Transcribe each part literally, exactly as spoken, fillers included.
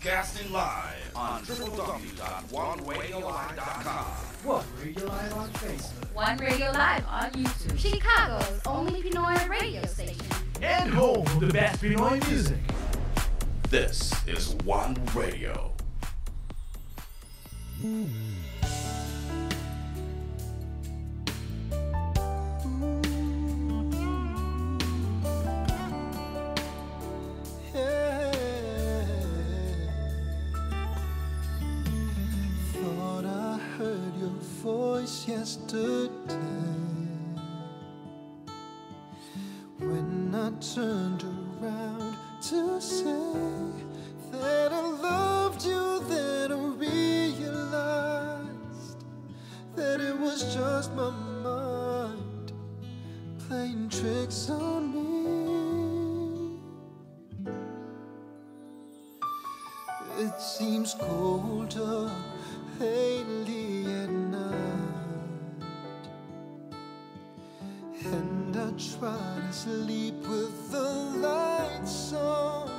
Broadcasting live on w w w dot one radio live dot com. One Radio Live on Facebook. One Radio Live on YouTube. Chicago's only Pinoy radio station. And home of the best Pinoy music. This is One Radio. Mm-hmm. Yesterday, when I turned around to say that I loved you, that I realized that it was just my mind playing tricks on me. It seems colder lately at night, and I try to sleep with the lights on.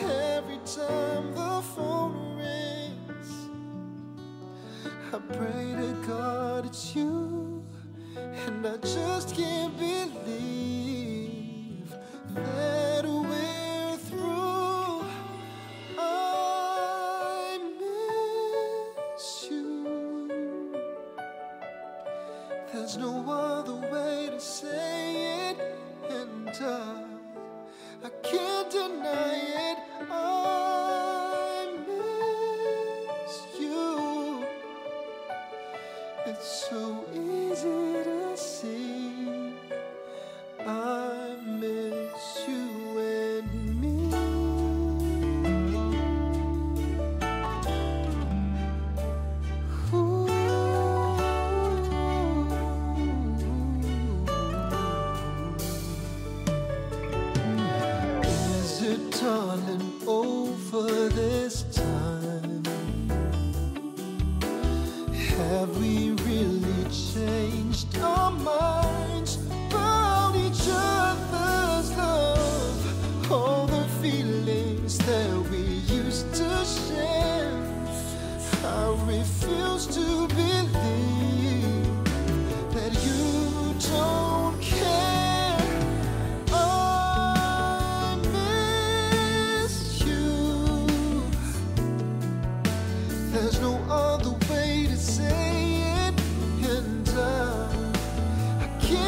Every time the phone rings, I pray to God it's you, and I just can't believe that we're through. I miss you. There's no other way to say it, and I, I can't deny it. I miss you. It's so easy to see. I miss you and me. Darling, over this time, have we really changed our minds about each other's love? All the feelings that we used to share, I refuse to believe that you don't care. Other way to say it, and I, I can't.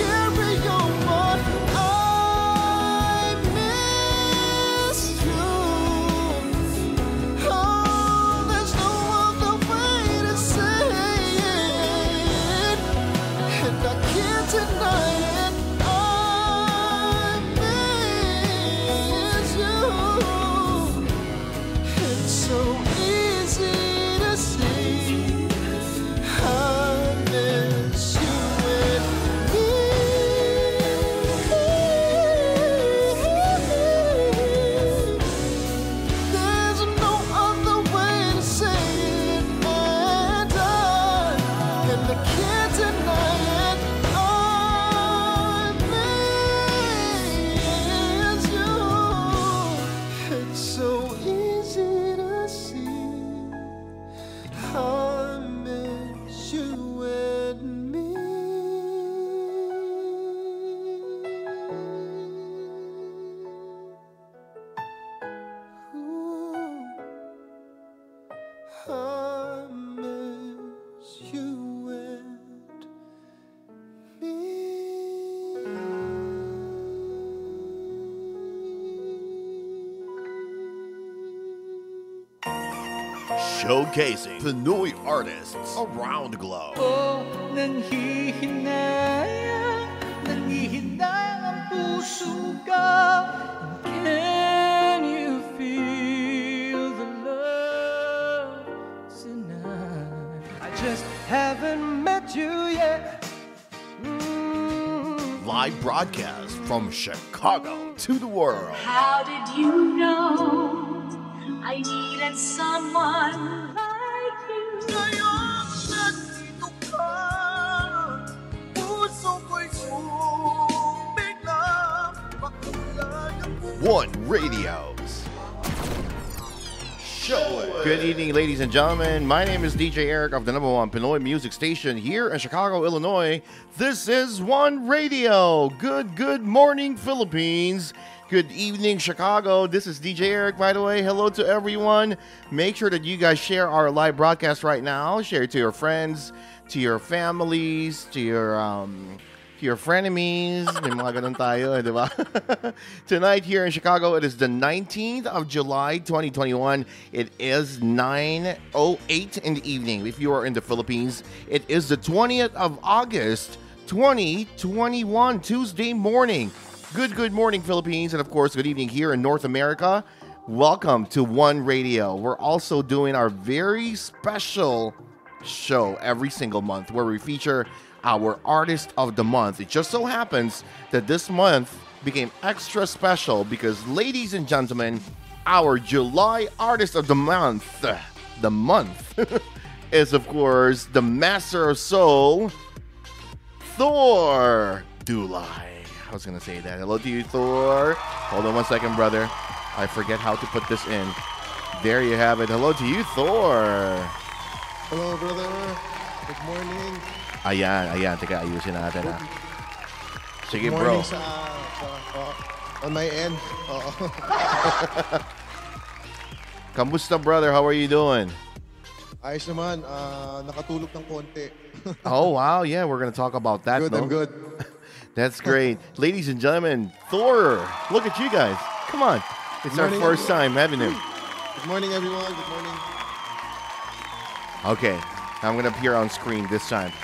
showcasing Pinoy artists around the globe. Oh, nanghihinayang, nanghihinayang ang puso ka. Can you feel the love tonight? I just haven't met you yet. Mm. Live broadcast from Chicago to the world. How did you know? I needed someone like you. Ngayong nandito ka, puso ko'y sumigla, pakulan ang buwan. One Radio's Show It. Good evening, ladies and gentlemen. My name is D J Eric of the number one Pinoy music station here in Chicago, Illinois. This is One Radio. Good, good morning, Philippines. Good evening, Chicago. This is D J Eric, by the way. Hello to everyone. Make sure that you guys share our live broadcast right now. Share it to your friends, to your families, to your um, to your frenemies. Mga ganun tayo, eh, di ba? Tonight here in Chicago, it is the nineteenth of July, twenty twenty-one. It is nine oh eight in the evening. If you are in the Philippines, it is the twentieth of August, twenty twenty-one, Tuesday morning. Good, good morning, Philippines, and of course, good evening here in North America. Welcome to One Radio. We're also doing our very special show every single month where we feature our Artist of the Month. It just so happens that this month became extra special because, ladies and gentlemen, our July Artist of the Month, the month, is, of course, the Master of Soul, Thor Dulay. I was going to say that. Hello to you, Thor. Hold on one second, brother. I forget how to put this in. There you have it. Hello to you, Thor. Hello, brother. Good morning. Ayan, ayan. Teka, ayusin natin, ha. Sige, good morning, bro. Sa, uh, uh, on my end. Uh-oh. Kamusta, brother? How are you doing? Ayos naman. Uh, nakatulog ng konti. Oh, wow. Yeah, we're going to talk about that. Good, no? I'm good. That's great. Ladies and gentlemen, Thor, look at you guys. Come on. It's our first time having him. Good morning, everyone. Good morning. Okay. I'm going to appear on screen this time.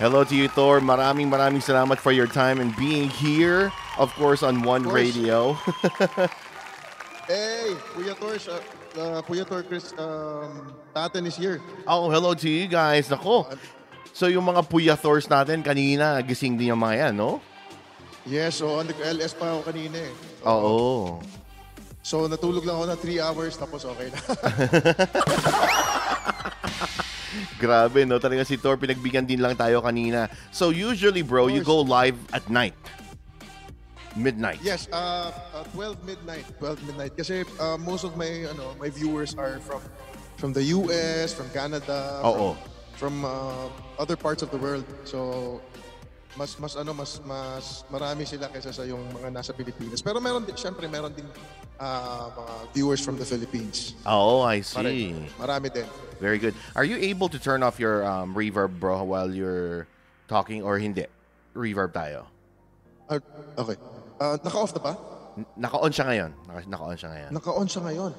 Hello to you, Thor. Maraming maraming salamat for your time and being here, of course, on One Radio. Hey, Kuya Thor. Uh, Kuya Thor, Chris um, Taten is here. Oh, hello to you guys. Nako. So yung mga Puya Thors natin, kanina gising din yung mga yan, no? Yes, so on the L S pa ako kanina eh. So, oo. So natulog lang ako na three hours, tapos okay na. Grabe, no? Talaga si Thor, pinagbigyan din lang tayo kanina. So usually, bro, you go live at night. Midnight. Yes, uh, uh, twelve midnight. twelve midnight. Kasi uh, most of my ano my viewers are from from the U S, from Canada. Oo. From, from uh, other parts of the world, so mas mas ano mas mas marami sila kaysa sa yung mga nasa Pilipinas, pero meron din syempre meron din uh, mga viewers from the Philippines. Oh, I see. Marami, marami din. Very good. Are you able to turn off your um, reverb, bro, while you're talking or hindi? Reverb tayo. Uh, okay. Uh, naka-off na ba? Naka-on siya ngayon. Naka-on siya ngayon. Naka-on siya ngayon.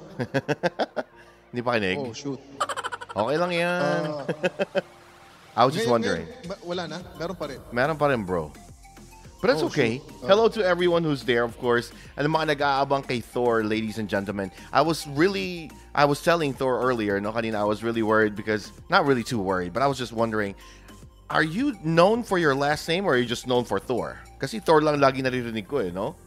Hindi pa kinig? Oh, shoot. Okay lang yan. Uh, I was just wondering. May, wala na? Meron pa rin? Meron pa rin, bro. But that's oh, okay. Uh, Hello to everyone who's there, of course. And mga nag-aabang kay Thor, ladies and gentlemen. I was really, I was telling Thor earlier, no, kanina, I was really worried because, not really too worried, but I was just wondering, are you known for your last name or are you just known for Thor? Kasi Thor lang lagi naririnig ko, eh, no?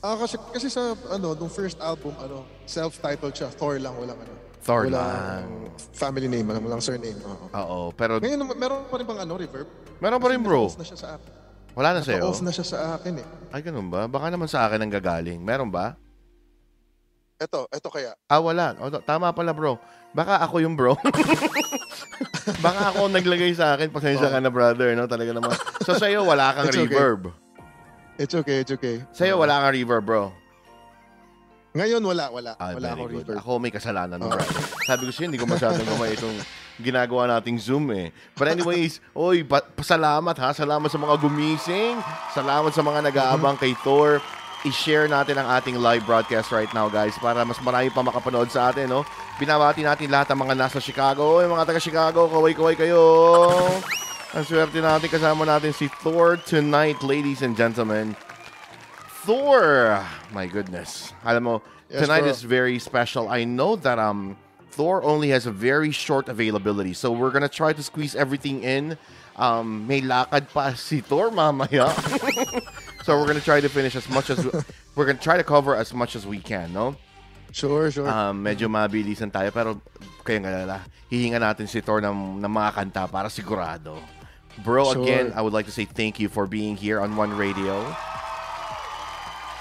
Ah, uh, kasi, kasi sa, ano, nung first album, ano, self-titled siya, Thor lang, walang ano. Thor lang. Family name, walang surname. Oo. Oo, pero ngayon, meron pa rin bang ano, reverb? Meron pa rin, bro. Off na siya sa akin. Wala na sa'yo? Off na siya sa akin eh. Ay, ganun ba? Baka naman sa akin ang gagaling. Meron ba? Eto, eto kaya. Ah, wala. O, tama pala, bro. Baka ako yung bro. Baka ako naglagay sa akin. Pasensya oh. ka na, brother. No? Talaga naman. So, sa'yo, wala kang it's reverb. Okay. It's okay, it's okay. Sa'yo, wala kang reverb, bro. Ngayon, wala, wala. Ah, wala ako reverb. Ako may kasalanan. Oh. Bro. Sabi ko siya, hindi ko masyadong gamay itong ginagawa nating Zoom eh. But anyways, oy, pa pasalamat ha. Salamat sa mga gumising. Salamat sa mga nag-aabang kay Thor. i-share natin ang ating live broadcast right now, guys, para mas marami pa makapanood sa atin, no? Binabati natin lahat ng mga nasa Chicago. Yung mga taga-Chicago, kaway-kaway kayo. Ang swerte natin, kasama natin si Thor tonight, ladies and gentlemen. Thor! My goodness. Alam mo, yes, tonight bro. is very special. I know that um Thor only has a very short availability, so we're gonna try to squeeze everything in. Um, may lakad pa si Thor mamaya. So we're gonna try to finish as much as we, we're gonna try to cover as much as we can, no? Sure, sure. Um, medyo mabilisan tayo pero kayang galala. Hihinga natin si Thor ng, ng mga kanta para sigurado. Bro, sure. Again, I would like to say thank you for being here on One Radio.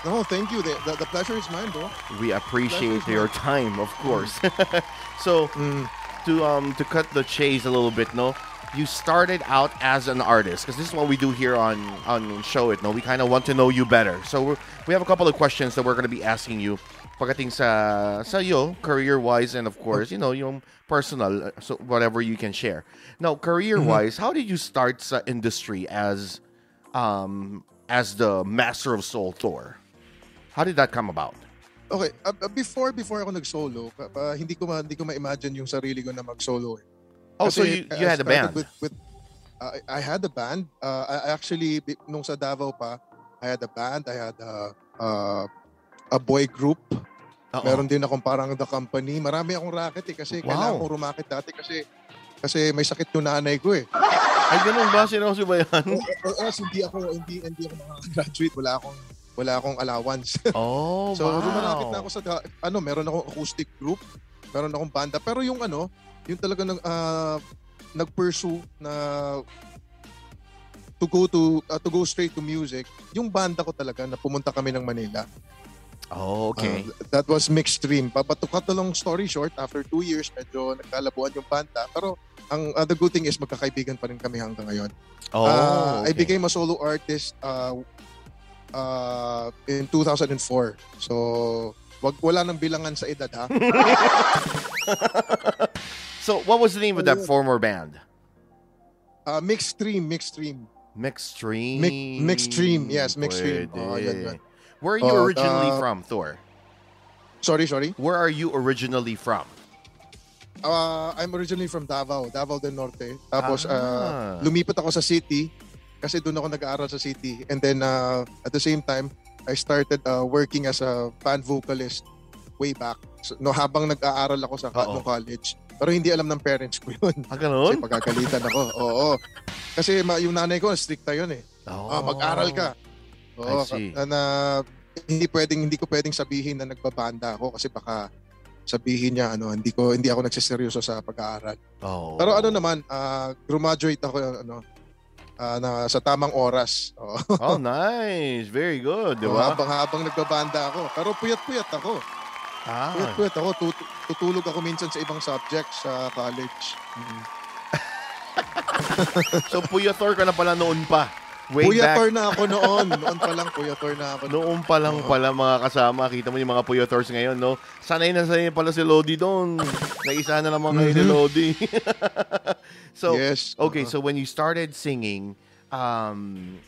No, thank you. The, the, the pleasure is mine, bro. We appreciate your mine. time, of course. Mm. So mm. to um to cut the chase a little bit, no? You started out as an artist, because this is what we do here on, on Show It. No, we kind of want to know you better. So we're, we have a couple of questions that we're going to be asking you pagdating sa, sa yo, career-wise, and of course, you know, yung personal, so whatever you can share. Now, career-wise, mm-hmm. how did you start sa industry as, um, as the Master of Soul Tour? How did that come about? Okay, uh, before before ako nag-solo, uh, hindi ko ma, hindi ko ma-imagine yung sarili ko na mag-solo. Oh, kasi so you, you had a band? With, with, uh, I had a band. Uh, I actually, nung sa Davao pa, I had a band. I had a, uh, a boy group. Uh-oh. Meron din akong parang The Company. Marami akong racket eh kasi wow. kailangan akong rumakit dati kasi kasi may sakit yung nanay ko eh. Ay, ganun ba? Sinoso ba yan? Oo, hindi ako, hindi, hindi ako makagraduate. Wala akong, wala akong allowance. Oh, so, wow. So, rumarakit na ako sa, ano, meron akong acoustic group. Meron akong banda. Pero yung ano, yung talaga nag uh, nag-pursue na to go to uh, to go straight to music, yung banda ko talaga na pumunta kami ng Manila. Oh, okay. Uh, that was Mixtream. But to cut the long story short, after two years medyo nagkalabuan yung banda, pero ang uh, the good thing is magkakaibigan pa rin kami hanggang ngayon. Oh, uh, okay. I became a solo artist uh, uh, in two thousand four. So wag wala nang bilangan sa edad, ha. So, what was the name of that former band? Uh, Mixtream, Mixtream. Mixtream. Mi Mixtream, yes, Mixtream. Oh, yan, yan. Where are you oh, originally uh, from, Thor? Sorry, sorry? Where are you originally from? Uh, I'm originally from Davao, Davao del Norte. Tapos, ah. uh, lumipat ako sa city kasi doon ako nag-aaral sa city. And then, uh, at the same time, I started uh, working as a band vocalist way back. So, no, habang nag-aaral ako sa no, college. Pero hindi alam ng parents ko yun. Ah, ganun? Kasi pagkakalitan ako. Oo. Kasi yung nanay ko, stricta yun eh. Oh. Ah, mag-aral ka. Oo, I see. Na, na, hindi, pwedeng, hindi ko pwedeng sabihin na nagbabanda ako kasi baka sabihin niya, ano, hindi ko hindi ako nagsiseryoso sa pag-aaral. Oh. Pero ano naman, uh, graduate ako ano, uh, na, sa tamang oras. Oh, oh nice. Very good. Diba? Oh, habang-habang nagbabanda ako. Pero puyat-puyat ako. Ah. Wait, wait. Ako, tut- tutulog ako minsan sa ibang subjects sa college. Mm-hmm. So, puyator ka na pala noon pa. Way puyator back. na ako noon. Noon pa lang, puyator na ako. Noon pa lang oh. pala, mga kasama. Kita mo yung mga puyators ngayon, no? Sanay na sanay pala si Lodi doon. Naisa na naman ngayon mm-hmm. si Lodi. So, yes. Okay, uh-huh. so when you started singing, um,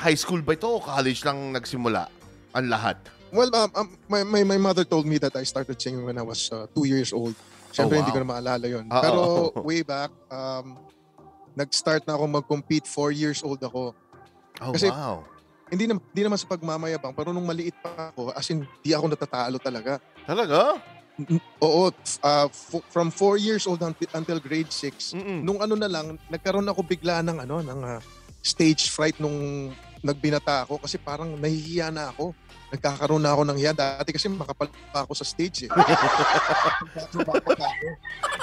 high school ba ito o college lang nagsimula? Ang lahat? Well, um, um, my, my my mother told me that I started singing when I was uh, two years old. Siyempre, oh, wow. hindi ko na maalala yun. Uh-oh. Pero way back, um, nag-start na ako mag-compete. Four years old ako. Oh, Kasi, wow. Hindi, na, hindi naman sa pagmamayabang, pero nung maliit pa ako, as in, hindi ako natatalo talaga. Talaga? Oo. Uh, f- from four years old until, until grade six, Mm-mm. nung ano na lang, nagkaroon ako bigla ng, ano, ng uh, stage fright nung nagbinata ako kasi parang nahihiya na ako. Nagkakaroon na ako ng hiya. Dati kasi makapal pa ako sa stage eh.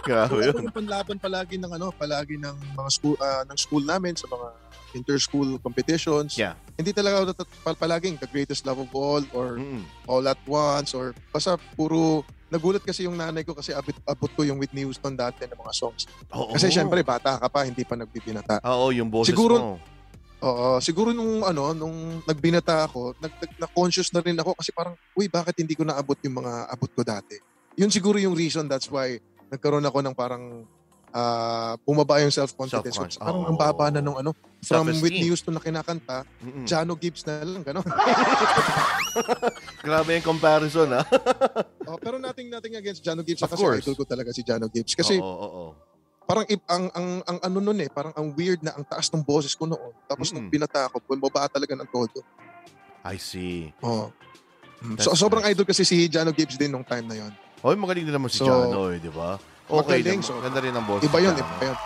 Grabe yun. Panlaban palagi ng ano, palagi ng mga school, uh, ng school namin sa mga inter-school competitions. Yeah. Hindi talaga ako palaging the greatest love of all or mm. all at once or basta puro nagulat kasi yung nanay ko kasi abot, abot ko yung Whitney Houston dati ng mga songs. Oh, kasi oh. syempre bata ka pa, hindi pa nagbibinata. Oo, oh, yung boses mo. Oo, uh, siguro nung ano nung nagbinata ako, nag, nag na conscious na rin ako kasi parang uy bakit hindi ko naabot yung mga abot ko dati. Yun siguro yung reason, that's why nagkaroon ako ng parang uh, bumaba yung self-confidence. So, parang ang baba na nung ano, from Whitney Houston na kinakanta, mm-mm, Jano Gibbs na lang, gano'n. Grabe yung comparison, ha? Oh, pero nothing, nothing against Jano Gibbs. Of kasi course. Idol ko talaga si Jano Gibbs. Kasi, oo, oo, oo. Parang ang ang ang ano noon eh, parang ang weird na ang taas ng boses ko noon. Tapos mm-hmm, nung binata ko, bumaba talaga ng todo. I see. Oh. That's so nice. Sobrang idol kasi si Jano Gibbs din nung time na 'yon. Hoy, magaling din naman si so, Jano, eh, di ba? Okay, okay din. So, ganda rin ang boses. Iba 'yon, iba 'yon.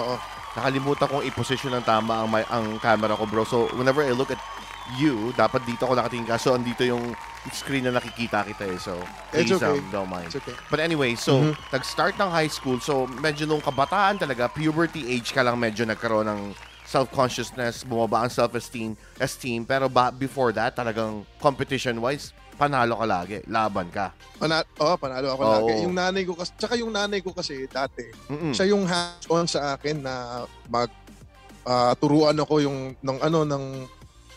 Oo. Nakalimutan kong i-position ng tama ang may, ang camera ko, bro. So whenever I look at you, dapat dito ako nakatingin ka. So, andito yung screen na nakikita kita eh. So, please, it's okay. Um, don't mind. It's okay. But anyway, so, mm-hmm, nag-start ng high school. So, medyo nung kabataan talaga, puberty age ka lang medyo nagkaroon ng self-consciousness, bumaba ang self-esteem. Esteem. Pero ba, before that, talagang competition-wise, panalo ka lagi. Laban ka. Pana- oh, panalo ako oh, lagi. Yung nanay ko kasi, tsaka yung nanay ko kasi dati, mm-mm, siya yung hands-on sa akin na mag, uh, turuan ako yung, ng ano, ng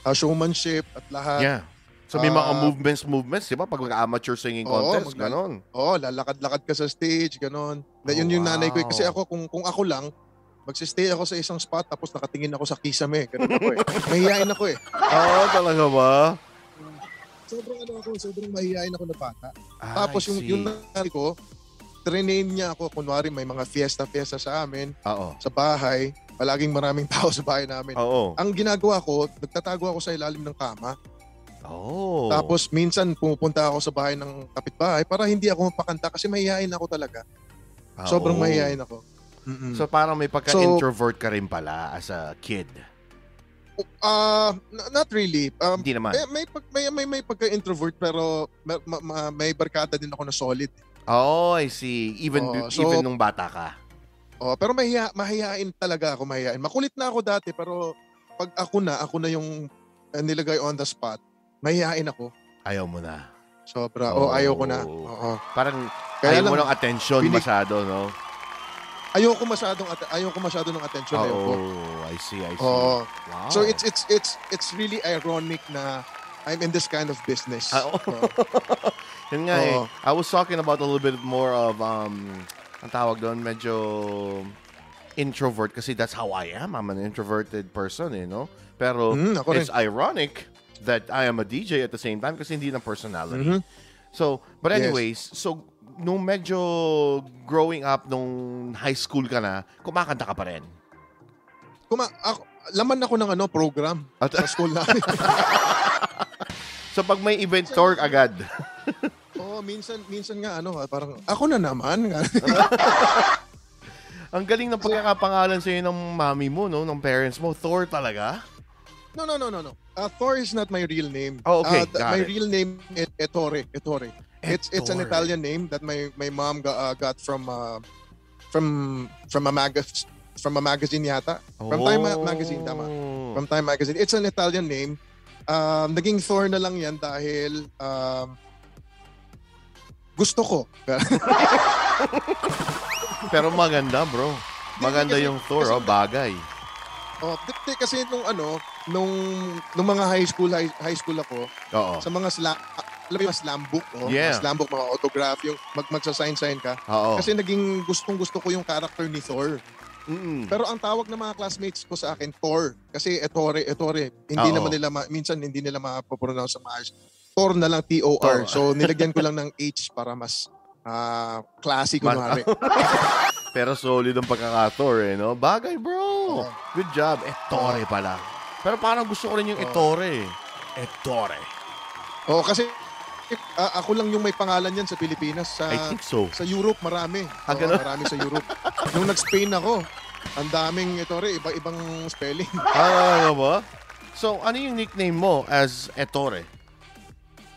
Uh, showmanship at lahat. Yeah. So may uh, mga movements, movements, di ba? Pag mag-amateur singing contest, mag- ganon. Oo, oh, lalakad-lakad ka sa stage, ganon. Oh, yun yung wow, nanay ko. Kasi ako, kung, kung ako lang, magsistay ako sa isang spot tapos nakatingin ako sa kisame. Ganon ako eh. Mahihain ako eh. Oo, oh, talaga ba? Sobrang ano ako, sobrang mahihain ako na bata. Ah, tapos yung, yung nanay ko, triname niya ako. Kunwari may mga fiesta-fiesta sa amin, uh-oh, sa bahay. Palaging maraming tao sa bahay namin. Oh, oh. Ang ginagawa ko, nagtatago ako sa ilalim ng kama. Oh. Tapos minsan pumupunta ako sa bahay ng kapitbahay para hindi ako mapakanta kasi mahihain ako talaga. Oh, sobrang oh, mahihain ako. Mm-mm. So parang may pagka-introvert so, ka rin pala as a kid. Uh, not really. Um, hindi naman. May, may, may, may pagka-introvert pero may, may barkada din ako na solid. Oh, I see. Even, oh, so, even nung bata ka. Oh, pero mahiya, mahihain talaga ako, mahihain. Makulit na ako dati, pero pag ako na, ako na yung uh, nilagay on the spot, mahihain ako. Ayaw mo na. Sobra. Oh, oh ayaw ko na. Oo. Parang kaya ayaw lang, mo ng attention pinig- masyado, no? Ayaw ko masyadong, at- ayaw ko masyado ng attention. Oh, I see, I see. Oh. Wow. So it's, it's, it's, it's really ironic na I'm in this kind of business. Oh. Oh. Yun nga oh, eh. I was talking about a little bit more of, um, ang tawag doon, medyo introvert kasi that's how I am. I'm an introverted person, you know? Pero mm, it's ironic that I am a D J at the same time kasi hindi ng personality. Mm-hmm. So, but anyways, yes, so nung medyo growing up, nung high school ka na, kumakanta ka pa rin? Kuma- ako, laman ako ng ano, program at- sa school namin. So, pag may event, talk agad. Oh, minsan minsan nga ano, parang ako na naman. Ang galing ng pagkakapangalan sa iyo ng mami mo, no, ng parents mo, Thor talaga? No, no, no, no, no. Uh, Thor is not my real name. Oh, okay. Uh, my it. real name is Ettore, Ettore. It's it's an Italian name that my my mom got, uh, got from uh, from from a magaz- from a magazine yata. Oh. From Time ma- magazine tama. From Time magazine. It's an Italian name. Um, naging Thor na lang 'yan dahil um, gusto ko. Pero maganda, bro. Maganda kasi, yung Thor, kasi, oh, bagay. Oh, dipte kasi nung ano, nung nung mga high school high, high school ako, oo, sa mga slam, alam mo slam book, oh, yeah, slam book, mga autograph, yung mag magsa-sign-sign ka. Oo. Kasi naging gustong-gusto ko yung character ni Thor. Mm-mm. Pero ang tawag ng mga classmates ko sa akin, Thor. Kasi Ettore, Ettore, hindi oo, naman nila ma- minsan hindi nila ma-pronounce sa maayos. Thor na lang, T O R. Thor. So, nilagyan ko lang ng H para mas uh, classy ko naman. Pero solid ang pagkaka-Thor eh, no? Bagay, bro! Uh, Good job. Ettore uh, pala. Pero parang gusto ko rin yung uh, Ettore. Ettore. Oo, oh, kasi uh, ako lang yung may pangalan yan sa Pilipinas. Sa, I think so. Sa Europe, marami. So, marami sa Europe. Nung nag-Spain ako, ang daming Ettore, iba-ibang spelling. Ah, ano ba? So, ano yung nickname mo as Ettore?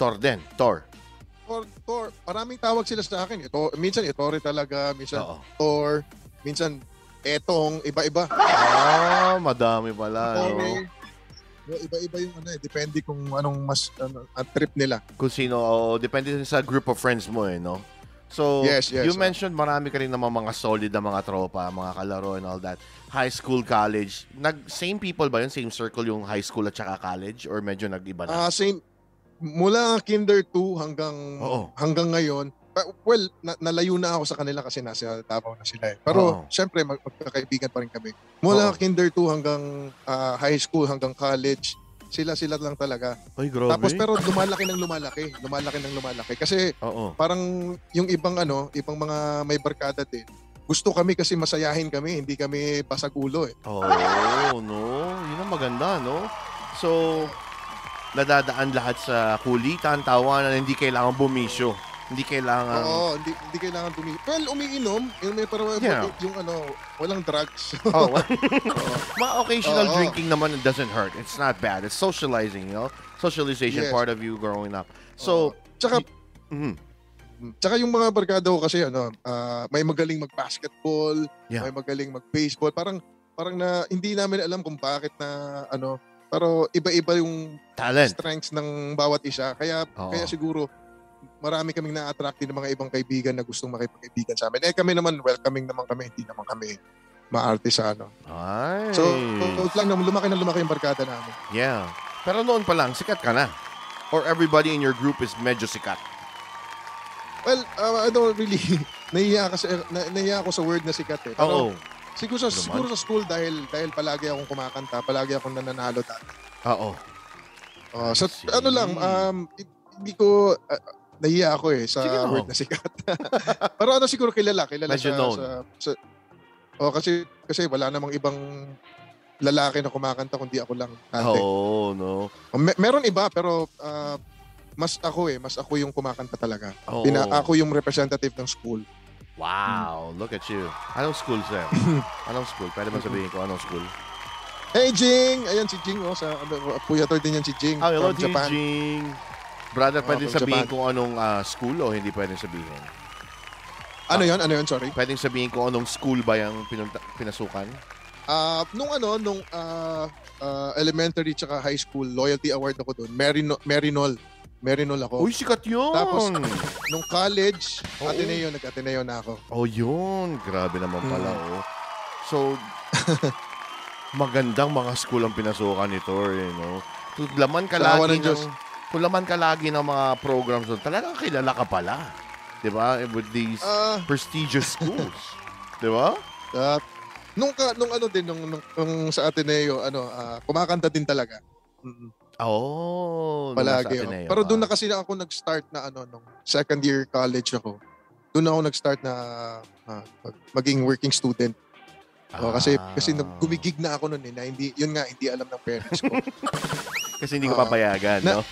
Thor din. Thor. Thor. Thor. Maraming tawag sila sa akin. Ito, minsan Ettore talaga. Minsan oo, Thor. Minsan Etong. Iba-iba. Ah, madami pala. Ettore. No? Iba-iba yung ano eh. Depende kung anong mas ano, trip nila. Kung sino. Oh, depende sa group of friends mo eh, no? So, yes, yes, you so. mentioned marami ka rin naman mga solid na mga tropa, mga kalaro and all that. High school, college. Nag, same people ba yun? Same circle yung high school at saka college? Or medyo nag-iba na? Ah, uh, same. Mula kinder two hanggang oo, hanggang ngayon, well, na, nalayo na ako sa kanila kasi nasa Davao na sila eh. Pero oh. syempre mag- magkakaibigan pa rin kami. Mula oh. kinder two hanggang uh, high school, hanggang college, sila-sila lang talaga. Ay, grabe. Tapos pero lumalaki ng lumalaki, lumalaki ng lumalaki. Kasi oh, oh. parang yung ibang ano, ibang mga may barkada din, gusto kami kasi masayahin kami, hindi kami basagulo eh. Oh, no. Yun ang maganda, no? So, nadadaan lahat sa kulitan, tawanan, hindi kailangan bumisyo. Hindi kailangan... Oo, hindi, hindi kailangan bumisyo. Well, umiinom, may parang yeah. yung ano, walang drugs. Oh, oh. Mga occasional oh, drinking oh. naman, it doesn't hurt. It's not bad. It's socializing, you know? Socialization yes. part of you growing up. So, oh. tsaka... Y- mm-hmm. Tsaka yung mga barkada ko kasi ano, uh, may magaling mag-basketball, yeah. may magaling mag-baseball. Parang parang na hindi namin alam kung bakit na ano, pero iba-iba yung talent, strengths ng bawat isa. Kaya Oo. kaya siguro marami kaming na-attract din ng mga ibang kaibigan na gustong makipag-ibigan sa amin. Eh kami naman welcoming naman kami, hindi naman kami maarte sa ano. Ay. So, so lang naman lumaki na lumaki yung barkada namin. Yeah. Pero noon pa lang sikat ka na. Or everybody in your group is medyo sikat. Well, uh, I don't really nahiya kasi na, nahiya ako sa word na sikat eh. Pero, siguro sa Laman. siguro sa school dahil dahil palagi akong kumakanta, palagi akong nananalo dati. Oo. Uh, so See. ano lang um hindi ko uh, nahiya ako eh sa Sige, word na sikat. Pero ano siguro kilala, kilala sa, sa, sa oh, kasi kasi wala namang ibang lalaki na kumakanta kundi ako lang. Oo, no. Mer- meron iba pero uh, mas ako eh, mas ako yung kumakanta talaga. Oh. Pina- ako yung representative ng school. Wow, look at you. Anong school, sir? Anong school? Pwede ba sabihin ko anong school? Hey, Jing! Ayan si Jing, oh. Sa Puyator din yan si Jing. Oh, hello, Jing, Jing. Brother, pwede oh, sabihin Japan. Kung anong uh, school o hindi pwede sabihin? Ano ah, yun? Ano yun? Sorry? Pwede sabihin kung anong school ba yung pinunta- pinasukan? Uh, nung ano, nung uh, uh, elementary tsaka high school, loyalty award ako doon. Merino- Merinol. Merinol ako. Uy, sikat yun! Tapos, nung college, oh, Ateneo, oh. nag-Ateneo na ako. Oh, yun. Grabe naman pala, mm. oh. So, magandang mga school ang pinasukan ni Thor, you know? So, laman ka Salawa lagi ng... ng kung laman ka lagi ng mga programs doon, talagang kilala ka pala. Diba? With these uh, prestigious schools. Diba? Uh, nung, ka, nung ano din, nung, nung, nung sa Ateneo, ano, uh, kumakanta din talaga. Mm-mm. Oh, palagi. Ateneo, oh. Pero doon na kasi ako nag-start na ano nung second year college ako. Doon ako nag-start na uh, maging working student. Oh, ah. kasi kasi gumigig na ako noon eh. Na hindi, yun nga hindi alam ng parents ko. Kasi hindi ko uh, papayagan, na, no?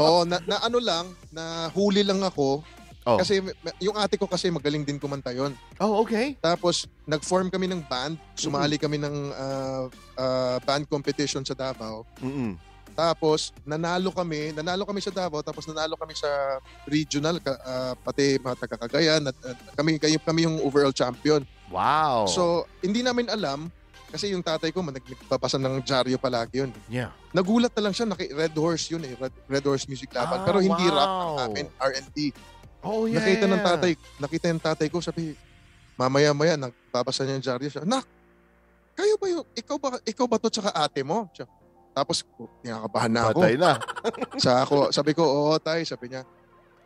Oo, oh, na, na ano lang, na huli lang ako. Oh. Kasi yung ate ko kasi magaling din kumanta yun. Oh, okay. Tapos nag-form kami ng band, sumali mm-hmm. kami ng uh, uh, band competition sa Davao. Mhm. Tapos nanalo kami, nanalo kami sa Davao, tapos nanalo kami sa regional uh, pati mga taga-Cagayan at uh, kami kayo kami yung overall champion. Wow. So, hindi namin alam kasi yung tatay ko nagpapasa ng dyaryo palagi yun. Yeah. Nagulat na lang siya, naki Red Horse yun eh, Red, Red Horse Music Laban, ah, pero hindi wow. rock ang amin, R and B. Oh yeah. Nakita yeah. ng tatay, nakita ng tatay ko, sabi, mamaya-maya nagpapasa niya ng dyaryo siya. Nak. Kayo ba yung ikaw ba ikaw ba to tsaka ate mo? Siya. Tapos, tinakabahan na ako. Patay na. Sa ako, sabi ko, oo, tay. Sabi niya.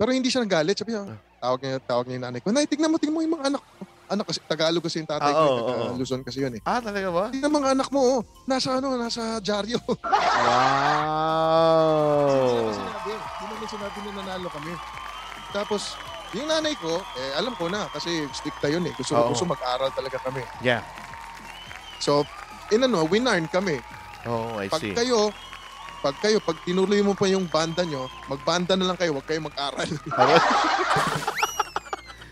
Pero hindi siya nagalit. Sabi niya, tawag niya, tawag niya yung nanay ko. Nay, tignan mo, tignan mo yung mga anak ko. Anak kasi, Tagalog kasi yung tatay ah, ko. Oh, taga, oh. Luzon kasi yun eh. Ah, talaga ba? Tignan mga anak mo, oh. Nasa ano, nasa dyaryo. Wow. Hindi namin sinabi na nanalo kami. Tapos, yung nanay ko, eh, alam ko na. Kasi stick tayo yun eh. Gusto, oh. gusto mag-aral talaga kami. Yeah. So, inano, winarn kami. Oh, I pag see. Kayo, pag kayo, pag tinuloy mo pa yung banda nyo, magbanda na lang kayo, wag kayong mag-aral.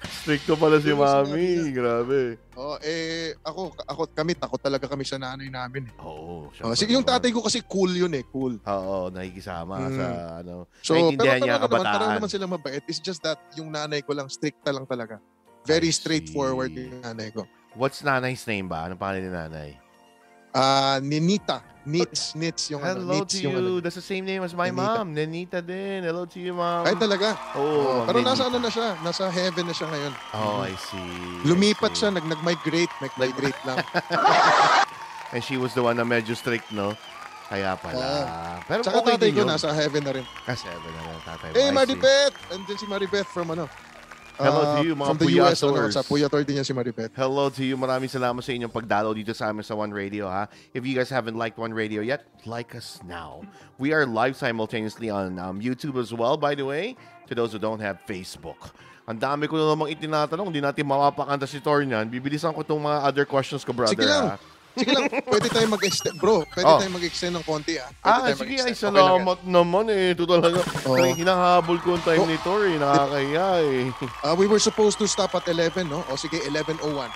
Stricto pala si Mami, grabe. Oh, eh, ako, ako kami, takot talaga kami sa nanay namin. Oo. Oh, oh, yung tatay ko kasi cool yun eh, cool. Oo, oh, nakikisama mm. sa ano. So, naiintindihan niya ang kabataan. Pero parang naman sila mabait. It's just that yung nanay ko lang, stricta lang talaga. Very I straightforward see. Yung nanay ko. What's nanay's name ba? Anong pangalan ni nanay? Ah, uh, Ninita. Nits, Nits yung ano. Hello to you. Ano. That's the same name as my Ninita. Mom. Ninita din. Hello to you, Mom. Ay, talaga? Oo. Oh, pero Ninita. Nasa ano na siya? Nasa heaven na siya ngayon. Oh, I see. Lumipat I see. Siya. Nag- nag-migrate. Nag-migrate lang. And she was the one na medyo strict, no? Kaya pala. Uh, pero saka okay tatay ko, nasa heaven na rin. Nasa heaven na rin tatay. Hey, Maribeth! Andyan si Maribeth from ano? Hello to you, mga Puyators. Sa Puyator din yan si Maribeth. Hello to you. Maraming salamat sa inyong pagdalaw dito sa amin sa One Radio, ha? If you guys haven't liked One Radio yet, like us now. We are live simultaneously on um, YouTube as well, by the way, to those who don't have Facebook. Ang dami ko na namang itinatanong. Hindi natin mapapakanta si Thor niyan. Bibilisan ko itong mga other questions ko, brother. Sige lang. Ha? Sige lang, pwede tayong mag-extend. Bro, pwede oh. tayong mag-extend ng konti, ah. Pwede ah, sige, ay salamat okay naman, eh. Ito talaga. Oh. Hinahabol ko ang time oh. ni Tori. Nakakaya, eh. Uh, we were supposed to stop at eleven, no? O sige, eleven oh one.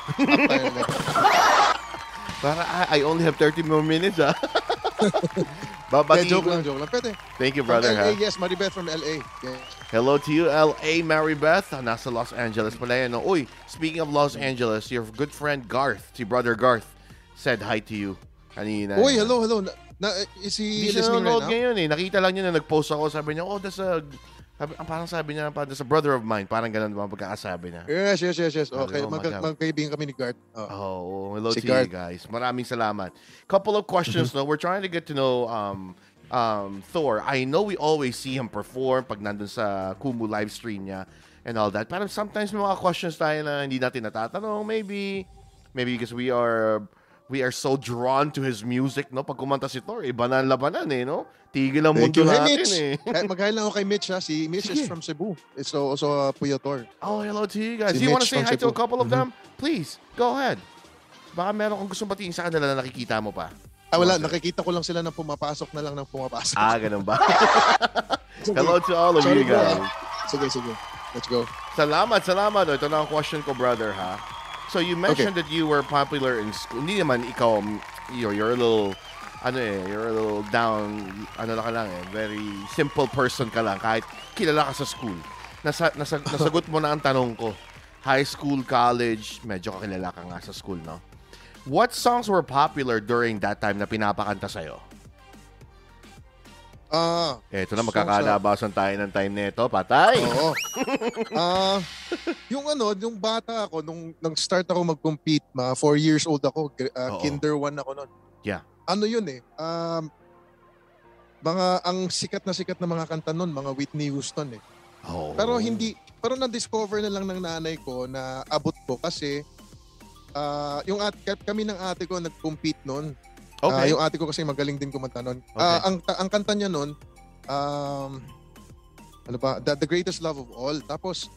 Para, I only have thirty more minutes, ah. Babatiin. Yeah, joke lang, joke lang. Pwede. Thank you, brother, ha? Yes, Maribeth from L A. Yes. Hello to you, L A Maribeth. Nasa Los Angeles pala yan. No? Uy, speaking of Los Angeles, your good friend Garth, si brother Garth, said hi to you kanina. Uy, hello, hello. Na, na, is he Di listening right now? Ngayon, eh. Nakita lang niya na nag-post ako. Sabi niya, oh, that's a... Parang sabi niya, that's a brother of mine. Parang ganun mga pagkakasabi niya. Yes, yes, yes, yes. Okay, oh, mag magkaibigan kami ni Garth. Oh, oh hello si to Garth. You guys. Maraming salamat. Couple of questions, no? We're trying to get to know um, um, Thor. I know we always see him perform pag nandun sa Kumu live stream niya and all that. Parang sometimes may mga questions tayo na hindi natin natatanong. Maybe, maybe because we are... We are so drawn to his music, no? Pag kumanta si Thor, iba na ang labanan, eh, no? Tigil ang mundo natin, eh. Mag-hi lang ako kay Mitch, ha? Si Mitch is from Cebu. It's also Puyo Thor. Oh, hello to you guys. Do you want to say hi to a couple of them? Please, go ahead. Baka meron kong gusto batiin sa kanila na nakikita mo pa. Ah, wala. Nakikita ko lang sila na pumapasok na lang ng pumapasok. Ah, ganun ba? Hello to all of you guys. Sige, sige. Let's go. Salamat, salamat. Ito na ang question ko, brother, ha? So you mentioned okay. that you were popular in school. Hindi naman ikaw, you're, you're a little, ano eh, you're a little down, ano na ka lang eh, very simple person ka lang, kahit kilala ka sa school. Nasa, nasa, nasagot mo na ang tanong ko. High school, college, medyo kakilala ka nga sa school, no? What songs were popular during that time na pinapakanta sa'yo? Ah, uh, eto na magkakalabasan tayo ng time nito, patay. Oo. Ah, uh, yung ano, yung bata ako nung nang start ako mag-compete, mga four years old ako, uh, kinder one ako noon. Yeah. Ano yun eh? Um mga ang sikat na sikat na mga kanta noon, mga Whitney Houston eh. Oh. Pero hindi, pero na-discover na lang ng nanay ko na abot ko kasi uh, yung at kami ng ate ko nag-compete noon. Okay. Uh, yung ate ko kasi magaling din kumanta nun. Okay. Uh, ang, ang kanta niya nun, um, ano ba, the, the Greatest Love of All. Tapos,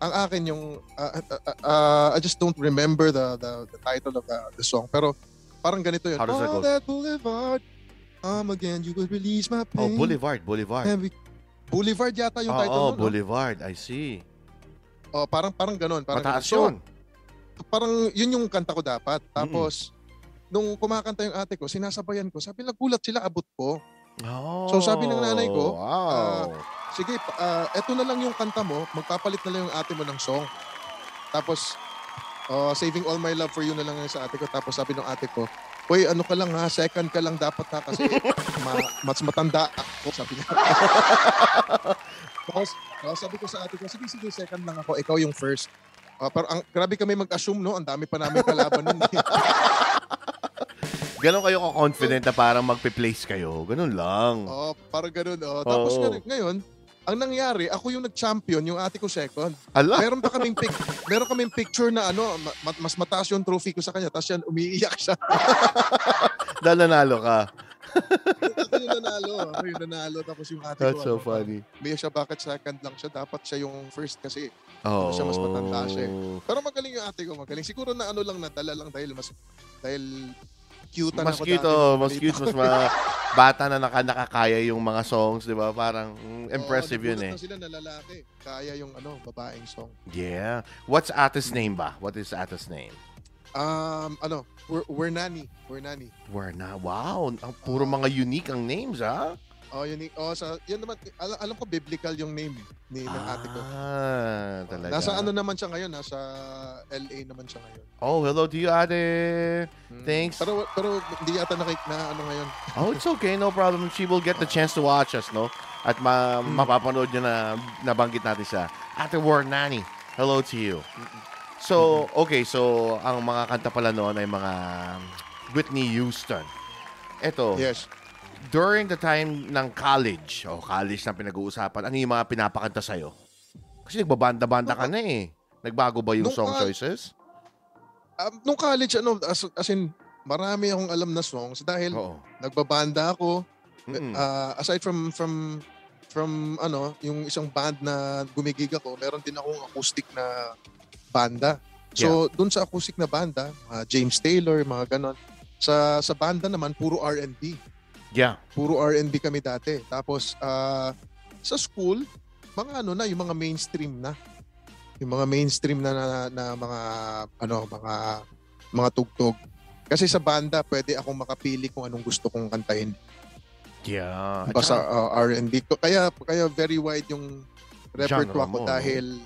ang akin yung, uh, uh, uh, uh, I just don't remember the the, the title of the, the song. Pero parang ganito yun. How does that go? Oh, that boulevard, come again, you will release my pain. Oh, Boulevard, Boulevard. We, Boulevard yata yung oh, title oh, nun. Oh, Boulevard, no? I see. Oh, parang parang ganun. Parang mataas ganun. Yun. So, parang yun yung kanta ko dapat. Tapos, mm-hmm. nung kumakanta yung ate ko, sinasabayan ko. Sabi, nagulat sila, abot ko. Oh, so sabi ng nanay ko, wow. uh, sige, uh, eto na lang yung kanta mo, magpapalit na lang yung ate mo ng song. Tapos, uh, Saving All My Love For You na lang yung sa ate ko. Tapos sabi ng ate ko, uy, ano ka lang ha, second ka lang dapat ha, kasi ma- mas matanda ako, sabi niya. Tapos, uh, sabi ko sa ate ko, sige, sige, second lang ako, ikaw yung first. Uh, pero ang, grabe kami mag-assume, no? Ang dami pa namin kalaban nun. Ganon kayo ka-confident na parang magpe-place kayo. Ganon lang. Oo, oh, parang ganon. Oh. Tapos oh. ngayon, ang nangyari, ako yung nag-champion, yung ate ko second. Ala? Meron pa kaming, pic meron kaming picture na ano, ma mas mataas yung trophy ko sa kanya, tapos yan, umiiyak siya. Dahil nanalo ka. Ako yung nanalo. Ako yung nanalo, tapos yung ate That's ko. That's so ano, funny. Umiiyak siya, bakit second lang siya? Dapat siya yung first kasi. Oh. Siya mas matanda siya. Pero magaling yung ate ko, magaling. Siguro na ano lang, nadala lang dahil mas, dahil... Cute mas cute, oh, mas cute, mas mga bata na naka, nakakaya yung mga songs, di ba? Parang mm, impressive oh, yun eh. Sila na lalaki, kaya yung ano, babaeng song. Yeah. What's Ate's name ba? What is Ate's name? Um, ano, we're, we're Nani. We're Nani. We're na, wow. Ang puro uh, mga unique ang names, ha? Oh, unique. Oh, sa, yun naman, al alam ko biblical yung name ni ng ah, ate ko. Ah, talaga. Nasa ano naman siya ngayon, nasa L A naman siya ngayon. Oh, hello to you, ate. Hmm. Thanks. Pero, pero hindi yata nakik na ano ngayon. Oh, it's okay, no problem. She will get the chance to watch us, no? At ma hmm. mapapanood niyo na nabanggit natin siya. Ate War Nani, hello to you. So, okay, so ang mga kanta pala noon ay mga Whitney Houston. Ito. Yes. During the time ng college, o oh, college na pinag-uusapan, ano yung mga pinapakanta sa'yo? Kasi nagbabanda-banda ka na eh. Nagbago ba yung nung song choices? Um, nung college, ano, as, as in, marami akong alam na songs dahil oo, nagbabanda ako. Mm-hmm. Uh, aside from, from, from, ano, yung isang band na gumigig ako, meron din akong acoustic na banda. So, yeah, dun sa acoustic na banda, uh, James Taylor, mga ganon. Sa, sa banda naman, puro R and B. Yeah. Puro R and B kami dati. Tapos, uh, sa school, mga ano na, yung mga mainstream na. Yung mga mainstream na, na, na mga, ano, mga, mga tugtog. Kasi sa banda, pwede akong makapili kung anong gusto kong kantahin. Yeah. Basta uh, R and B. Kaya, kaya very wide yung repertoire ko dahil,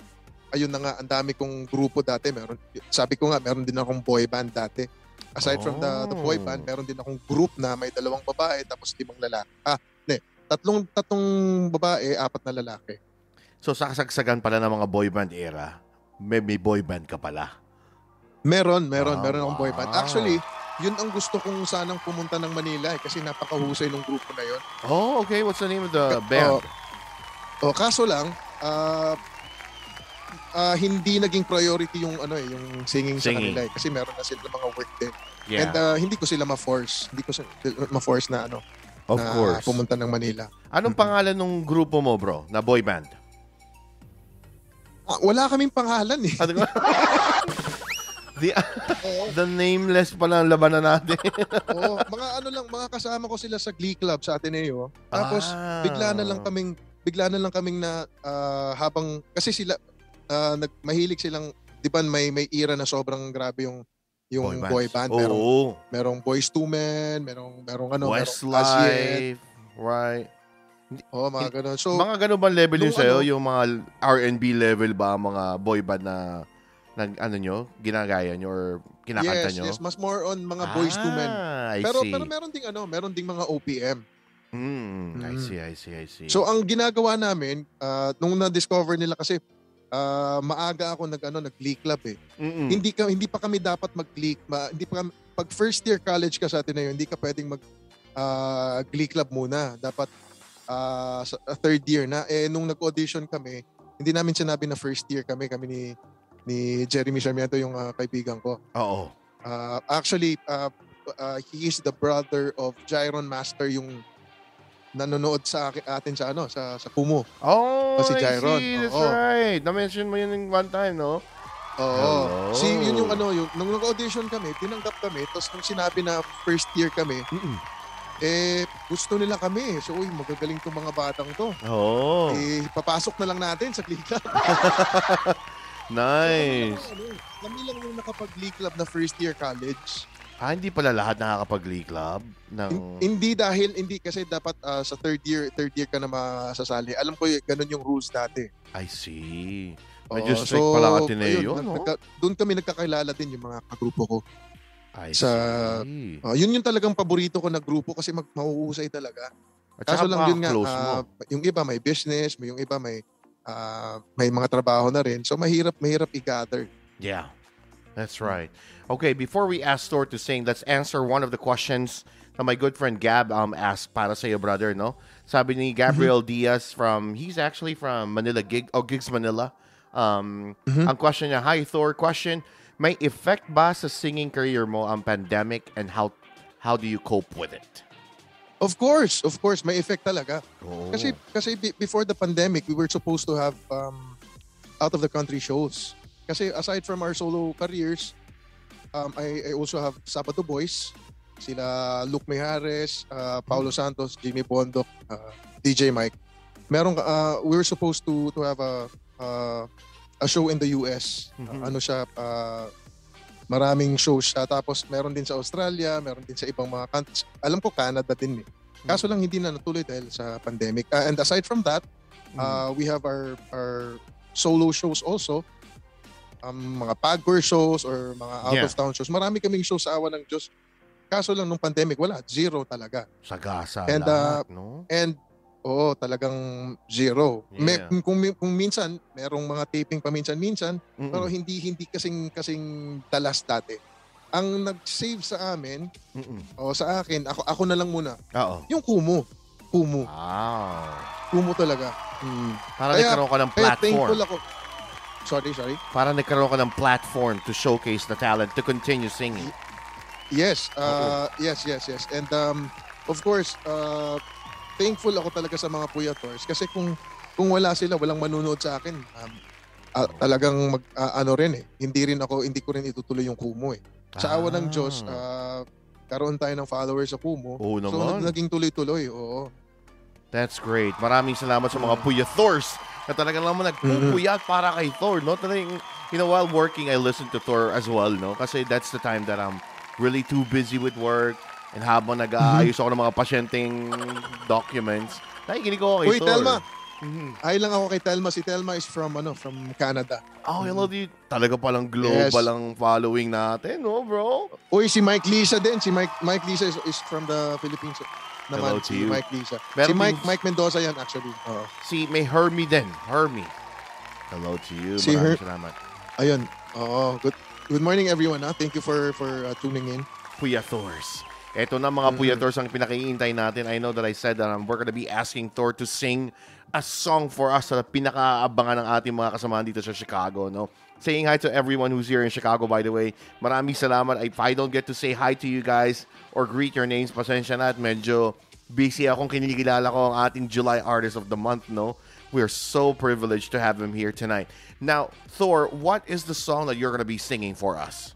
ayun na nga, ang dami kong grupo dati. Meron, sabi ko nga, meron din akong boy band dati. Aside oh. from the, the boy band, meron din akong group na may dalawang babae tapos limang lalaki. Ah, ne, tatlong, tatlong babae, apat na lalaki. So, sa kasagsagan pala ng mga boy band era, may, may boy band ka pala. Meron, meron, oh, meron akong boy band. Actually, yun ang gusto kong sanang pumunta ng Manila eh, kasi napakahusay ng grupo na yun. Oh, okay. What's the name of the band? Oh, oh kaso lang, uh, uh, hindi naging priority yung ano eh, yung singing, singing sa kanila eh, kasi meron na sila mga work din. Yeah. And uh, hindi ko sila ma-force. Hindi ko sila ma-force na ano, of na course, pumunta ng Manila. Anong mm-hmm. pangalan ng grupo mo, bro, na boy band? Ah, wala kaming pangalan eh. The, the nameless pala ang labanan natin. Oo, mga ano lang, mga kasama ko sila sa Glee Club sa Ateneo. Tapos ah. bigla na lang kaming bigla na lang kaming na uh, habang kasi sila uh, nag, mahilig silang 'di ba may may era na sobrang grabe yung yung boy, boy band. Merong, oh. merong Boys to Men, merong merong ano, Westlife, right? Oh, mga ganun. So mga ganun bang level yung sa'yo? Ano, yung mga R and B level ba mga boy band na nag ano nyo, ginagaya nyo or kinakanta yes, nyo? Yes, mas more on mga boys ah, to men. Pero, pero meron ding ano, meron ding mga O P M. Mm, mm. I see, I see, I see. So, ang ginagawa namin, uh, nung na-discover nila kasi, uh, maaga ako nag, ano, nag-Glee Club eh. Mm-mm. Hindi ka, hindi pa kami dapat mag-Glee, ma, hindi pa kami, pag first year college ka sa atin na yun, hindi ka pwedeng mag uh, Glee Club muna. Dapat uh, third year na. Eh, nung nag-audition kami, hindi namin sinabi na first year kami, kami ni ni Jeremy Sarmiento yung uh, kaibigan ko. Oo. Uh, actually, uh, uh, he is the brother of Jairon Master yung nanonood sa atin sa ano sa sa Kumu. Oh, o si Jairon. I see. That's oh, right. Na-mention mo yun one time, no? Oo. Si yun yung ano yung nung nag-audition kami, tinanggap kami tapos nung sinabi na first year kami, mm-mm, eh gusto nila kami. So, uy, magagaling tong mga batang to. Oo. Eh papasok na lang natin sa klika. Nice. Kami lang yung nakapag-Glee Club na first year college. Ah, hindi pala lahat nakakapag-Glee Club? Ng... Hindi dahil, hindi kasi dapat uh, sa third year, third year ka na masasali. Alam ko yun, ganun yung rules dati. I see. Medyo uh, strict so, pala Ateneo, no? Doon kami nagkakilala din yung mga kagrupo ko. I sa, see. Uh, yun yung talagang paborito ko na grupo kasi mag- mahuhusay talaga. At kaso lang yun nga, uh, yung iba may business, yung iba may... Uh, may mga trabaho na rin. So, mahirap, mahirap i-gather. Yeah, that's right. Okay, before we ask Thor to sing, let's answer one of the questions that my good friend Gab um, asked para sa'yo, brother, no? Sabi ni Gabriel mm-hmm. Diaz from, he's actually from Manila, Gig, oh, Gigs Manila. Um, mm-hmm. Ang question niya, hi, Thor, question, may effect ba sa singing career mo ang pandemic and how how do you cope with it? Of course, of course, may effect talaga. Oh. Kasi kasi before the pandemic, we were supposed to have um, out of the country shows. Kasi aside from our solo careers, um, I, I also have Sabado Boys, sila Luke Mejares, uh, Paulo Santos, Jimmy Bondoc, uh, D J Mike. Merong uh, we were supposed to to have a uh, a show in the U S. Mm-hmm. Uh, ano siya uh, maraming shows siya. Tapos meron din sa Australia, meron din sa ibang mga countries. Alam ko, Canada din eh. Kaso lang hindi na natuloy dahil sa pandemic. Uh, and aside from that, uh, we have our our solo shows also. Um, mga pagtour shows or mga out-of-town yeah. shows. Marami kaming shows sa awa ng Diyos. Kaso lang nung pandemic, wala. Zero talaga. Sagasa and, lahat, uh, no? And, oo, talagang zero. Yeah. May, kung, kung minsan, merong mga taping paminsan-minsan, mm-mm, pero hindi hindi kasing, kasing dalas dati. Ang nag-save sa amin, o sa akin, ako ako na lang muna, uh-oh, yung Kumu. Kumu. Wow. Kumu talaga. Mm. Para nagkaroon ka ng platform. Kaya thankful ako. Sorry, sorry? Para nagkaroon ka ng platform to showcase the talent, to continue singing. Yes. Uh, okay. Yes, yes, yes. And um, of course, uh, thankful ako talaga sa mga puyators. Kasi kung kung wala sila, walang manunood sa akin. Um, uh, talagang mag, uh, ano rin eh. Hindi rin ako, hindi ko rin itutuloy yung Kumu eh. Sa awa ng Diyos, uh, karoon tayo ng followers sa Kumu. Oo naman. So, naging tuloy-tuloy. Oo. That's great. Maraming salamat sa mga Puya Thors na talaga naman nagpupuyat mm-hmm. para kay Thor. No? You know, while working, I listen to Thor as well. No? Kasi that's the time that I'm really too busy with work and habang nag-aayos ako ng mga pasyenteng documents, nakikinig ko kay Uy, Thor. Uy, Telma! Mm-hmm. Ay lang ako kay Telma. Si Telma is from ano from Canada. Oh, you know, mm-hmm. talaga palang global yes. ang following natin, no, bro? Uy, si Mike Lisa din. Si Mike, Mike Lisa is, is from the Philippines. Naman, si Mike Lisa. Meron si Mike Mike Mendoza yan actually. Uh, si may Hermie din. Hermie. Hello to you. Si Her- salamat. Ayun. Oo. Good, good morning everyone. Ha? Thank you for for uh, tuning in. Puya Thors. Ito na mga mm-hmm. Puya Thors ang pinakihintay natin. I know that I said that um, we're gonna be asking Thor to sing a song for us sa pinakaabangan ng ating mga kasamahan dito sa Chicago. No? Saying hi to everyone who's here in Chicago, by the way. Maraming salamat. If I don't get to say hi to you guys or greet your names, pasensya na at medyo busy akong kinikilala ko ang ating July Artist of the Month, no? We are so privileged to have him here tonight. Now, Thor, what is the song that you're gonna be singing for us?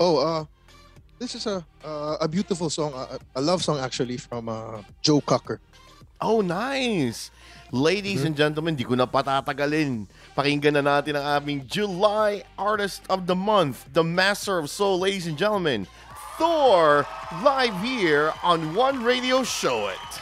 Oh, uh, this is a uh, a beautiful song, a, a love song actually from uh, Joe Cocker. Oh, nice! Ladies mm-hmm. and gentlemen, di ko na patatagalin. Pakinggan na natin ang aming July Artist of the Month, the Master of Soul, ladies and gentlemen, Thor, live here on One Radio. Show it!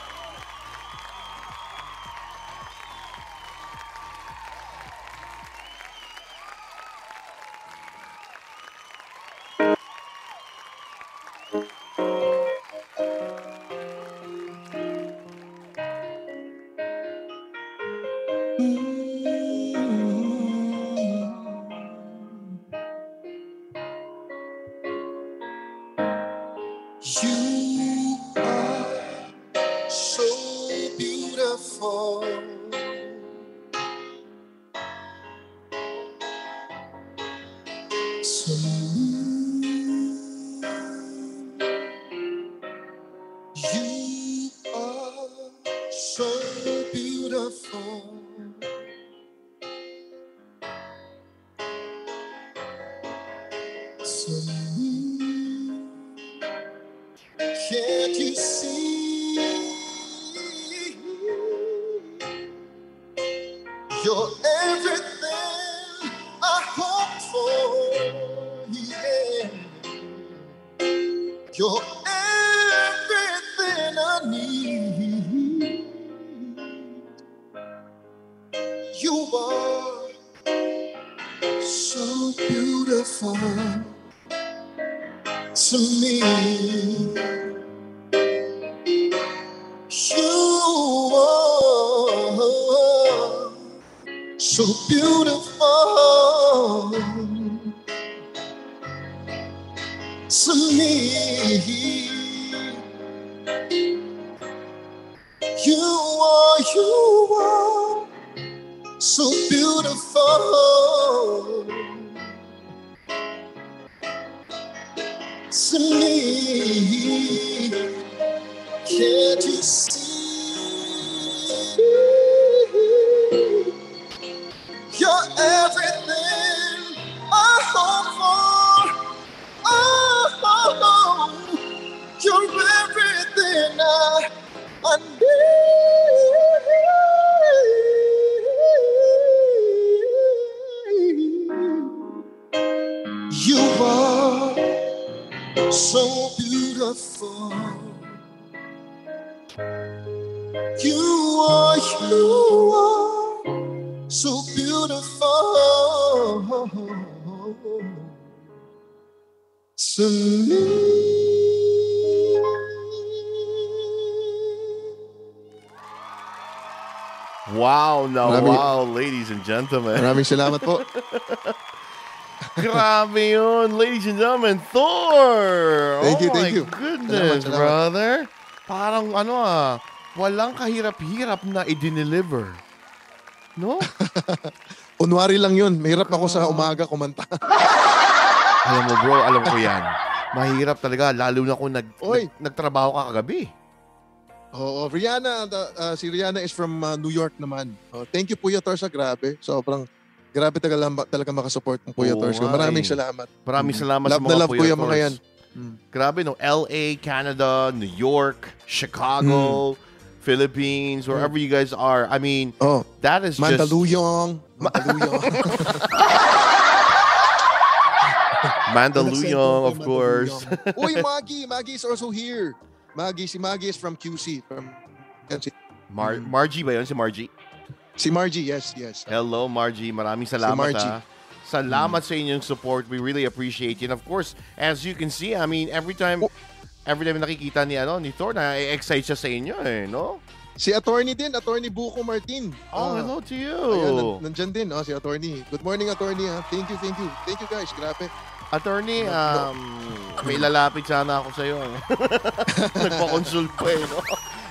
Wow, no, Marami, wow, ladies and gentlemen. Maraming salamat po. Grabe yun, ladies and gentlemen, Thor! Thank oh you, thank you. Oh my goodness, salamat, salamat. Brother. Parang ano ah, walang kahirap-hirap na i-deliver. No? Unwari lang yun. Mahirap ako sa umaga kumanta. Alam mo bro, alam ko yan. Mahirap talaga, lalo na kung nag, nag, nagtrabaho ka kagabi. Oo, oh, Rihanna, uh, si Rihanna is from uh, New York naman. Oh, thank you Puya Torsa, grabe. Sobrang, grabe talaga, talaga makasupport ng Puya oh, Torsa. Maraming salamat. Maraming salamat mm-hmm. sa mga love Puya Torsa. Mga yan. Mm. Grabe no, L A, Canada, New York, Chicago, mm. Philippines, wherever mm. you guys are. I mean, oh. that is Mandaluyong. Just... Mandaluyong. Mandaluyong, of course. Uy, Maggie. Maggie is also here. Maggie, si Maggie is from Q C. From Mar Margie ba yun? Si Margie? Si Margie, yes, yes. Hello, Margie. Maraming salamat si ha. Salamat sa inyong support. We really appreciate it. And of course, as you can see, I mean, every time, every time nakikita ni ano ni Thor, na-excite siya sa inyo eh, no? Si Attorney din, Attorney Buko Martin. Oh, uh, hello to you. Ayan, nandyan din, oh, si Attorney. Good morning, Attorney. Ha? Thank you, thank you. Thank you, guys. Grabe. Attorney, um, may lalapit sana ako sa'yo. Nagpa-consult pa eh, no?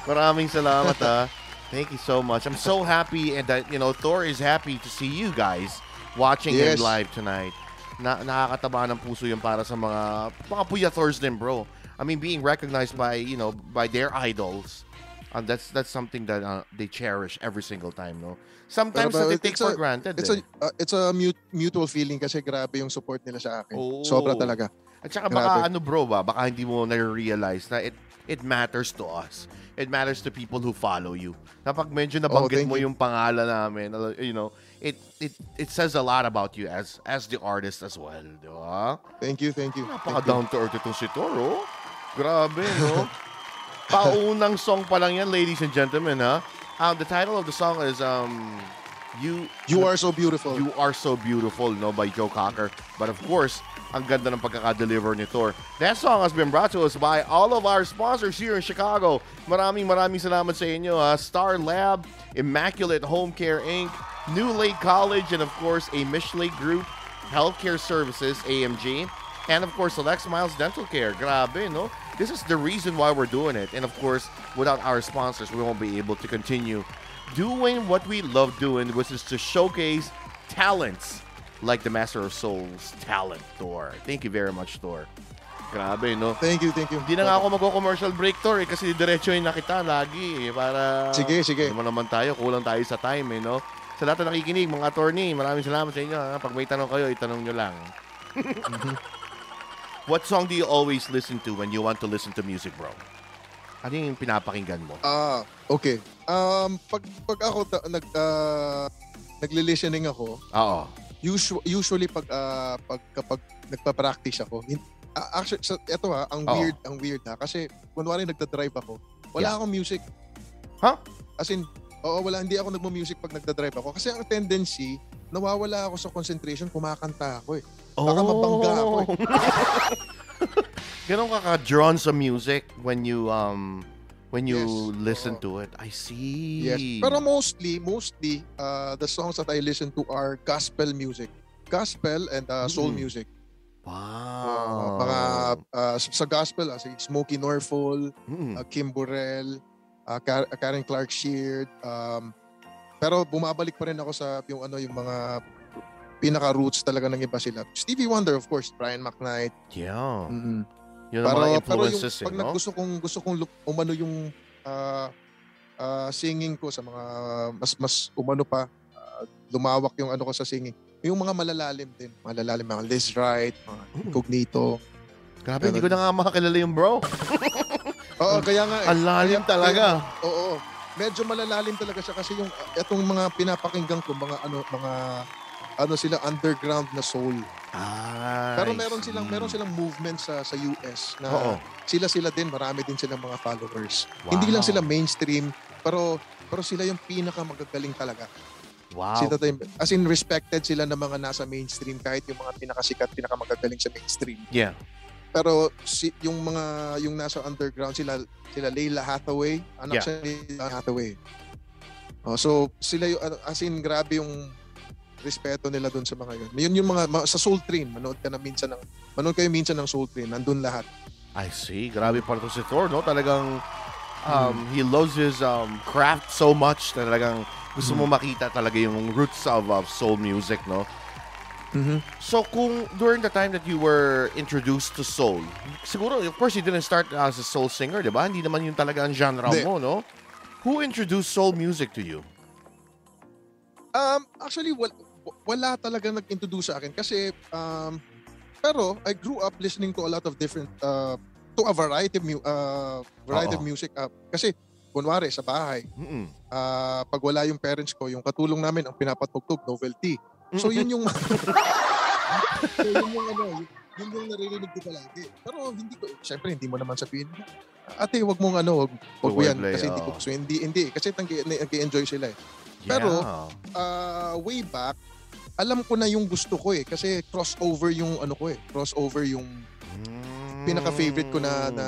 Maraming salamat, ha? Thank you so much. I'm so happy and that, you know, Thor is happy to see you guys. Watching yes. him live tonight. Na nakakataba ng puso yung para sa mga mga Puya Thors din, bro. I mean, being recognized by, you know, by their idols. And that's that's something that uh, they cherish every single time, no? Sometimes but, but, that they take a, for granted. It's eh. a uh, it's a mute, mutual feeling kasi grabe yung support nila sa akin. Oh. Sobra talaga. At saka baka grabe. ano bro ba, baka hindi mo na-realize na it it matters to us. It matters to people who follow you. Kapag medyo nabanggit oh, mo yung pangalan namin, you know, It it it says a lot about you as as the artist as well, di ba? Thank you, thank you. Napaka-down to earth itong si Toro. Grabe, no? Paunang song pa lang yan, ladies and gentlemen, ha? Um, the title of the song is um, You You Are So Beautiful. You Are So Beautiful, no? By Joe Cocker. But of course, ang ganda ng pagkakadeliver ni Thor. That song has been brought to us by all of our sponsors here in Chicago. Maraming maraming salamat sa inyo, ha? Star Lab, Immaculate Home Care Incorporated, New Lake College, and of course, a Michelin Group, Healthcare Services, A M G, and of course, Alex Miles Dental Care. Grabe, no? This is the reason why we're doing it. And of course, without our sponsors, we won't be able to continue doing what we love doing, which is to showcase talents like the Master of Souls talent, Thor. Thank you very much, Thor. Grabe, no? Thank you, thank you. Hindi na nga ako mag-commercial break, Thor, eh, kasi diretso yung nakita lagi, eh, para... Sige, sige. Naman naman tayo, kulang tayo sa time, eh, no? Sa lahat na nakikinig, mga attorney, maraming salamat sa inyo. Ha? Pag may tanong kayo, itanong nyo lang. What song do you always listen to when you want to listen to music, bro? Ano yung pinapakinggan mo? Ah, uh, okay. Um, pag, pag ako nag, uh, nagli-listening ako, oo. Usually, usually pag, uh, pag, kapag nagpa-practice ako, in, uh, actually, so, eto ha, ang oo. weird, ang weird ha, kasi kunwari nagdadrive ako, wala yeah. akong music. Huh? As in, oo, wala. Hindi ako nagmo-music pag nagdadrive ako. Kasi ang tendency, nawawala ako sa concentration, kumakanta ako eh. Baka oh. mabangga ako eh. Ganun ka ka-drawn sa music when you, um, when you yes. listen uh, to it. I see. Yes. Pero mostly, mostly, uh, the songs that I listen to are gospel music. Gospel and uh, soul mm. music. Wow. Uh, mga, uh, sa gospel, uh, Smokey Norfolk, mm. uh, Kim Burrell, Uh, Karen Clark Sheard, um, pero bumabalik pa rin ako sa yung ano yung mga pinaka-roots talaga ng iba sila. Stevie Wonder, of course, Brian McKnight. Yeah. Mm-hmm. Yun ang mga influences, pero yung, eh, pag no? gusto kong, gusto kong umano yung uh, uh, singing ko sa mga mas mas umano pa, uh, lumawak yung ano ko sa singing. Yung mga malalalim din. Malalalim, mga Liz Wright, mga Incognito. Grabe, pero, hindi ko na nga makakilala yung bro. Oo, kaya nga eh. Ang lalim talaga. Oo, oo. Medyo malalalim talaga siya kasi yung itong mga pinapakinggan ko, mga ano, mga ano sila, underground na soul. Ah. Pero meron silang meron silang movement sa sa U S na oo. sila sila din, marami din silang mga followers. Wow. Hindi lang sila mainstream, pero pero sila yung pinaka magagaling talaga. Wow. Sila tayo, as in respected sila ng mga nasa mainstream kahit yung mga pinakasikat, pinaka magagaling sa mainstream. Yeah. Pero si, yung mga yung nasa underground sila sila Leila Hathaway, anak yeah. siya ni Hathaway. Oh, so sila yung, as in grabe yung respeto nila doon sa mga yun. Yun yung mga sa Soul Train, manood ka na minsan ng manood kayo minsan ng Soul Train, nandun lahat. I see. Grabe pala to si Thor, no? Talagang Um, he loves his um, craft so much na talagang gusto mo makita talaga yung roots of, of soul music, no? Mm-hmm. So, kung during the time that you were introduced to soul, siguro, of course, you didn't start as a soul singer, di ba? Hindi naman yun talaga ang genre De- mo, no? Who introduced soul music to you? Um, actually, wal- wala talaga nag-introduce sa akin kasi, um, pero I grew up listening to a lot of different, uh, to a variety of, mu- uh, variety of music. Uh, kasi, kunwari, sa bahay, uh, pag wala yung parents ko, yung katulong namin ang pinapatugtog, novelty. So yun yung so yun yung ano, yun yung naririnig ko palagi. Pero hindi ko, syempre hindi mo naman sabihin, ate, wag mong ano, wag, wag mo yan kasi hindi ko gusto. Hindi, hindi. Kasi nag-enjoy sila eh. Pero, yeah. uh, way back, alam ko na yung gusto ko eh. Kasi crossover yung ano ko eh. Crossover yung pinaka-favorite ko na, na,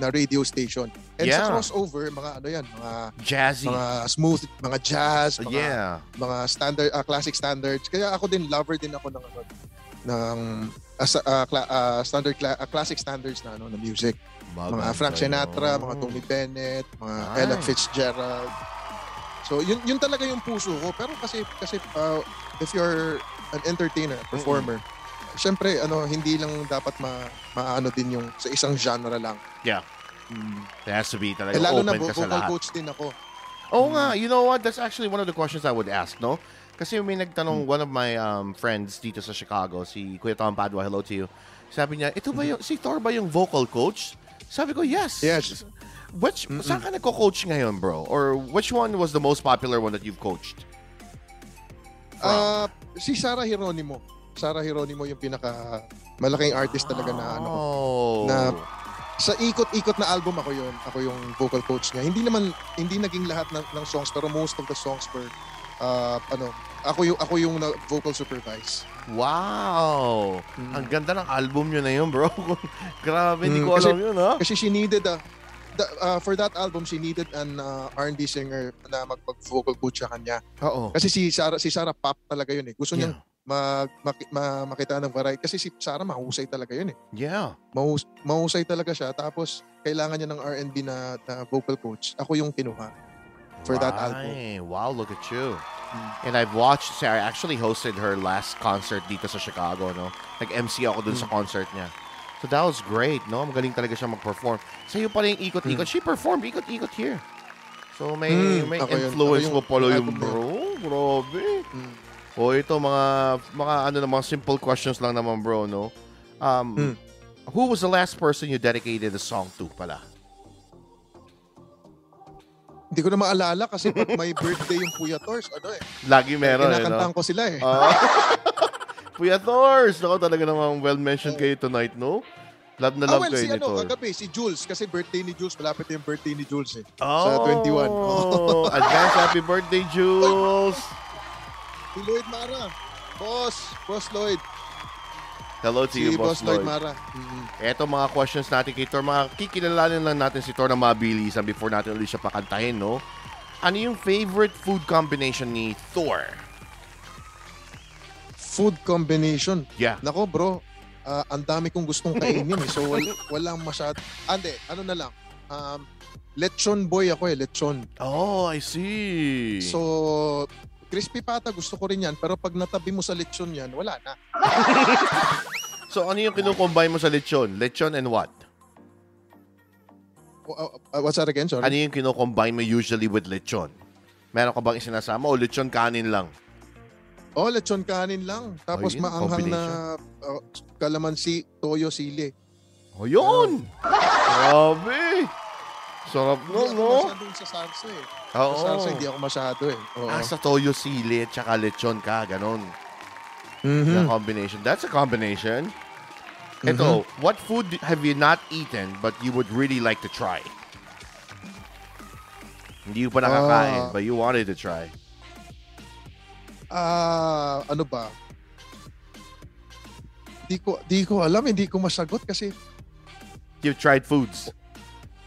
na radio station. And yeah. sa crossover, mga ano yan, mga jazzy, mga smooth, mga jazz, mga, yeah. mga standard, uh, classic standards. Kaya ako din, lover din ako ng, ng uh, uh, cl- uh, standard, uh, classic standards na, ano, na music. Maganda, mga Frank Sinatra, yun. Mga Tony Bennett, mga nice. Ella Fitzgerald. So, yun, yun talaga yung puso ko. Pero kasi, kasi uh, if you're an entertainer, performer, mm-hmm. Siyempre, ano, hindi lang dapat ma- maano din yung sa isang genre lang. Yeah. Mm. There has to be talaga eh, open na, ka sa lahat. Lalo na vocal coach din ako. Oo mm. nga. You know what? That's actually one of the questions I would ask, no? Kasi may nagtanong mm. one of my um, friends dito sa Chicago, si Kuya Tom Padua, hello to you. Sabi niya, ito ba yung, si Thor ba yung vocal coach? Sabi ko, yes. Yes. Which, Mm-mm. saan ka nagko-coach ngayon, bro? Or which one was the most popular one that you've coached? Uh, si Sarah Geronimo. Sarah Geronimo yung pinaka malaking artist talaga na ano oh. na sa ikot-ikot na album ako yon ako yung vocal coach niya. Hindi naman hindi naging lahat ng, ng songs pero most of the songs were uh, ano ako yung ako yung vocal supervise. Wow. Mm. Ang ganda ng album niyo na yun, bro. Grabe, hindi mm, ko alam kasi, yun, ha? Kasi she needed a the, uh, for that album she needed an uh, R and B singer na mag-vocal coach sa kanya. Oo. Kasi si Sarah si Sarah pop talaga yun eh. Gusto yeah. niya Mag, mak, ma, makita ng variety. Kasi si Sarah mahusay talaga yun eh. Yeah. Mahus, mahusay talaga siya. Tapos, kailangan niya ng R and B na, na vocal coach. Ako yung kinuha for right. that album. Wow, look at you. Mm. And I've watched, I actually hosted her last concert dito sa Chicago, no? Nag-M C ako dun mm. sa concert niya. So that was great, no? Magaling talaga siya mag-perform. Sa'yo pala yung ikot-ikot. Mm. She performed ikot-ikot here. So may, mm. may influence yun. Mo pala yung, yung bro. Grabe. Mm. O ito, mga, mga, ano, mga simple questions lang naman, bro, no? Um, hmm. Who was the last person you dedicated a song to pala? Hindi ko na maalala kasi pag may birthday yung Puya Tors, ano eh. Lagi meron, eh, no? Kinakantaan ko sila, eh. Uh, Puya Tors! Ako talaga namang well-mentioned kayo tonight, no? Love na love ah, well, kayo si, ni ano, Thor. Kagabi, si Jules. Kasi birthday ni Jules. Malapit na yung birthday ni Jules, eh. Oh, sa twenty-one. Oh. Advance happy birthday, Jules! Si Lloyd Mara. Boss. Boss Lloyd. Hello to si you, Boss, Boss Lloyd. Lloyd Mara. Mm-hmm. Eto mga questions natin kay Thor. Mga kikilalanin lang natin si Thor na mabilisan before natin ulit siya pakantahin, no? Ano yung favorite food combination ni Thor? Food combination? Yeah. Nako, bro. Uh, ang dami kong gustong kainin. So, wal- walang masyad... Ande, ano na lang. Um, lechon boy ako eh. Lechon. Oh, I see. So... Crispy pata, gusto ko rin yan. Pero pag natabi mo sa lechon yan, wala na. So, ano yung kinukombine mo sa lechon? Lechon and what? Uh, what's that again? Sorry. Ano yung kinukombine mo usually with lechon? Meron ka bang isinasama o lechon kanin lang? Oh, lechon kanin lang. Tapos oh, yun, maanghang na uh, kalamansi, toyo, sili. O oh, yun! Grabe! Sarap no, no? Hindi ako masyadong sa salsa eh. Oo. Sa salsa hindi ako masyado eh. Oo. Ah, sa toyo, sili, tsaka lechon ka, ganon. Mm-hmm. That combination. That's a combination. Mm-hmm. Ito, what food have you not eaten but you would really like to try? Hindi ko pa nakakain, uh, but you wanted to try. Ah, uh, ano ba? Di ko, di ko alam, hindi ko masagot kasi... You've tried foods.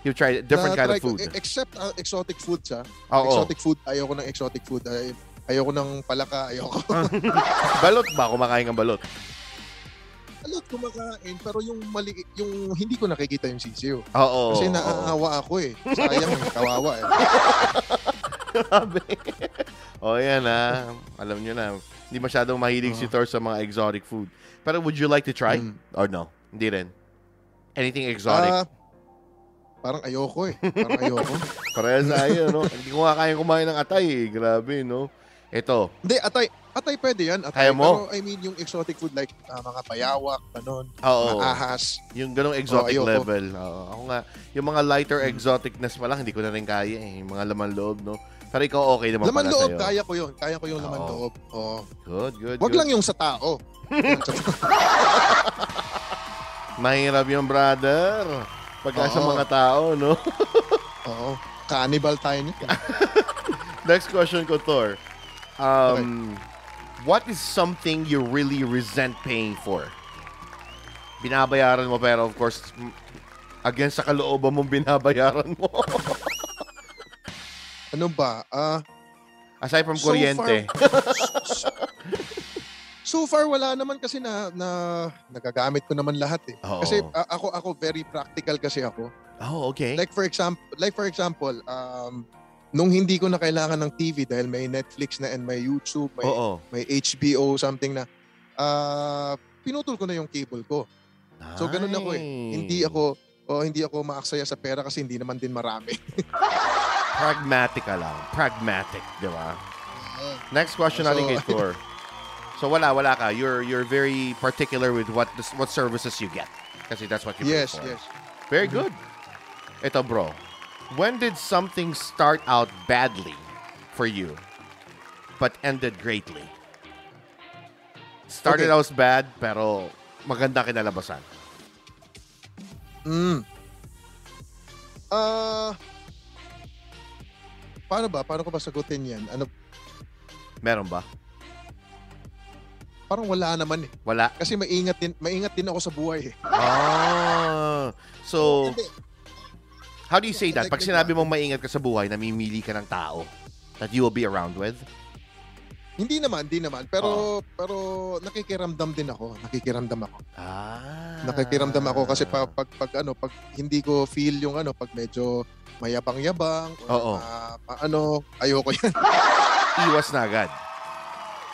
You've tried different na, kind try, of food. Except uh, exotic foods, ha? Oh, exotic oh. food. Ayoko ng exotic food. Ay, ayoko ng palaka. Ayoko. Balot ba? Kumakain ng balot? alot kumakain, pero yung mali, yung hindi ko nakikita yung sisiyo. Oo. Kasi naaawa ako eh. Sayang, kawawa eh. O oh, yan ha. Alam nyo na, hindi masyadong mahilig uh. si Thor sa mga exotic food. Pero would you like to try? Mm. Or no? Hindi rin. Anything exotic? Uh, Parang ayoko eh. Parang ayoko. Parehas na ayun, no? Hindi ko nga kaya kumain ng atay eh. Grabe, no? Ito. Hindi, atay. Atay pwede yan. Atay. Kaya mo? Pero I mean, yung exotic food like uh, mga payawak, panon, mga ahas. Yung ganong exotic oh, level. Oo. Ako nga, yung mga lighter hmm. exoticness pa lang, hindi ko na rin kaya eh. Yung mga laman loob, no? Pero ikaw okay naman laman pala loob, sa'yo. Laman loob, kaya ko yun. Kaya ko yung oh. laman loob. Oh. Good, good, Wag good. lang yung sa tao. Mahirap yung brother. Pagka sa mga tao, no? Oo. Cannibal tayo niya. Next question ko, Thor. Um, okay. What is something you really resent paying for? Binabayaran mo, pero of course, against sa kalooban mong binabayaran mo. Ano ba? Uh, Aside from kuryente. So far, So far, wala naman kasi na, na nagagamit ko naman lahat eh. Oh. Kasi uh, ako ako very practical kasi ako. Oh, okay. Like for example, like for example, um nung hindi ko na kailangan ng T V dahil may Netflix na and may YouTube, may oh, oh. may H B O something na uh, pinutol ko na yung cable ko. Ay. So ganoon ako eh. Hindi ako oh, hindi ako maaksaya sa pera kasi hindi naman din marami. Pragmatic lang. Pragmatic, di ba? Uh, Next question so, natin kay Thor. So wala, wala ka. You're you're very particular with what what services you get. Kasi that's what you pay yes, for. Yes, yes. Very mm-hmm. good. Ito bro, when did something start out badly for you but ended greatly? Started okay. out bad pero maganda kinalabasan. Mm. Uh, paano ba? Paano ko ba sagutin yan? Ano? Meron ba? Parang wala naman eh. Wala? Kasi maingat din, maingat din ako sa buhay eh. Ah. So, how do you say that? Pag sinabi mong maingat ka sa buhay, namimili ka ng tao that you will be around with? Hindi naman, hindi naman. Pero, oh. pero nakikiramdam din ako. Nakikiramdam ako. Ah. Nakikiramdam ako kasi pag, pag, pag, ano, pag hindi ko feel yung ano, pag medyo mayabang-yabang, o oh, oh. ma, ma, ano, ayoko yan. Iwas na agad.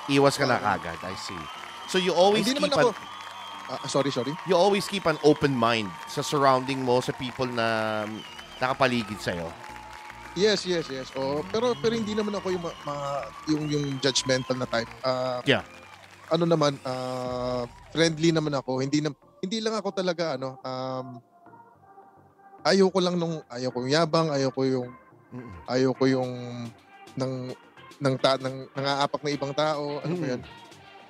Iwas ka na agad, I see. So you always Hindi keep naman ako. An... Uh, sorry, sorry. You always keep an open mind sa surrounding mo, sa people na nakapaligid sa'yo. Yes, yes, yes. Oh, pero pero hindi naman ako yung ma, ma, yung yung judgmental na type. Uh, yeah. Ano naman, uh, friendly naman ako. Hindi na, hindi lang ako talaga ano, um ayoko lang nung ayoko yung yabang, ayoko yung ayoko yung nang ng ta ng nangaapak na ibang tao ano mm. 'yan.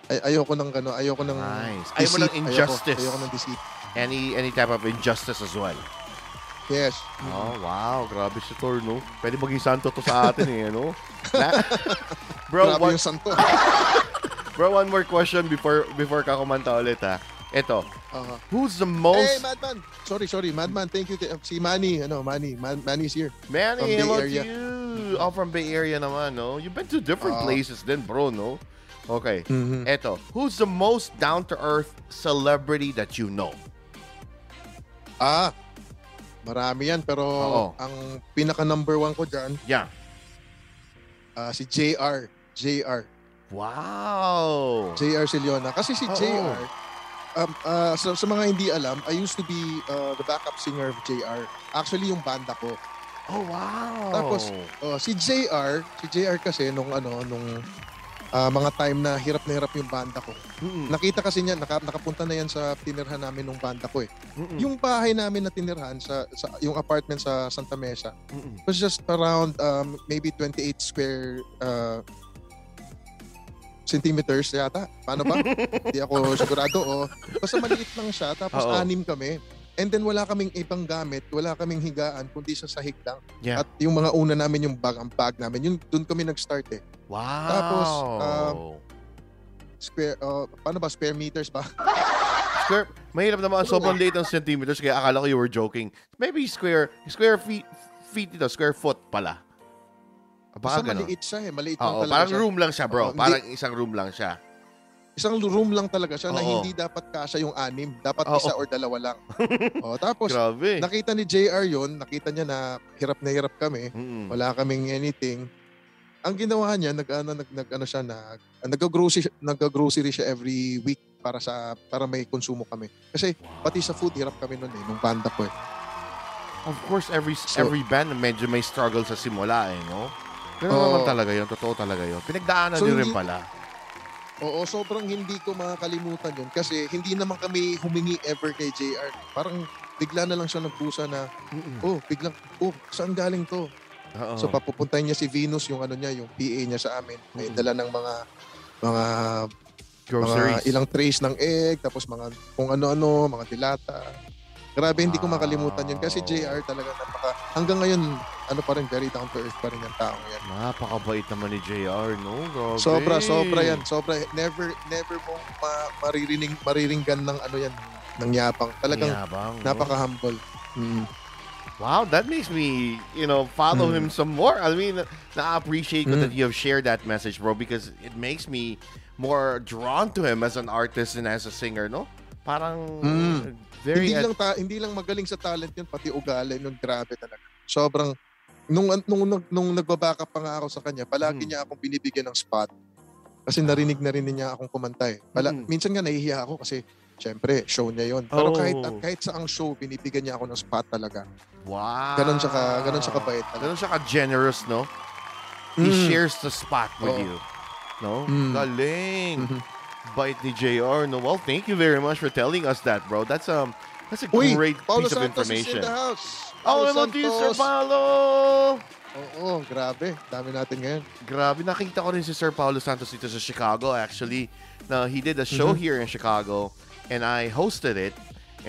Ay ayoko ng ano, ayoko ng nice. Ayoko ng injustice. Ayoko, ayoko ng deceit. Any any type of injustice as well. Yes. Oh, wow, grabe si Thor, no. Pwede maging santo to sa atin eh, no. Bro, grabe one yung santo. Bro, one more question before before ka kumanta ulit ha. Ito. Uh-huh. Who's the most Hey, Madman. Sorry, sorry, Madman. Thank you si Manny, ano, Manny. Man Manny's here. Manny, hello to you. All from Bay Area naman, no? You've been to different uh, places then, bro, no? Okay. Mm-hmm. Eto, who's the most down-to-earth celebrity that you know? Ah, marami yan. Pero Uh-oh. ang pinaka-number one ko dyan, yeah. Uh, si J R. J R. Wow! J R Siliona. Kasi si Uh-oh. J R, um, uh, sa, sa mga hindi alam, I used to be uh, the backup singer of J R. Actually, yung banda ko. Oh wow. Tapos oh, si J R, si J R kasi nung ano nung uh, mga time na hirap na hirap yung banda ko. Mm-mm. Nakita kasi niya naka, nakapunta na yan sa tinirhan namin nung banda ko eh. Mm-mm. Yung bahay namin na tinirhan sa, sa yung apartment sa Santa Mesa. Mm-mm. It was just around um, maybe twenty-eight square uh, centimeters yata. Paano ba? Hindi ako sigurado oh. Basta maliit lang siya tapos Uh-oh. anim kami. And then wala kaming ibang gamit, wala kaming higaan kundi sa sahig lang. Yeah. At yung mga una namin yung bag, ang bag namin, yun doon kami nag-start eh. Wow. Tapos um, square uh, paano ba square meters ba? Square, mahirap naman sobrang late ng centimeters kaya akala ko you were joking. Maybe square square feet feet ito, square foot pala. Basta maliit siya eh, maliit lang talaga. Parang room lang siya, bro. Uh, parang hindi, isang room lang siya. isang room lang talaga siya, oo, na hindi dapat kasya yung anim. Dapat oo, isa or dalawa lang. O, tapos, grabe, nakita ni J R yun. Nakita niya na hirap na hirap kami. Mm-hmm. Wala kaming anything. Ang ginawa niya, nag-ano nag, nag, ano siya, nag, nag-grocery, nag-grocery siya every week para sa para may konsumo kami. Kasi pati sa food, hirap kami noon eh, nung banda ko eh. Of course, every so, every band medyo may struggle sa simula eh, no? Pero oh, naman talaga yun, totoo talaga yun. Pinagdaanan so, yun rin pala. Oo, sobrang hindi ko makakalimutan yun kasi hindi naman kami humingi ever kay J R. Parang bigla na lang siya nagpusa na, mm-mm, oh, biglang, oh, saan galing to? Uh-oh. So papupuntahin niya si Venus, yung ano niya, yung P A niya sa amin. May dala ng mga mga groceries, mga ilang trays ng egg, tapos mga kung ano-ano, mga dilata. Grabe, wow, hindi ko makalimutan yun kasi J R talaga napaka, hanggang ngayon ano pa rin, very down to earth pa rin yung taong yan. Napakabait naman ni J R, no? Grabe. Sobra, sobra yan. Sobra, never never mong ma- maririnig mariringgan ng ano yan, ng yapang. Talagang yabang, napaka-humble. No? Mm. Wow, that makes me, you know, follow mm. him some more. I mean, I appreciate mm. that you have shared that message, bro, because it makes me more drawn to him as an artist and as a singer, no? Parang mm. very... Hindi at- lang, ta- hindi lang magaling sa talent yun, pati ugali nun, grabe talaga. Sobrang, nung, nung, nung, nung nagbabaka pa nga ako sa kanya, palagi mm. niya akong binibigyan ng spot. Kasi narinig na rin niya akong kumantay. Pala- mm. Minsan nga nahihiya ako kasi... Siyempre, show niya yun. Pero oh, kahit kahit sa ang show, binibigyan niya ako ng spot talaga. Wow. Ganon siya, ka, ganon siya kabait talaga. Ganon siya ka-generous, no? Mm. He shares the spot with oh. you. No? Mm. Galing. Mm-hmm. Bait ni J R. No? Well, thank you very much for telling us that, bro. That's um, that's a Uy, great Paulo piece Santos of information. Is in the house. Paulo oh, hello to you, Sir Paulo! Oo, grabe. Dami natin ngayon. Grabe. Nakita ko rin si Sir Paulo Santos dito sa Chicago, actually. Now, he did a show mm-hmm. here in Chicago. And I hosted it.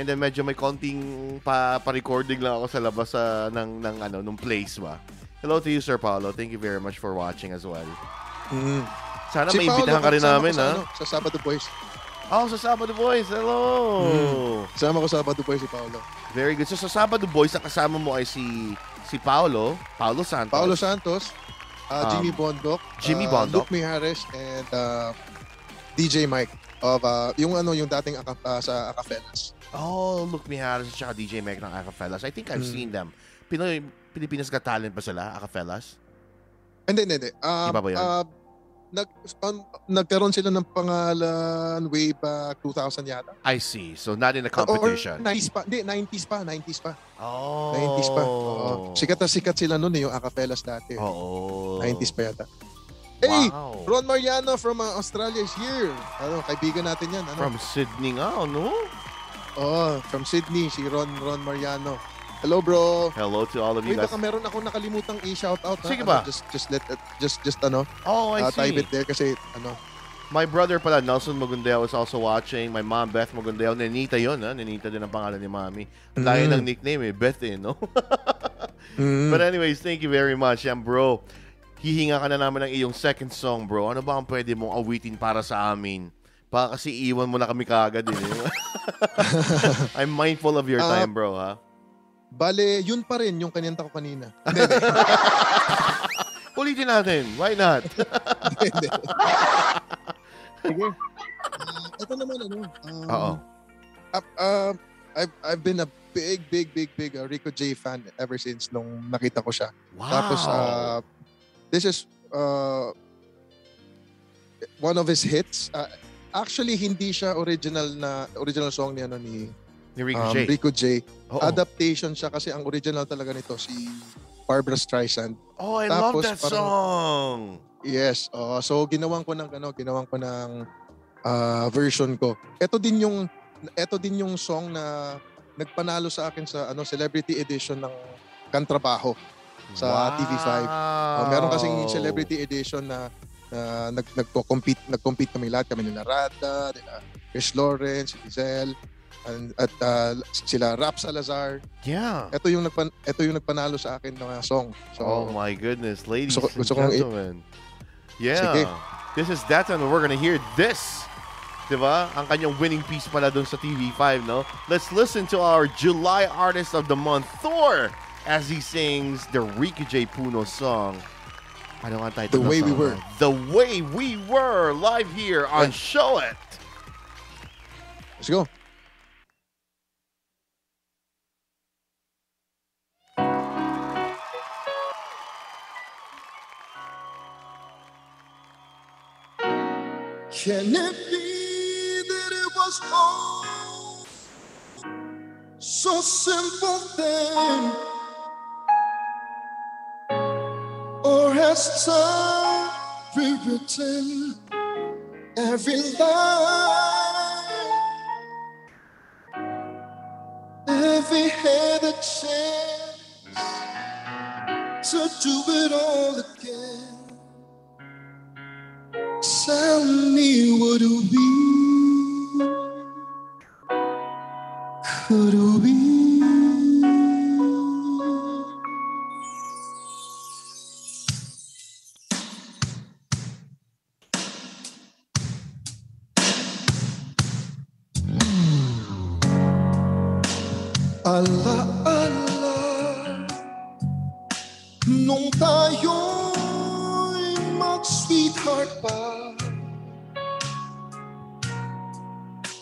And then medyo may konting pa, pa-recording lang ako sa labas uh, ng, ng, ano, ng place ba. Hello to you, Sir Paolo. Thank you very much for watching as well. Mm. Sana si may imbitahan ka rin namin, ha? Sa, ano, sa Sabado Boys. Oh, sa Sabado Boys. Hello! Mm. Kasama ko sa Sabado Boys si Paolo. Very good. So sa Sabado Boys, ang kasama mo ay si si Paolo. Paolo Santos. Paolo Santos. Uh, Jimmy Bondoc. Jimmy Bondoc. Uh, Luke Mijares. And uh, D J Mike. Of, uh, yung ano yung dating Aka, uh, sa Akafelas. Oh, Luke Mijares at saka D J Mike ng Akafelas. I think I've mm. seen them. Pinoy, Pilipinas Got Talent pa sila, Akafelas? Hindi, hindi, hindi. Uh, Iba ba yun? Uh, nag, um, nagkaroon sila ng pangalan way back two thousand yata. I see. So, not in a competition. Uh, or nineties pa. Hindi, nineties pa. nineties pa. Oh. nineties pa. Oo. Sikat na sikat sila nun eh, yung Akafelas dati. Oo. Oh. nineties pa yata. Hey, wow. Ron Mariano from uh, Australia is here. Ano, kaibigan natin yan. Ano? From Sydney nga, ano? Oh, from Sydney, si Ron Ron Mariano. Hello, bro. Hello to all of you Wait, guys. Wait, baka meron ako nakalimutang i-shoutout. Sige ba? Ano, just, just let, uh, just, just ano. Oh, I uh, see. Type it there kasi, ano. My brother pala, Nelson Magundeo is also watching. My mom, Beth Magundeo. Ninita yun, ha? Ninita din ang pangalan ni Mami. Ang layo mm. ng nickname, eh. Beth, eh, no? mm. But anyways, thank you very much, yan, bro. Hihinga ka na naman ng iyong second song, bro. Ano ba ang pwede mong awitin para sa amin? Baka kasi iwan mo na kami kaagad din. Eh. I'm mindful of your uh, time, bro, ha? Bale, yun pa rin yung kaniyanta ko kanina. Ulitin natin. Why not? Sige. Uh, ito naman, ano? Um, Oo. Uh, uh, I've, I've been a big, big, big, big uh, Rico J. fan ever since nung nakita ko siya. Wow. Tapos, uh, this is uh, one of his hits. Uh, actually, hindi siya original na original song ni ano ni, ni Rico, um, J. Rico J. Uh-oh. Adaptation siya kasi ang original talaga nito si Barbra Streisand. Oh, I Tapos, love that parang, song. Yes. Uh, so ginawan ko ng ano, ginawan ko ng uh, version ko. Ito din yung ito din yung song na nagpanalo sa akin sa ano Celebrity Edition ng Kantrabaho. Sa wow. T V five. Uh, meron kasing Celebrity Edition na uh, nag, nagko-compete, nag-compete kami lahat. Kami nila Rada, nila Chris Lawrence, Giselle, and, at uh, sila Rap Salazar. Yeah. Ito yung, nagpan- ito yung nagpanalo sa akin ng uh, song. So, oh my goodness, ladies so, and so gentlemen. It. Yeah. Sige. This is that and we're gonna hear this. Diba? Ang kanyang winning piece pala dun sa T V five, no? Let's listen to our July Artist of the Month, Thor, as he sings the Rico J. Puno song, Ano nga title? The Way We Were. The Way We Were, live here on Show It. Let's go. Can it be that it was all so simple then? Or has time rewritten every line, every had a chance to do it all again? Tell me, would we, could we? Allah, Allah, nung tayo'y mag-sweetheart pa,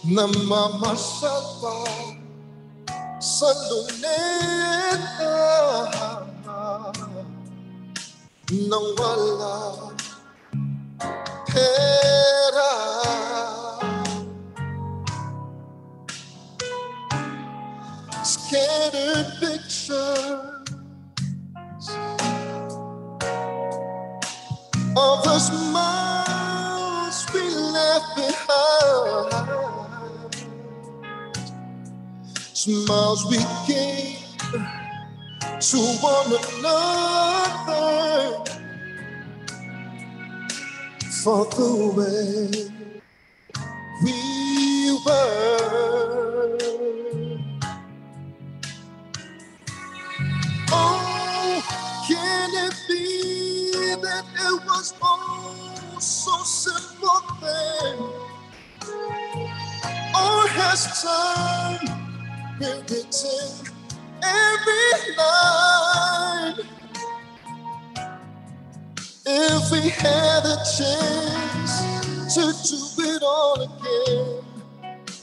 namamasal pa sa luneta nang wala pera. Scattered pictures of the smiles we left behind, smiles we gave to one another, for the way we were. Oh, can it be that it was all so simple then? Or has time been written every line, if we had a chance to do it all again,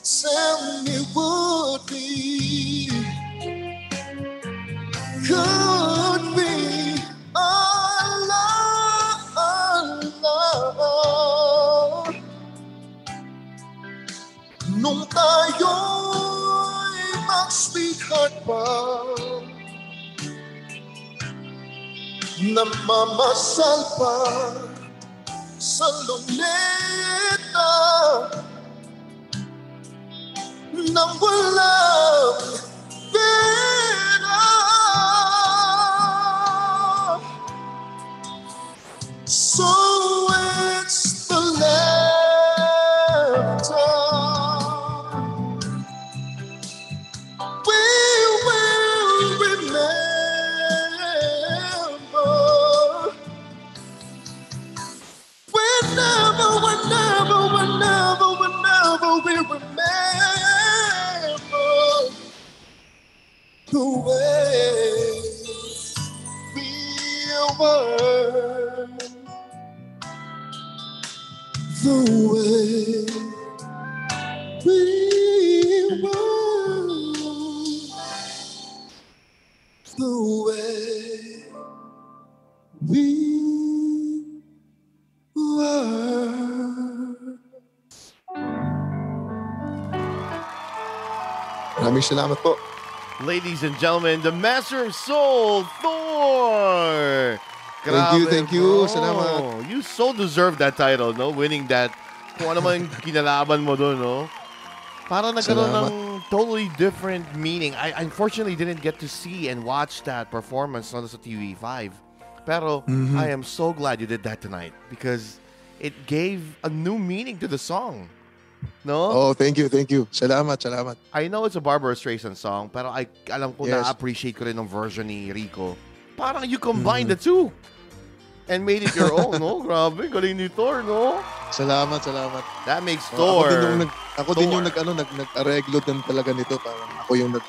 tell me would we, could we, Allah, Allah, nung tayo sweetheart pa, namamasal pa sa luneta nang walang pera. So it's the laughter we remember the way we were, the way we were, the way we were. Ladies and gentlemen, the master of soul, Thor. Thank you, thank you. Salamat. You so deserve that title, no? Winning that. Kung ano man kinalaban mo doon, no? Para nagkaroon ng totally different meaning. I unfortunately didn't get to see and watch that performance on sa T V five. Pero mm-hmm. I am so glad you did that tonight because it gave a new meaning to the song. No? Oh, thank you, thank you. Salamat, salamat. I know it's a Barbra Streisand song, pero I, alam ko yes. na-appreciate ko rin ng version ni Rico. Parang you combined mm. the two and made it your own, no? Grabe, galing ni Thor, no? Salamat, salamat. That makes Thor. Uh, ako din yung nag-ano, nag, nag-areglo din talaga nito. Parang ako yung nag,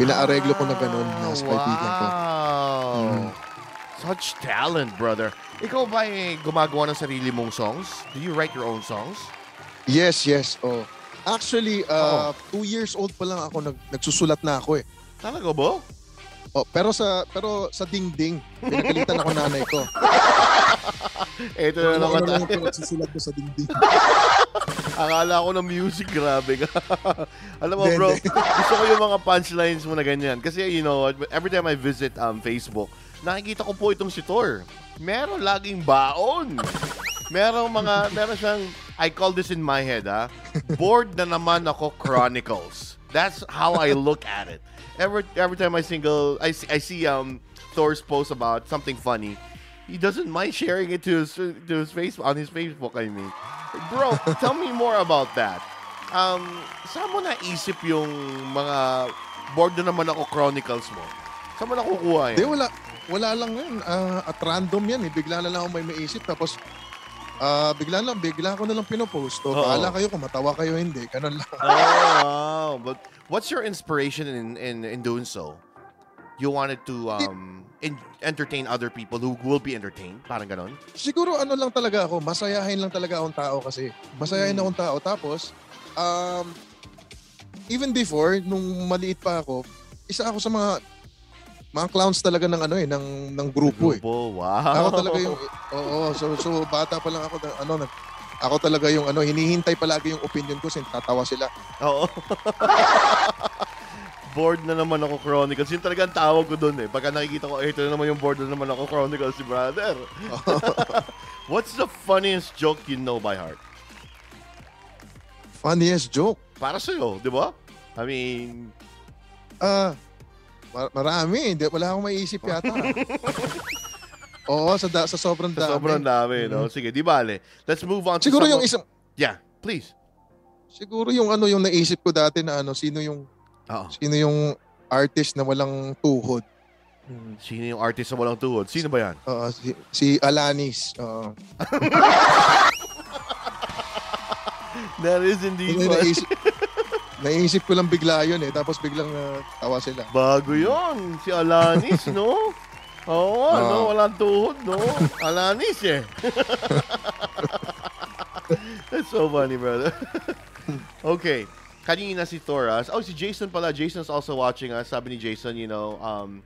pina-areglo ko na ganun. Wow. Wow. Mm. Such talent, brother. Ikaw ba eh, gumagawa ng sarili mong songs? Do you write your own songs? Yes, yes. Oh. Actually, uh, oh. two years old pa lang ako, nag nagsusulat na ako eh. Talaga ba? Oh, pero sa pero sa dingding, pinagalitan ako nanay ko. Ito na naman tayo. Ano lang nagsusulat ko sa dingding. Akala ko na music, grabe ka. Alam mo bro, gusto ko yung mga punchlines mo na ganyan. Kasi you know, every time I visit um, Facebook, nakikita ko po itong si Thor. Meron laging baon. Merong mga, meron siyang, I call this in my head, ah, bored na naman ako chronicles. That's how I look at it. Every every time I single, I see, I see um Thor's post about something funny. He doesn't mind sharing it to his to his Facebook, on his Facebook, I mean. Bro, tell me more about that. Um, saan mo naisip yung mga bored na naman ako chronicles mo? Saan mo nakukuha yan? Di, wala. Wala lang yan. Uh, at random yan eh. Bigla na lang ako may maisip. Tapos, uh, bigla lang, bigla ko na lang pinopost. O, bahala kayo kung matawa kayo, hindi. Ganun lang. Oh, wow. But what's your inspiration in, in, in doing so? You wanted to um, in, entertain other people who will be entertained? Parang ganun? Siguro ano lang talaga ako. Masayahin lang talaga akong tao kasi. Masayahin hmm. akong tao. Tapos, um, even before, nung maliit pa ako, isa ako sa mga... mga clowns talaga ng ano eh, ng ng grupo, grupo. eh. Wow. Ako talaga yung Oo, oh, oh, so so bata pa lang ako ano nag Ako talaga yung ano, hinihintay palagi yung opinion ko, sin tatawa sila. Oo. Bored na naman ako Chronicles. Yun talaga ang tawag ko doon eh. Pagka nakikita ko, eh, ito na naman yung bored na naman ako Chronicles, brother. What's the funniest joke you know by heart? Funniest joke? Para sa'yo, di ba? I mean, ah uh, Mar marami. Hindi, wala akong maiisip yata. Oo, sa, da sa sobrang dami. Sa sobrang dami, no? Sige, di bale. Let's move on to Siguro some... yung isang... Yeah, please. Siguro yung ano, yung naisip ko dati na ano, sino yung... Uh-oh. Sino yung artist na walang tuhod? Sino yung artist na walang tuhod? Sino ba yan? Uh, si, si Alanis. Uh... That is indeed one. Naiisip ko lang bigla yun eh. Tapos biglang uh, tawa sila. Bago yun. Si Alanis, no? Oo, uh, no? Walang tuhod, no? Alanis eh. That's so funny, brother. Okay. Kanina si Thor. Oh, si Jason pala. Jason's also watching us. Sabi ni Jason, you know, um,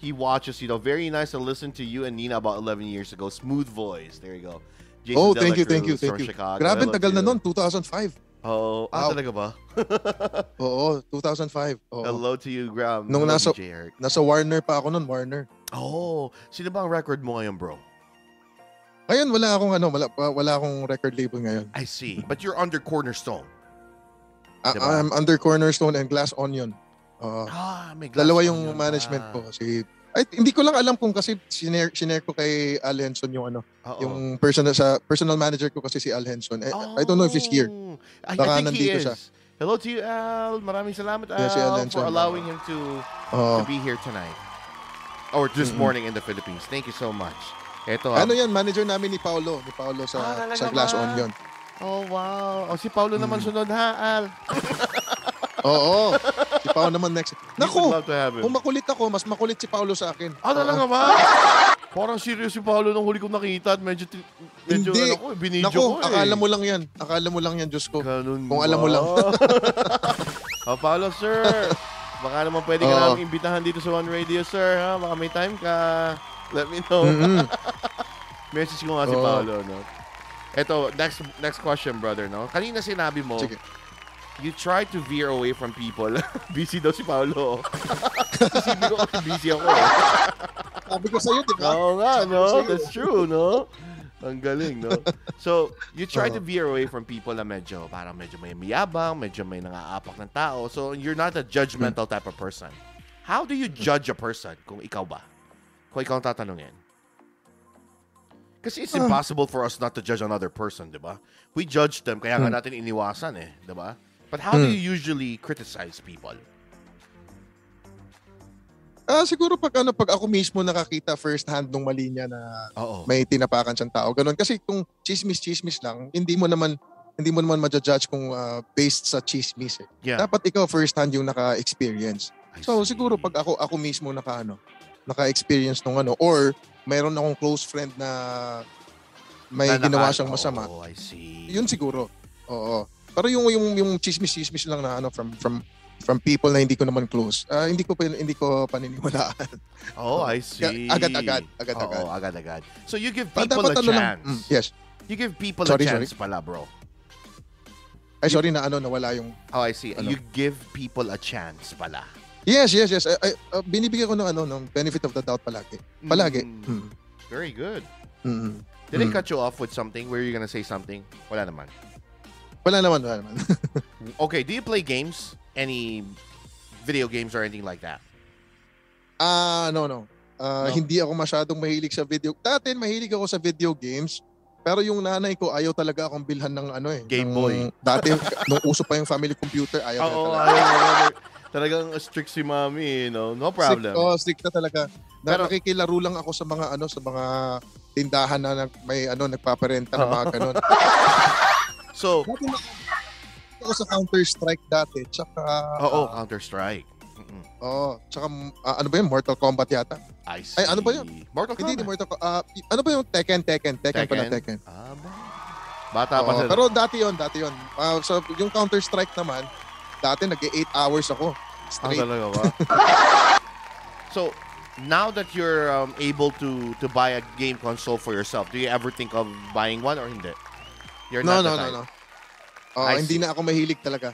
he watches, you know, very nice to listen to you and Nina about eleven years ago. Smooth voice. There you go. Jason oh, thank you, thank you, thank you. Chicago. Grabe, tagal na nun. two thousand five. Oh, ah, wow. Talaga ba? Oo, two thousand five. Oo. Hello to you, Graham. Nung nasa, nasa Warner pa ako nun, Warner. Oh, sino ba ang record mo ngayon, bro? Ngayon, wala akong, ano, wala, wala akong record label ngayon. I see. But you're under Cornerstone. Uh, diba? I'm under Cornerstone and Glass Onion. Uh, ah, may Glass Dalawa yung Onion, management ah. ko. Kasi, ay, hindi ko lang alam kung kasi sinare, sinare ko kay Al Henson yung, ano, uh-oh. yung personal, sa, personal manager ko kasi si Al Henson. I, oh. I don't know if he's here. I, I think he is. Siya. Hello to you, Al. Maraming salamat, Al, yes, Al for allowing him to, uh, to be here tonight. Or this mm-hmm. morning in the Philippines. Thank you so much. Ito, ano yan, manager namin ni Paulo. Ni Paulo sa, ah, sa Glass Onion. Oh, wow. Oh, si Paulo mm. naman sunod, ha, Al? Oo. Si Paulo naman next. Naku, kung makulit ako, mas makulit si Paulo sa akin. Ah, talaga ba? Parang serious si Paolo nung huli kong nakita at medyo, medyo ano ko, binidyo Naku, ko eh. Akala mo lang yan. Akala mo lang yan, Diyos ko. Ganun Kung ba? alam mo lang. Oh, Paolo, sir. Baka naman pwede ka namin imbitahan dito sa One Radio, sir. Ha? Baka may time ka. Let me know. Mm-hmm. Message ko nga si Paolo. No? Eto, next next question, brother. No? Kanina sinabi mo, Sige. you try to veer away from people. Busy daw si Paolo. Sabi ko kasi busy ako eh. Sabi ko sa'yo, diba? Oo nga, no? That's true, no? Ang galing, no? So, you try uh-huh. to veer away from people na medyo, parang medyo may miyabang, medyo may nangaapak ng tao. So, you're not a judgmental type of person. How do you judge a person kung ikaw ba? Kung ikaw ang tatanungin. Kasi it's uh-huh. impossible for us not to judge another person, diba? We judge them, kaya nga uh-huh. natin iniwasan eh, diba? But how uh-huh. do you usually criticize people? Ah, siguro pag ano pag ako mismo nakakita first hand nung mali niya na Uh-oh. may tinapakan siyang tao. Ganun kasi kung chismis-chismis lang, hindi mo naman hindi mo naman ma-judge kung uh, based sa chismis. Eh. Yeah. Dapat ikaw first hand yung naka-experience. So see. siguro pag ako ako mismo naka ano, naka-experience nung ano or meron akong close friend na may na ginawa siyang masama. Oh, I see. Yun siguro. Oo. Pero yung yung yung chismis-chismis lang na ano from from from people na hindi ko naman close. Uh, hindi ko hindi ko paniniwalaan. Oh, I see. Agad-agad, agad-agad. Oh, agad-agad. So you give people a chance. Lang, mm, yes. You give people sorry, a chance sorry. pala, bro. Ay, sorry na ano nawala yung oh, I see. Ano. You give people a chance pala. Yes, yes, yes. I, I, uh, binibigyan ko ng ano ng benefit of the doubt palagi. Palagi. Mm. Mm. Very good. Mm. Did mm. I cut you off with something? Were you gonna say something? Wala naman. Wala naman, wala naman. Okay, do you play games? Any video games or anything like that? Ah, uh, no, no. Uh, no. Hindi ako masyadong mahilig sa video. Dati mahilig ako sa video games. Pero yung nanay ko, ayaw talaga akong bilhan ng ano eh. Game ng, Boy. Dati, nung uso pa yung family computer, ayaw oh, na talaga. Ayaw, ayaw, ayaw. Talagang strict si mommy, you know? No problem. Strict, oh, strict na talaga. Pero, nakikilaro lang ako sa mga ano, sa mga tindahan na may ano, nagpaparenta uh-huh. na mga ganun. So, dati ako sa Counter-Strike dati, tsaka... Oo, oh, oh, Counter-Strike. Mm-hmm. Oh, tsaka uh, ano ba yun? Mortal Kombat yata. I see. Ay, ano ba yun? Mortal Kombat? Hindi, Mortal Kombat. Uh, ano ba yung Tekken, Tekken? Tekken, Tekken? pala, Tekken. Ah, ba? Bata pa oh, pero dati yun, dati yun. Uh, so, yung Counter-Strike naman, dati nag-eight hours ako. Straight. Ah, talaga ba? So, now that you're um, able to to buy a game console for yourself, do you ever think of buying one or hindi? You're no, not no, no, no. Oh, hindi see. na ako mahilig talaga.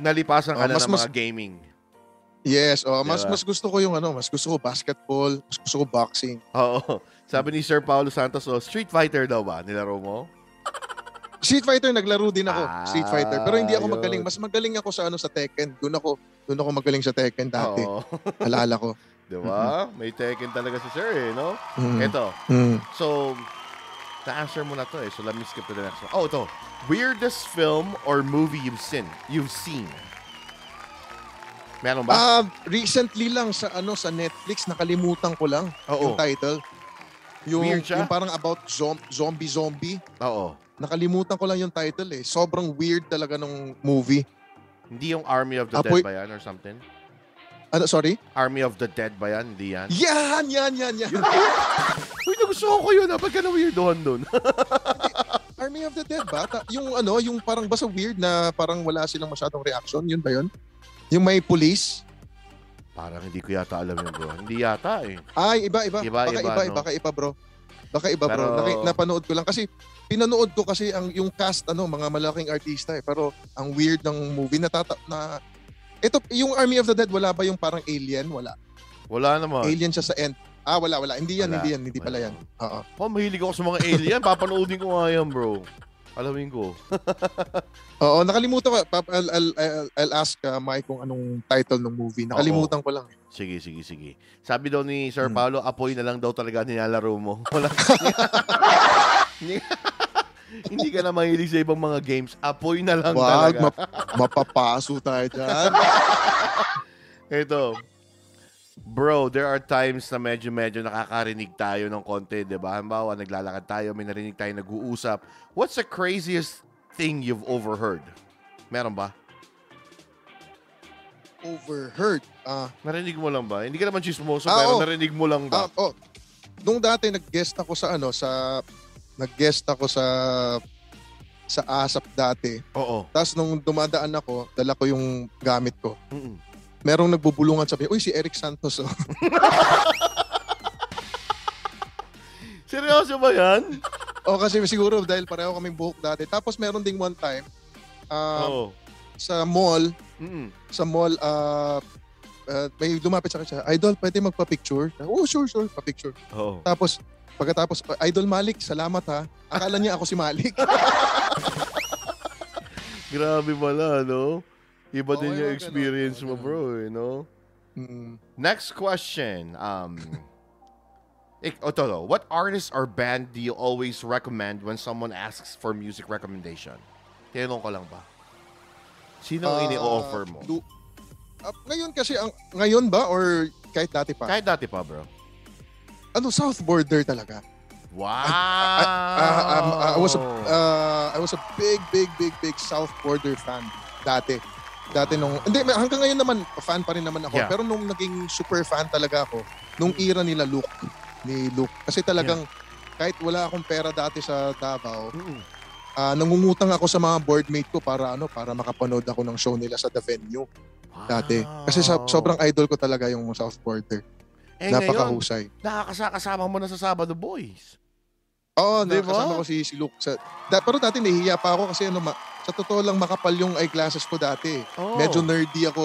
Nalipasan ka oh, na ng mga gaming. Yes, oh, mas mas gusto ko yung ano, mas gusto ko basketball, mas gusto ko boxing. Oo. Sabi ni Sir Paulo Santos, oh, Street Fighter daw ba nilaro mo? Street Fighter naglaro din ako, ah, Street Fighter. Pero hindi ako yun. magaling, mas magaling ako sa ano sa Tekken. Doon ako, doon ako magaling sa Tekken dati. Alala ko. 'Di ba? Mm-hmm. May Tekken talaga si Sir, eh, no? Mm-hmm. Ito. Mm-hmm. So na-answer mo na to eh. So let me skip to the next one. Oh, ito. Weirdest film or movie you've seen? You've seen? Meron ba? Uh, recently lang sa ano sa Netflix, nakalimutan ko lang oh, yung oh. title. Yung, weird siya? Yung parang about zom- zombie-zombie. Oo. Oh, oh. Nakalimutan ko lang yung title eh. Sobrang weird talaga nung movie. Hindi yung Army of the Apoy- Dead ba yan or something? Ano, sorry? Army of the Dead ba yan? Hindi yan? Yan, yan, yan, yan. Uy, nagustuhan ko yun. Napagka na weirdohan dun. Army of the Dead ba? Ta- yung ano, yung parang basta weird na parang wala silang masyadong reaction. Yun ba yun? Yung may police? Parang hindi ko yata alam yun, bro. Hindi yata eh. Ay, iba, iba. Iba, baka iba, iba, no? Baka iba, bro. Baka iba, Pero... bro. Naki- napanood ko lang. Kasi pinanood ko kasi ang yung cast, ano, mga malaking artista eh. Pero ang weird ng movie na... Tata- na Ito, yung Army of the Dead, wala ba yung parang alien? Wala. Wala naman. Alien siya sa end. Ah, wala, wala. Hindi yan, wala. hindi yan. Hindi pala yan. Oo. Oh, mahilig ako sa mga alien. Papanoodin ko nga yan, bro. Alamin ko. Oo, nakalimutan ko. I'll, I'll, I'll, I'll ask uh, Mike kung anong title ng movie. Nakalimutan Oo. ko lang. Sige, sige, sige. Sabi daw ni Sir hmm. Paolo, apoy na lang daw talaga nilalaro mo. Wala. Hindi ka na mahilig sa ibang mga games. Apoy na lang Wag, talaga. Wag, map- mapapaso tayo dyan. Ito. Bro, there are times na medyo-medyo nakakarinig tayo ng konti, di ba? Halimbawa, naglalakad tayo, may narinig tayo, nag-uusap. What's the craziest thing you've overheard? Meron ba? Overheard? Uh, narinig mo lang ba? Hindi ka naman chismoso, ah, pero oh. narinig mo lang ba? Ah, oh. Nung dati, nag-guest ako sa ano, sa... Nag-guest ako sa sa ASAP dati. Oo. Tapos nung dumadaan ako, dala ko yung gamit ko. Mm-mm. Merong nagbubulungan sabi, uy, si Eric Santos. Oh. Seryoso ba yan? O, kasi siguro dahil pareho kaming buhok dati. Tapos meron ding one time, uh, sa mall, Mm-mm. sa mall, uh, uh, may lumapit sa akin siya, Idol, pwede magpa-picture? Oh, sure, sure, pa-picture. Oo. Tapos, pagkatapos, Idol Malik, salamat ha. Akala niya ako si Malik. Grabe pala, no? Iba din oh, yung experience ganun, mo, ganun. bro, you know? Mm. Next question. Um, ik, Otolo, what artist or band do you always recommend when someone asks for music recommendation? Tinanong ko lang ba? Sino ang uh, ini-offer mo? Do, uh, ngayon kasi, ang ngayon ba or kahit dati pa? Kahit dati pa, bro. Ano, South Border talaga. Wow! I, I, uh, um, I, was a, uh, I was a big, big, big, big South Border fan dati. Dati nung... Hindi, hanggang ngayon naman, fan pa rin naman ako. Yeah. Pero nung naging super fan talaga ako, nung era nila Luke. ni Luke. Kasi talagang yeah. kahit wala akong pera dati sa Davao, mm-hmm. uh, nangungutang ako sa mga boardmate ko para ano para makapanood ako ng show nila sa The Venue wow. dati. Kasi so, sobrang idol ko talaga yung South Border. Eh, napakahusay. Ngayon, nakakasama mo na sa Sabado Boys. Oo, oh, nakakasama ko si, si Luke. Sa, da, pero dati nahihiya pa ako kasi ano, ma, sa totoo lang makapal yung eyeglasses ko dati. Oh. Medyo nerdy ako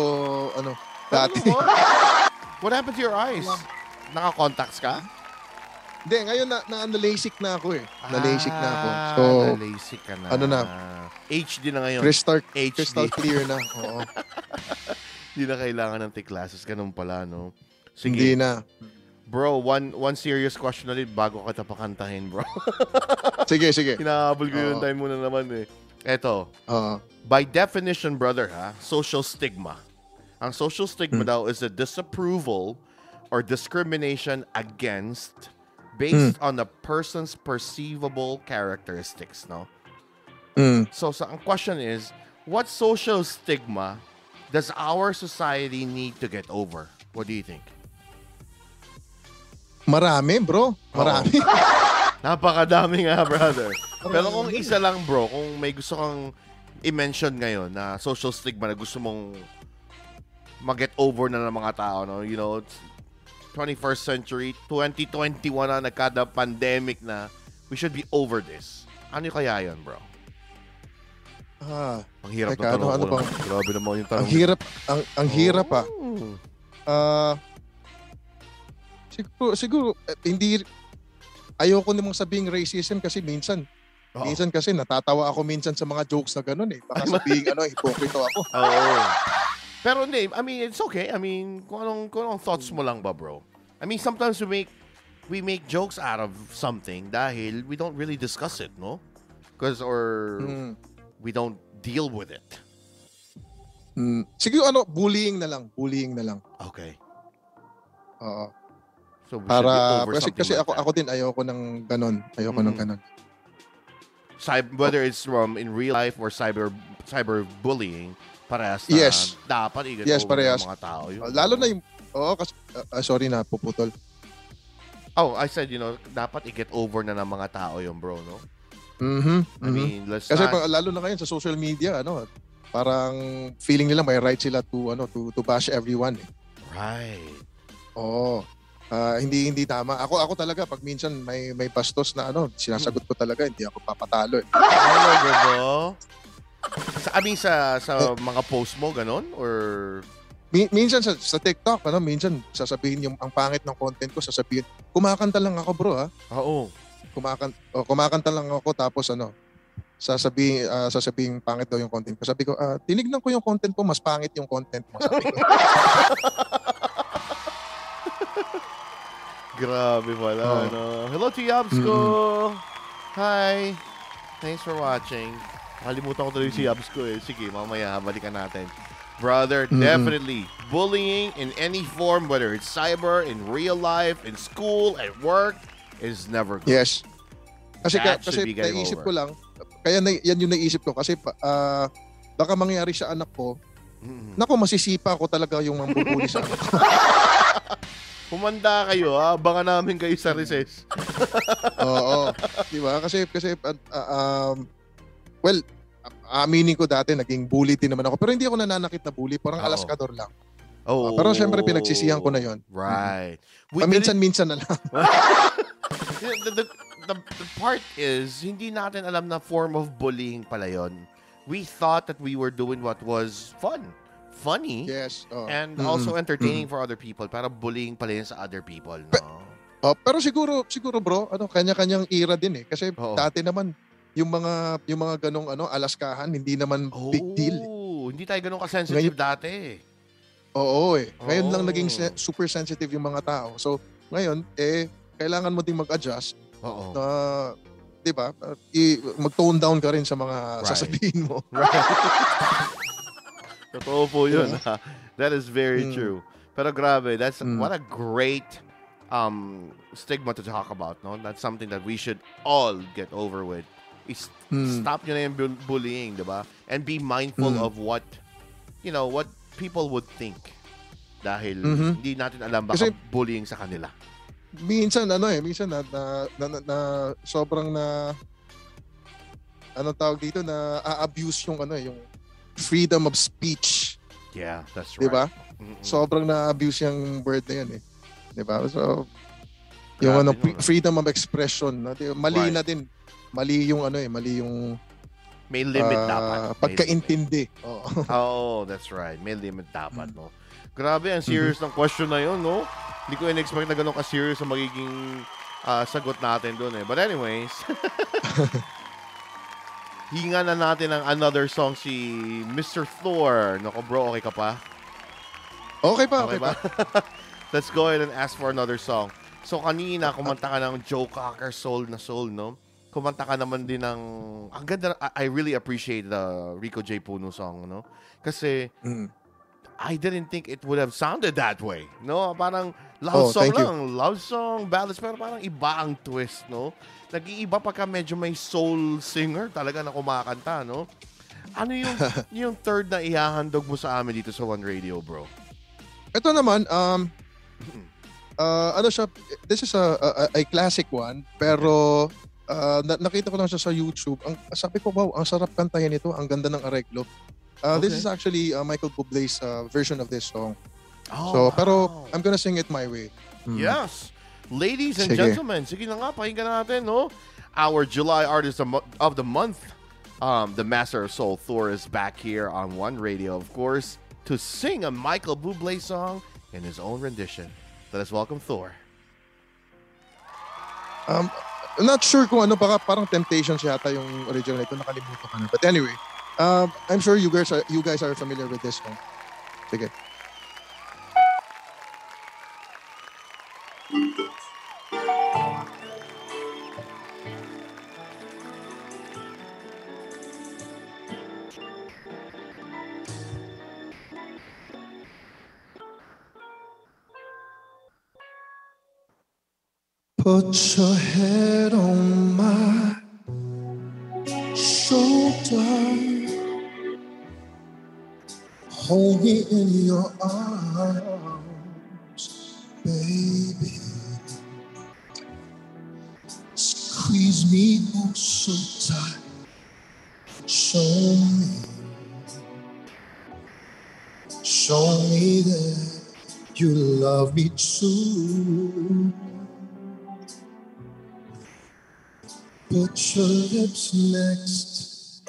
ano, dati. Ano What happened to your eyes? Naka-contacts ka? Hindi, ngayon na, na, na-LASIK na ako eh. Ah, na-LASIK na ako. So, na-LASIK ka na. Ano na? H D na ngayon. Crystal, H D. Crystal clear na. Oo. Hindi na kailangan ng take classes. Ganun pala, no? Sige. Hindi na. Bro, one one serious question ulit bago ka tapakantahin, bro. Sige, sige. Hinahabol ko uh, yung time muna naman eh. Eto. Uh, by definition, brother, ha? Social stigma. Ang social stigma mm. daw is a disapproval or discrimination against based mm. on a person's perceivable characteristics, no? Mm. So, so, ang question is, what social stigma does our society need to get over? What do you think? Marami, bro. Marami. Napakadami nga, brother. Pero kung isa lang, bro, kung may gusto kang i-mention ngayon na social stigma na gusto mong mag-get over na ng mga tao, no? You know, it's twenty-first century, twenty twenty-one na, nagkada pandemic na, we should be over this. Ano kaya yun, bro? Ah, ang hirap teka, na tanong ano, ano ko. Bang... Grabe naman yung tanong. Ang hirap, ang, ang hirap, oh. ah. Ah... Uh... Siguro, siguro eh, hindi, ayoko namang sabing racism kasi minsan, oh. minsan kasi natatawa ako minsan sa mga jokes na ganun eh. Baka sabing ano, hipokrito ako. Oh. Pero hindi, I mean, it's okay. I mean, kung anong, kung anong thoughts mo lang ba, bro? I mean, sometimes we make, we make jokes out of something dahil we don't really discuss it, no? Because, or, mm. we don't deal with it. Mm. Siguro ano, bullying na lang. Bullying na lang. Okay. Oo. So para kasi kasi like ako that. Ako din ayoko ng ganun, ayoko mm. ng ganun. Cyber, whether it's from in real life or cyber cyberbullying, parehas na yes. dapat i-get yes, over ng mga tao. Yun. Lalo na yung oh kasi uh, sorry na puputol. Oh, I said you know, dapat i-get over na ng mga tao yung bro, no? Mhm. Mm I mean, let's kasi not... lalo na ngayon sa social media, ano, parang feeling nila may right sila to ano, to to bash everyone. Eh. Right. Oh. Uh, hindi hindi tama. Ako ako talaga pag minsan may may bastos na ano, sinasagot ko talaga, hindi ako papatalo. Eh. Hello, bro. Sa amin sa sa mga post mo ganun or Min, minsan sa, sa TikTok ano, minsan sasabihin yung ang pangit ng content ko, sasabihin, kumakanta lang ako, bro, ha. Oo. Kumakanta oh, kumakanta lang ako tapos ano, sasabihin uh, sasabihin pangit daw yung content ko. Sabi ko, uh, tinignan ko yung content ko, mas pangit yung content mo, sabi ko. Grabe pala, oh. ano. Hello to Yabsko! Mm-hmm. Hi! Thanks for watching. Nakalimutan ko tuloy si Yabsko eh. Sige, mamaya, balikan natin. Brother, mm-hmm. definitely, bullying in any form, whether it's cyber, in real life, in school, at work, is never good. Yes. Kasi, ka, kasi naisip over. ko lang, kaya na, yan yung naisip ko. Kasi uh, baka mangyari sa anak ko, mm-hmm. naku, masisipa ko talaga yung mambubuli sa anak ko. Kumanda kayo, ha? Abangan namin kayo sa recess. Oo. Di ba? Kasi, kasi uh, um, well, aminin ko dati, naging bully din naman ako. Pero hindi ako nananakit na bully. Parang oh. alaskador lang. Oh. Uh, pero syempre, pinagsisihan ko na yon. Right. Paminsan-minsan na lang. the, the, the, the part is, hindi natin alam na form of bullying pala yon. We thought that we were doing what was fun. Funny yes, oh. and mm-hmm. also entertaining mm-hmm. for other people. Para bullying pala yun sa other people, no? Pe oh, pero siguro siguro bro, ano, kanya-kanyang era din eh. Kasi oh. dati naman yung mga yung mga ganong ano, alaskahan, hindi naman oh, big deal. Eh. Hindi tayo ganong ka-sensitive ngayon, dati. Oo eh. Ngayon oh. lang naging se super sensitive yung mga tao. So, ngayon eh kailangan mo ding mag-adjust. Oo. Oh, oh. Na 'di ba? Mag-tone down ka rin sa mga right. sasabihin mo. Right. Totoo po yun, yeah. ha? That is very mm. true. Pero grabe, that's mm. what a great um, stigma to talk about, no? That's something that we should all get over with. Is mm. stop yun na yung bu bullying, di ba? And be mindful mm. of what, you know, what people would think. Dahil mm-hmm. hindi natin alam baka kasi, bullying sa kanila. minsan ano eh, minsan na na, na, na, na sobrang na ano tawag dito na a-abuse yung ano eh, yung freedom of speech. Yeah, that's right. Diba? Mm-hmm. Sobrang na-abuse yung word na yan eh. Diba? So, yung yeah, ano, pre- freedom of expression. Mali right. na din. Mali yung ano eh, mali yung may limit uh, dapat. May pagkaintindi. Oo. Oh, that's right. May limit dapat, mm-hmm. no? Grabe, ang serious mm-hmm. ng question na yun, no? Hindi ko in-expect na ganun ka-serious ang magiging uh, sagot natin doon eh. But anyways, hinga na natin ang another song si Mister Thor. Nako bro, okay ka pa? Okay pa, okay, okay pa. Let's go ahead and ask for another song. So kanina, kumanta ka ng Joe Cocker, Soul na Soul, no? Kumanta ka naman din ng... Ang ganda, I really appreciate the Rico J. Puno song, no? Kasi, mm. I didn't think it would have sounded that way, no? Parang love oh, song lang, you. Love song, ballads, pero parang iba ang twist, no? Nag-iiba pagka medyo may soul singer talaga na kumakanta, no? Ano yung yung third na ihahandog mo sa amin dito sa One Radio, bro? Ito naman, um, uh, ano siya, this is a, a, a classic one, pero uh, nakita ko lang siya sa YouTube. Ang, sabi ko, wow, ang sarap kantayan ito, ang ganda ng areglo. Uh, okay. This is actually uh, Michael Bublé's uh, version of this song. Oh, so, wow. Pero I'm gonna sing it my way. Mm. Yes. Ladies and sige. Gentlemen, sige na nga, pakinggan natin, no? Our July Artist of the Month, um, the Master of Soul, Thor, is back here on One Radio, of course, to sing a Michael Bublé song in his own rendition. Let us welcome Thor. Um, not sure kung ano, baka parang Temptations yata yung original nito, nakalimutan ko na. But anyway, um, I'm sure you guys are, you guys are familiar with this one. Sige. Put your head on my shoulder, hold me in your arms, baby. Squeeze me oh so tight. Show me, show me that you love me too. Put your lips next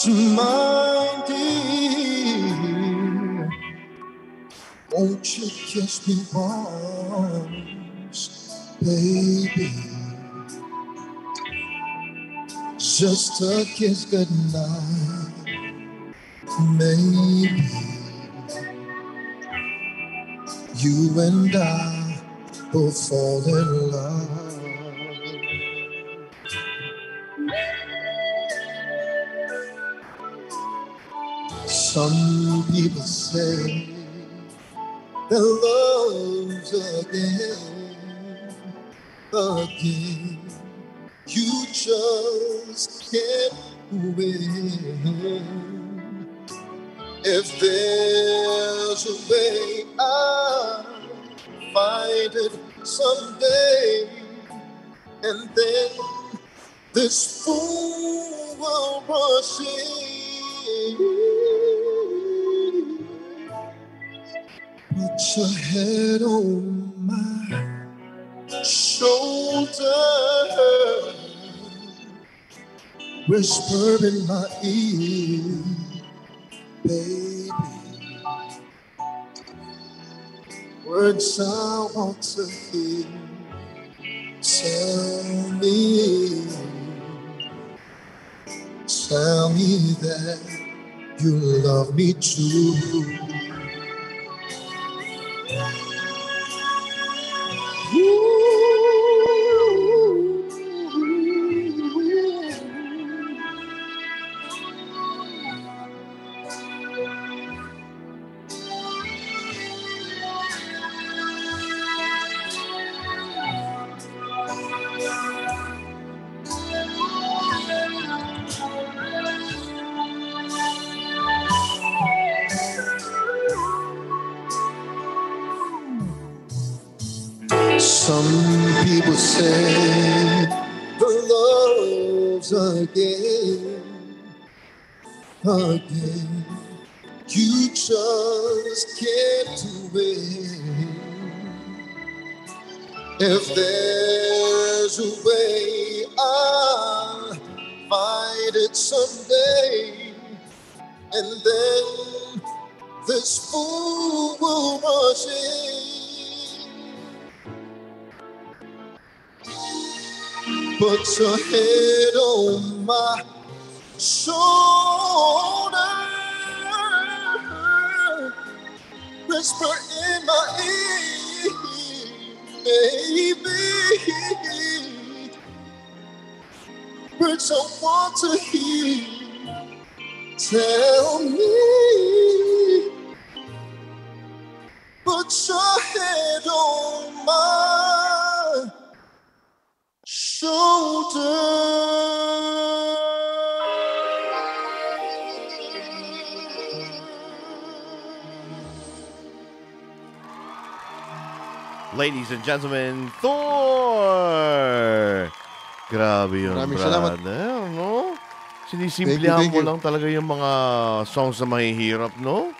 to mine, dear. Won't you kiss me once, baby? Just a kiss goodnight, maybe. You and I will fall in love. Some people say that love's again, again. You just can't win. If there's a way, I'll find it someday. And then this fool will rush in. Put your head on my shoulder, whisper in my ear, baby. Words I want to hear, tell me, tell me that you love me too. Some people say the love's again, again. You just can't do it. If there's a way, I'll find it someday. And then this fool will rush in. Put your head on my shoulder, whisper in my ear, baby, which I want to hear. Tell me, put your head on my shoulder. Ladies and gentlemen, Thor! Grabe yun, maraming brother. Salamat. No? Sinisimplihan mo lang talaga yung mga songs na mahihirap, no?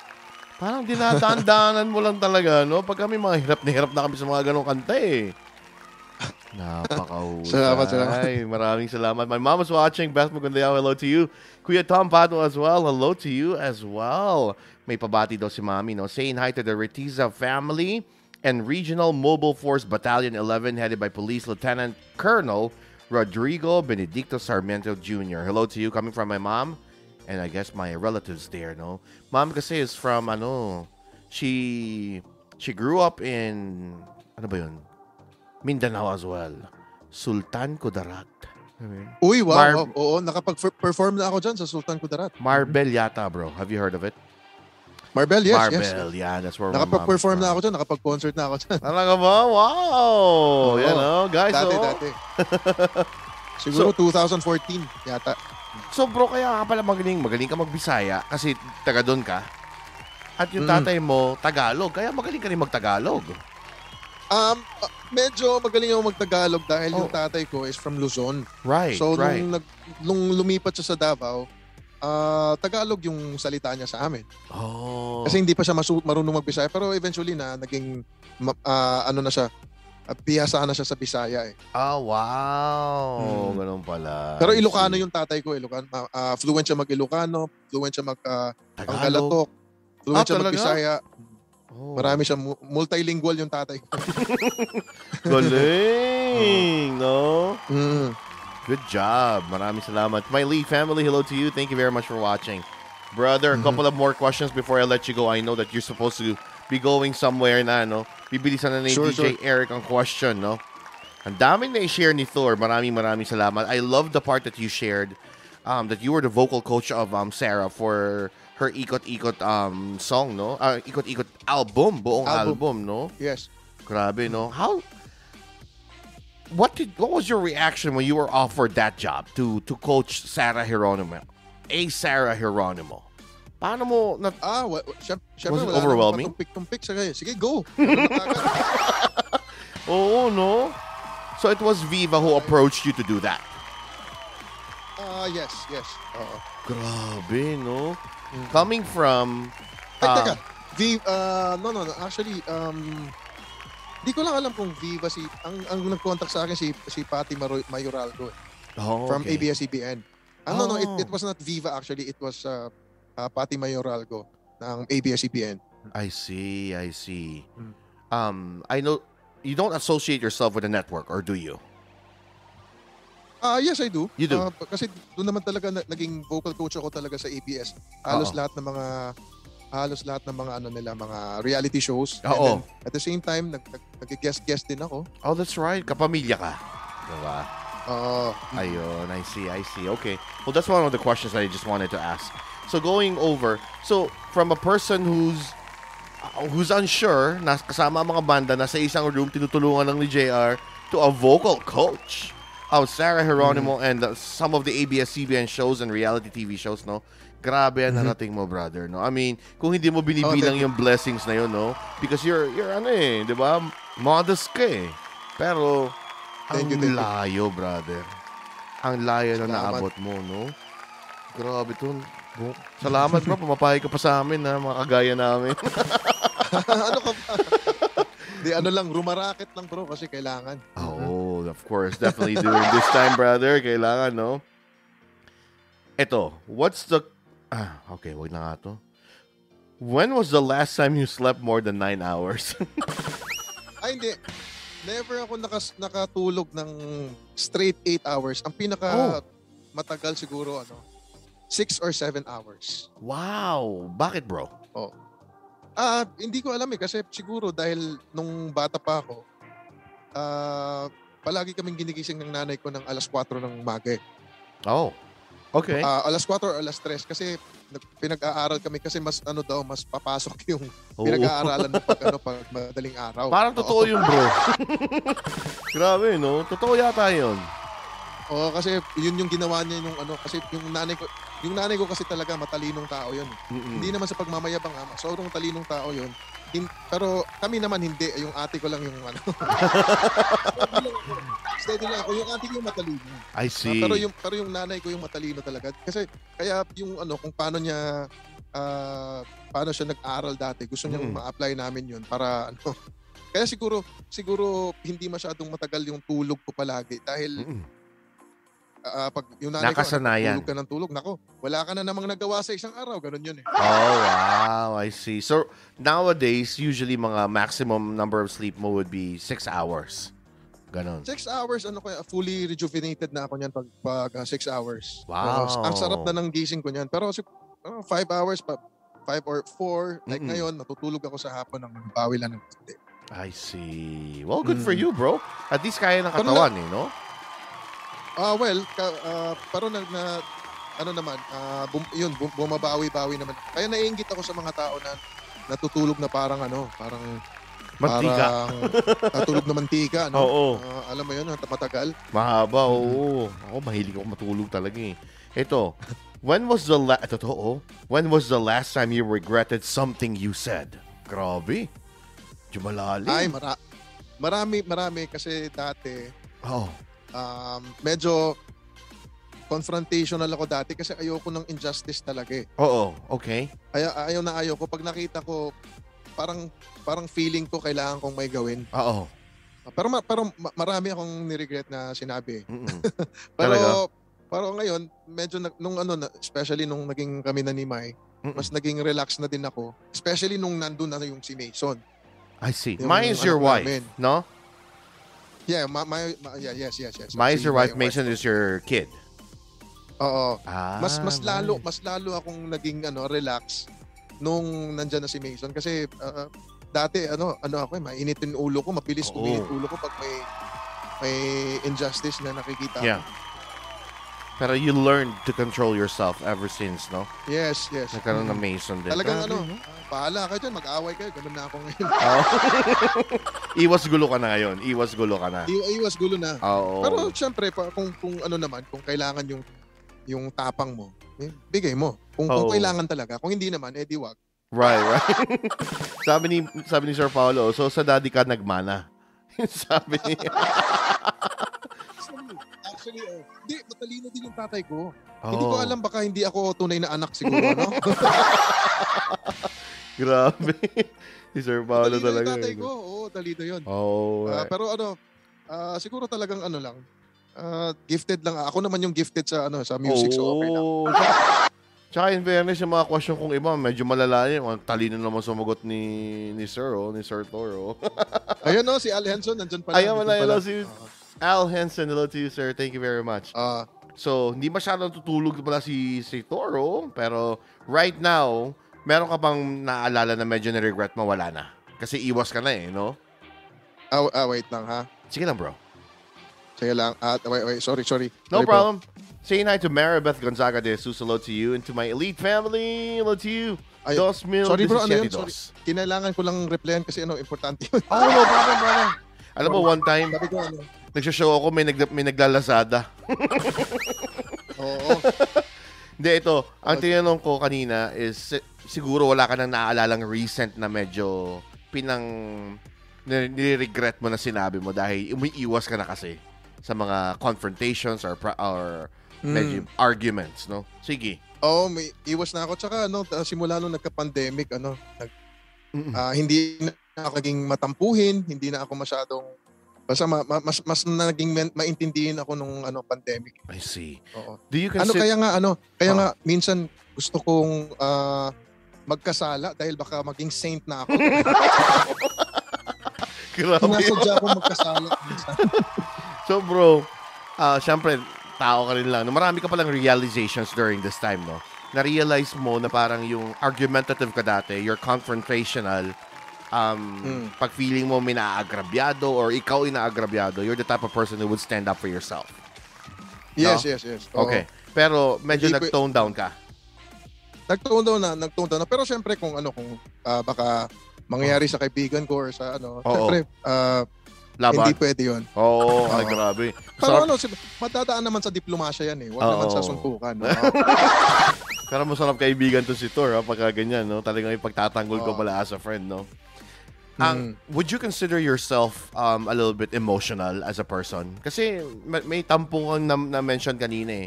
Parang dinatandaanan mo lang talaga, no? Pag kami mga hirap na hirap na kami sa mga ganong kanta, eh. Napakahulay. Salamat, salamat. Maraming salamat. My mom is watching. Beth Magundayao, hello to you. Kuya Tom Pato as well, hello to you as well. May pabati daw si Mami, no? Saying hi to the Retiza family and Regional Mobile Force Battalion eleven headed by Police Lieutenant Colonel Rodrigo Benedicto Sarmiento Junior Hello to you, coming from my mom and I guess my relatives there, no? Mom kasi is from, ano, she, she grew up in, ano ba yun? Mindanao as well. Sultan Kudarat. Uy, wow. Mar- wow. Oo, nakapag-perform na ako dyan sa Sultan Kudarat. Maribel yata, bro. Have you heard of it? Maribel, yes. Maribel, yes. Yeah. That's where nakapag-perform na ako dyan. Nakapag-concert na ako dyan. Talaga ba? Wow! Oh, you know, guys. Dati, oh. dati. Siguro so, twenty fourteen yata. So, bro, kaya ka pala magaling. Magaling ka mag-Bisaya kasi taga doon ka. At yung mm. tatay mo, Tagalog. Kaya magaling ka rin mag-Tagalog. Um... Uh, Medyo magaling ako mag-Tagalog dahil oh. yung tatay ko is from Luzon. Right, so, right. Nung, nag, nung lumipat siya sa Davao, uh, Tagalog yung salita niya sa amin. Oh. Kasi hindi pa siya masu- marunong mag-Bisaya. Pero eventually na, naging, uh, ano na siya, uh, biyasaan na siya sa Bisaya eh. Oh, wow. Hmm. Ganun pala. Pero Ilocano yung tatay ko. Ilocano, uh, fluent siya mag-Ilocano, fluent siya mag-Pangalatok, uh, fluent ah, siya mag-Bisaya. Oh. Marami siyang multilingual yung tatay. Galing, no? Mm. Good job. Maraming salamat. My Lee family, hello to you. Thank you very much for watching. Brother, a mm-hmm. couple of more questions before I let you go. I know that you're supposed to be going somewhere na, no? Bibilisan na ni sure, D J sure. Eric ang question, no? Ang dami na i-share ni Thor. Maraming maraming salamat. I love the part that you shared, um, that you were the vocal coach of um, Sarah for... her ikot-ikot um song, no? Uh, ikot-ikot album, buong album. album, no? Yes. Grabe, no? How? What did? What was your reaction when you were offered that job to to coach Sarah Geronimo? A Sarah Geronimo. Paano mo na? Ah, well, syem- syempre, was it overwhelming? Tumpik-tumpik sa kayo. Sige, go. Oo, no? So it was Viva who approached you to do that? Ah, uh, yes, yes. Uh-oh. Grabe, no? Coming from... Uh, Teka, Viva... Uh, no, no, no. Actually, um, di ko lang alam kung Viva si... Ang, ang nag-contact sa akin si, si Patty Mayoralgo. Oh, okay. From A B S C B N. Uh, oh. No, no. It, it was not Viva actually. It was uh, uh, Patty Mayoralgo ng A B S C B N. I see, I see. Hmm. Um, I know... You don't associate yourself with the network, or do you? Ah, uh, yes, I do. You do? Uh, kasi doon naman talaga na, naging vocal coach ako talaga sa A B S. Halos Uh-oh. lahat ng mga halos lahat ng mga ano nila, mga reality shows. Oo. At the same time, nag, nag, nag-guest-guest din ako. Oh, that's right. Kapamilya ka. Diba? Oo. Uh, Ayun, I see, I see. Okay. Well, that's one of the questions that I just wanted to ask. So, going over, so, from a person who's uh, who's unsure, na, kasama ang mga banda, nasa isang room, tinutulungan lang ni J R, to a vocal coach. Oh, Sarah Geronimo mm-hmm. and uh, some of the A B S C B N shows and reality T V shows, no? Grabe yan mm-hmm. narating mo, brother, no? I mean, kung hindi mo binibilang oh, yung blessings na yun, no? Because you're, you're ano eh, di ba? Modest ka eh. Pero, thank ang you, layo, you. brother. Ang layo Salamat. na naabot mo, no? Grabe ito. Salamat, bro. Pumapahay ka pa sa amin, ha? Mga kagaya namin. Ano ka ba? Di, ano lang, rumaraket lang, bro, kasi kailangan. Oh, of course. Definitely during this time, brother. Kailangan, no? Eto, what's the... Ah, okay, wag na nga to. When was the last time you slept more than nine hours? Ay, hindi. Never ako nakas, nakatulog ng straight eight hours. Ang pinaka oh. matagal siguro, ano, six or seven hours. Wow! Bakit, bro? Oh. Ah, hindi ko alam eh kasi siguro dahil nung bata pa ako, ah, palagi kaming ginigising ng nanay ko ng alas kwatro ng umaga. Oh. Okay. Ah, uh, alas kwatro or alas tres kasi pinag-aaral kami kasi mas ano daw, mas papasok yung oh. pinag-aaralan ng pag, ano, pag madaling araw. Parang no? totoo yun, bro. Grabe, no? Totoo yata yun. Oo, kasi yun yung ginawa niya nung ano kasi yung nanay ko Yung nanay ko kasi talaga matalinong tao yun. Mm-mm. Hindi naman sa pagmamayabang ama. Sobrang talinong tao yun. Din, pero kami naman hindi. Yung ate ko lang yung ano. Steady lang ako. Yung ate ko yung matalino. I see. Uh, pero, yung, pero yung nanay ko yung matalino talaga. Kasi kaya yung ano, kung paano niya, uh, paano siya nag-aral dati. Gusto niyang mm. ma-apply namin yun para ano. Kaya siguro, siguro hindi masyadong matagal yung tulog ko palagi. Dahil... Mm-mm. Uh, pag yung nanay nakasanayan. Ko, tulog ka ng tulog. Nako, wala ka na namang nagawa sa isang araw. Ganun yun eh. Oh, wow. I see. So, nowadays, usually mga maximum number of sleep mo would be six hours. Ganun. Six hours, ano ko, fully rejuvenated na ako niyan pag, pag uh, six hours. Wow. So, ang sarap na ng gising ko niyan. Pero uh, five hours, pa, five or four, like mm-mm. ngayon, natutulog ako sa hapon ng bawilan ng puti. I see. Well, good mm. for you, bro. At least kaya ng katawan na, eh, no? Ah, uh, well, uh, pero na, na ano naman, uh, bum, yun, bum, bumabawi-bawi naman. Kaya naiinggit ako sa mga tao na natutulog na parang ano, parang... Mantika. Natulog na mantika, ano? Oo. Uh, alam mo yun, matagal. Mahaba, oo. Ako, mahilig ako matulog talaga eh. Ito, when was the last... Totoo, when was the last time you regretted something you said? Grabe. Jumalali. Ay, mara marami, marami. Kasi dati... Oo. Oh. Um, medyo confrontational ako dati kasi ayoko ng injustice talaga eh. Oo, okay. Ay, ayaw na ayaw ko. Pag nakita ko, parang parang feeling ko kailangan kong may gawin. Oo. Pero, pero marami akong niregret na sinabi. pero, pero ngayon, medyo nung ano, especially nung naging kami na ni Mai, Mm-mm. mas naging relax na din ako. Especially nung nandun na yung si Mason. I see. Yung, Mai is ano, your wife, namin. no? Yeah, my, my, my yeah, yes, yes, yes. My is your wife, Mason is your kid. Oo. Ah, mas mas lalo, mas lalo akong naging ano, relax nung nandiyan na si Mason kasi uh, dati ano, ano ako, eh, mainit yung ulo ko, mabilis umiinit ulo ko pag may may injustice na nakikita. Yeah. Pero you learned to control yourself ever since, no? Yes, yes. Nagkaroon mm-hmm. na Mason din. Talagang ano, mm-hmm. paala kayo dyan, mag-away kayo. Ganun na ako ngayon. Oh. Iwas gulo ka na ngayon. Iwas gulo ka na. I iwas gulo na. Oh, oh. Pero syempre, pa, kung, kung ano naman, kung kailangan yung, yung tapang mo, eh, bigay mo. Kung, oh. kung kailangan talaga. Kung hindi naman, eh di wag. Right, right. sabi, ni, sabi ni Sir Paulo, so sa daddy ka nagmana. Sabi niya. Actually, oh, hindi, matalino din yung tatay ko. Oh. Hindi ko alam, baka hindi ako tunay na anak siguro, no? Grabe. Si Sir Paolo talaga. Yung tatay ko, oo, talino yun. Oh, right. uh, pero ano, uh, siguro talagang ano lang, uh, gifted lang. Ako naman yung gifted sa ano sa music, oh. so okay lang. Tsaka in fairness, yung mga question kong iba, medyo malala yun. Talino naman sumagot ni, ni Sir, oh, ni Sir Toro. Ayun, no, si Al Henson, nandyan pala. Ayun, wala, wala, si Al Henson. Hello to you, sir. Thank you very much. Uh, so, hindi masyadong tutulog pala si, si Toro, pero right now, meron ka bang naalala na medyo na-regret mo? Wala na. Kasi iwas ka na eh, no? Ah, oh, oh, wait lang ha? Sige lang, bro. Sige lang. Uh, wait, wait. Sorry, sorry. No sorry, problem. Bro. Say hi to Maribeth Gonzaga de Jesus. Hello to you. And to my elite family. Hello to you. Ay, Dos mil. Sorry, bro. Ano yun? Sorry. Kinailangan ko lang replyan kasi ano, importante yun. Oh, no problem, bro. Alam mo, one time, sabi ko, ano? Nagsashow ako, may, nag may naglalasada. Oo. Hindi, ito. Ang tinanong ko kanina is, siguro wala ka nang naalalang recent na medyo pinang nire-regret mo na sinabi mo dahil umiiwas ka na kasi sa mga confrontations or, or mm. medyo arguments, no? Sige. Oo, oh, may iwas na ako. Tsaka, ano, simula nung nagka-pandemic, ano, nag, uh, hindi na ako naging matampuhin, hindi na ako masyadong, basta ma, ma, mas, mas naging maintindihin ako nung ano, pandemic. I see. Oo. Do you consider... Ano, kaya nga, ano, kaya huh? nga, minsan gusto kong uh, magkasala dahil baka maging saint na ako. Sinasadya akong magkasala minsan. So bro, uh, syempre, tao ka rin lang. Marami ka palang realizations during this time, no? Na-realize mo na parang yung argumentative ka dati, you're confrontational, um, mm. pag feeling mo may naagrabyado or ikaw inaagrabyado, you're the type of person who would stand up for yourself. Yes, no? yes, yes. Oh. Okay. Pero medyo Hindi, nag-tone down ka. Nag-tone down na, nag-tone down na. Pero syempre kung ano, kung uh, baka mangyayari sa kaibigan ko or sa ano, oh, syempre, ah, uh, Laban. Hindi pwede yun. Oo, oh, ay grabe. Pero so, ano, matadaan naman sa diplomasya yan eh. Huwag oh, naman sa suntukan. No? Pero masarap kaibigan to si Thor, ha? Pagka ganyan, no? Talagang ipagtatanggol oh. ko pala as a friend, no? Mm. Um, would you consider yourself um, a little bit emotional as a person? Kasi may tampungan na, na mention kanina eh.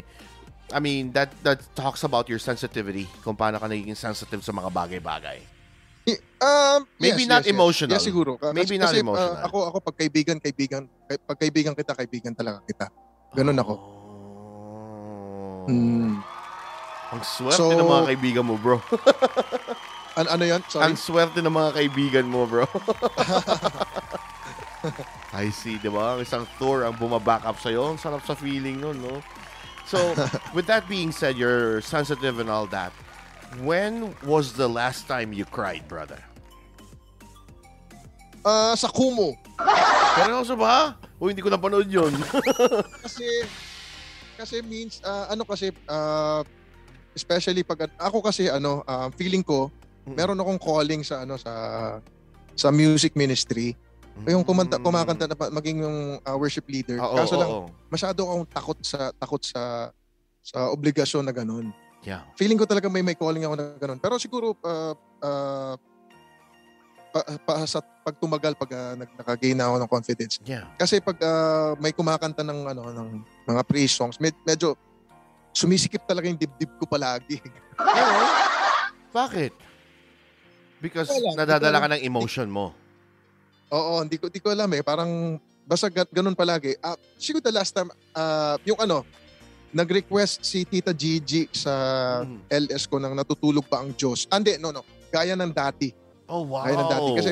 I mean, that, that talks about your sensitivity, kung paano ka naging sensitive sa mga bagay-bagay. Um, maybe yes, not yes, emotional. Yes, yes siguro. Kasi, maybe not kasi, emotional. Uh, ako, ako pagkaibigan, kaibigan, pagkaibigan kita, kaibigan talaga kita. Ganun ako. Oh. Mm. Ang swerte so, ng mga kaibigan mo, bro. an ano yan? Sorry? Ang swerte ng mga kaibigan mo, bro. I see, di ba? Isang Thor ang bumaback up sa'yo. Ang sarap sa feeling nun, no? So, with that being said, you're sensitive and all that. When was the last time you cried, brother? Uh, sa Kumu. Seryoso ba? O hindi ko napanood yun. kasi, kasi means, uh, ano kasi, uh, especially pag, ako kasi, ano, uh, feeling ko, meron akong calling sa, ano, sa, sa music ministry. Yung kumanta, kumakanta na maging yung uh, worship leader. Oh, Kaso oh, lang, oh. masyado akong takot sa, takot sa, sa obligasyon na ganun. Yeah. Feeling ko talaga may may calling ako na gano'n. Pero siguro uh, uh, pa, pa, sa pagtumagal pag uh, nag-gain na ako ng confidence. Yeah. Kasi pag uh, may kumakanta ng ano ng mga praise songs, med- medyo sumisikip talaga yung dibdib ko palagi. Pero, bakit? Because wala, nadadala ka ng emotion di, mo. Oo, hindi ko hindi ko alam eh. Parang basta gano'n palagi. Uh, siguro the last time uh, yung ano nag-request si Tita Gigi sa mm. L S ko nang natutulog pa ang Diyos. Ande, no, no. Gaya ng dati. Oh, wow. Gaya ng dati. Kasi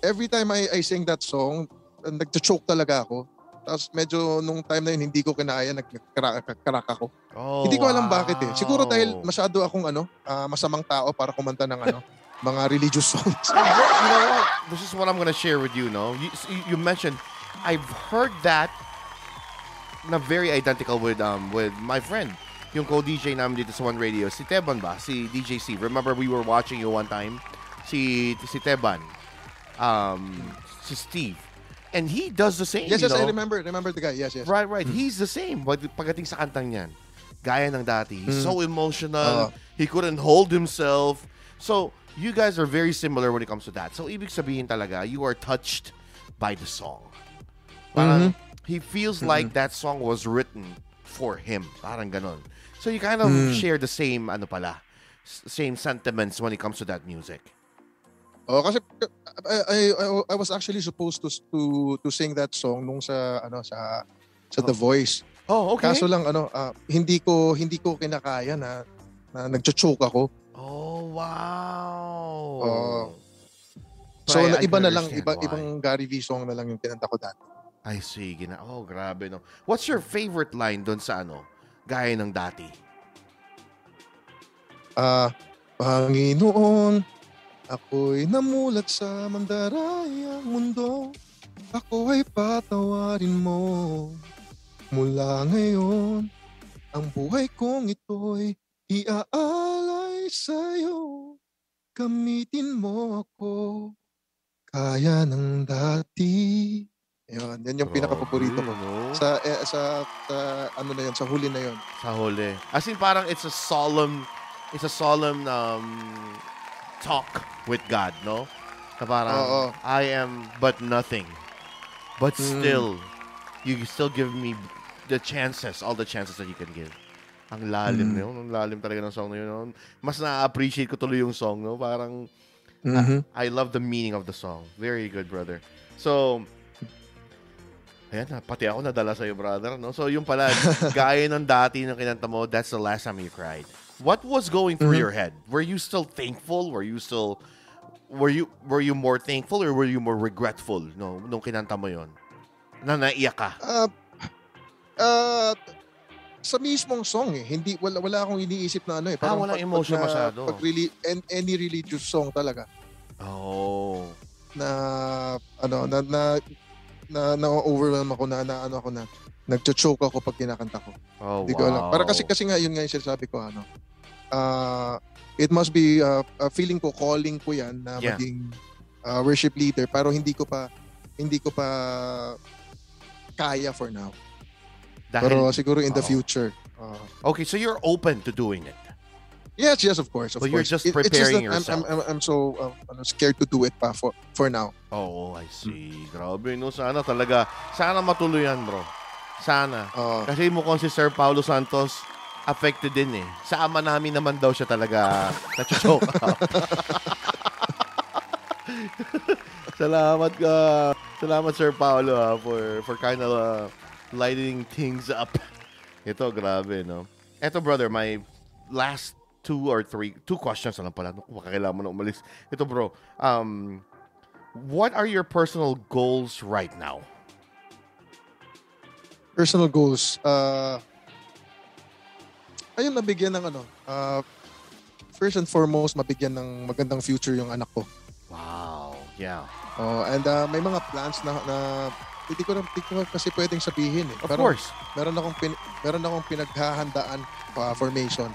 every time I, I sing that song, nag-choke talaga ako. Tapos medyo nung time na yun, hindi ko kinaya, nag-crack ako. Oh, hindi ko wow. alam bakit eh. Siguro dahil masyado akong ano, uh, masamang tao para kumanta ng ano, mga religious songs. You know, this is what I'm gonna share with you, no? You, you mentioned, I've heard that na very identical with um with my friend. Yung co-D J namin dito sa One Radio, si Teban ba? Si D J C. Remember we were watching you one time? Si si Teban. Um, si Steve. And he does the same. Yes, yes, know? I remember. Remember the guy. Yes, yes. Right, right. Mm-hmm. He's the same. But pagdating sa kantang niyan, gaya ng dati. He's mm-hmm. so emotional. Uh-huh. He couldn't hold himself. So, you guys are very similar when it comes to that. So, ibig sabihin talaga, you are touched by the song. Parang, mm-hmm. he feels mm-hmm. like that song was written for him. Parang ganon. So you kind of mm. share the same, ano pala, same sentiments when it comes to that music. Oh, kasi I I, I was actually supposed to to to sing that song nung sa ano sa sa oh. The Voice. Oh, okay. Kaso lang ano, uh, hindi ko hindi ko kinakaya na, na nagcho-choke ako. Oh, wow. Oh. So, so I, iba I na lang iba, ibang Gary V song na lang yung kinanta ko dati. Ay, sige na. Oh, grabe, no. What's your favorite line doon sa ano? Gaya ng dati. Ah, uh, Panginoon, ako'y namulat sa mandarayang mundo. Ako ay patawarin mo. Mula ngayon, ang buhay kong ito'y iaalay sa'yo. Gamitin mo ako, kaya ng dati. Yan, yan yung pinaka-paborito ko. Sa, eh, sa, sa, ano na yun, sa huli na yun. Sa huli. As in, parang it's a solemn, it's a solemn um, talk with God, no? Na parang, oh, oh. I am but nothing. But still, mm. you still give me the chances, all the chances that you can give. Ang lalim mm. na yun. Ang lalim talaga ng song na yun. Mas na-appreciate ko tuloy yung song, no? Parang, mm-hmm. I, I love the meaning of the song. Very good, brother. So, ayan, pati ako nadala sa'yo, brother, no? So, yung pala, gaya ng dati ng kinanta mo, that's the last time you cried. What was going through mm-hmm. your head? Were you still thankful? Were you still, were you, were you more thankful or were you more regretful, no? Nung kinanta mo yun? Na naiyak ka? Uh, uh, sa mismong song eh, hindi wala wala akong iniisip na ano eh, parang ah, wala emotion pag, masyado. Pag really and any religious song talaga. Oh. Na ano na na na, na overwhelm ako na, na ano ako na nagcho-choke ako pag kinakanta ko. Oh, hindi wow. ko alam. Para kasi kasi nga yun nga yung sinasabi ko ano. Uh, it must be uh, a feeling ko, calling ko yan na yeah. maging uh, worship leader, pero hindi ko pa hindi ko pa kaya for now. Dahil, pero siguro in the oh. future. Uh, okay, so you're open to doing it. Yes, yes, of course. Of but course. You're just preparing it, just yourself. I'm, I'm, I'm so um, scared to do it pa for, for now. Oh, I see. Grabe, no? Sana talaga. Sana matuluyan, bro. Sana. Uh, Kasi mukhang si Sir Paulo Santos affected din eh. Sa ama namin naman daw siya talaga na-choke out. Salamat ka. Uh, salamat, Sir Paulo, uh, for, for kind of... Uh, lighting things up. Ito, grabe, no? Ito, brother, my last two or three, two questions na lang pala. Makakailangan mo na umalis. Ito, bro. Um, what are your personal goals right now? Personal goals? Uh, ayun, mabigyan ng ano. Uh, first and foremost, mabigyan ng magandang future yung anak ko. Wow. Yeah. Oh, and uh, may mga plans na... na hindi ko, hindi ko kasi pwedeng sabihin eh. Of pero, course. Meron akong, pin, meron akong pinaghahandaan pa formation.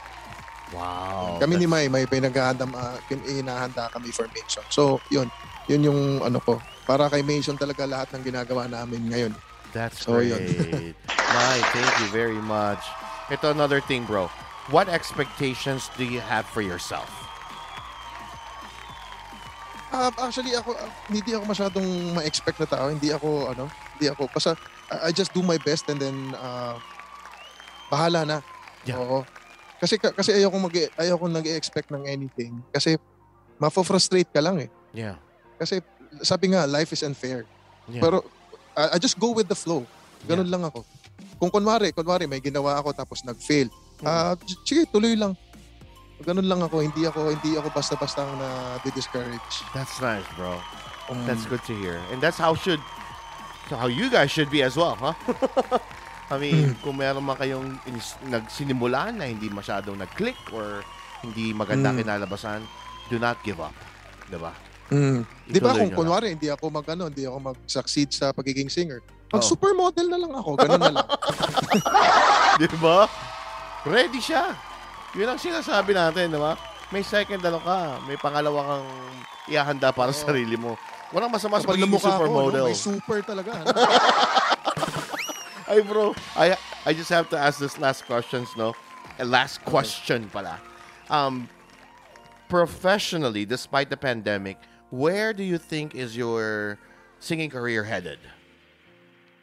Wow. Kami that's... ni Mai, may pinaghahandaan, uh, pinahanda kami formation. So, yun. Yun yung ano ko. Para kay Mason talaga lahat ng ginagawa namin ngayon. That's so, great. Yun. Mai, thank you very much. Ito another thing, bro. What expectations do you have for yourself? Uh, actually, ako uh, hindi ako masyadong ma-expect na tao. Hindi ako, ano, hindi ako. Kasi I, I just do my best and then uh, bahala na. Yeah. Oo. Kasi, kasi ayoko, mag, ayoko nag-expect ng anything. Kasi mafo-frustrate ka lang eh. Yeah. Kasi sabi nga, life is unfair. Yeah. Pero uh, I just go with the flow. Ganun yeah. lang ako. Kung kunwari, kunwari may ginawa ako tapos nag-fail. Ah, mm. uh, sige, tuloy lang. Ganun lang ako, hindi ako hindi ako basta-basta na di-discourage. That's nice, bro. Um, that's good to hear. And that's how should how you guys should be as well, huh? I mean, kung meron man kayong nagsinimulan na hindi masyadong nag-click or hindi maganda mm. kinalabasan, do not give up. 'Di ba? Mm. 'Di ba kung kunwari hindi ako magano, hindi ako mag-succeed sa pagiging singer. Pag oh. supermodel na lang ako, ganun na lang. 'Di ba? Ready siya. Yun ang sinasabi natin, diba? May second ano ka, may pangalawa kang ihahanda para oh. sa sarili mo. Walang masama sa pagiging supermodel. Ako, no? May super talaga. No? Ay bro, I I just have to ask this last questions, no? A last question pala. Um, professionally, despite the pandemic, where do you think is your singing career headed?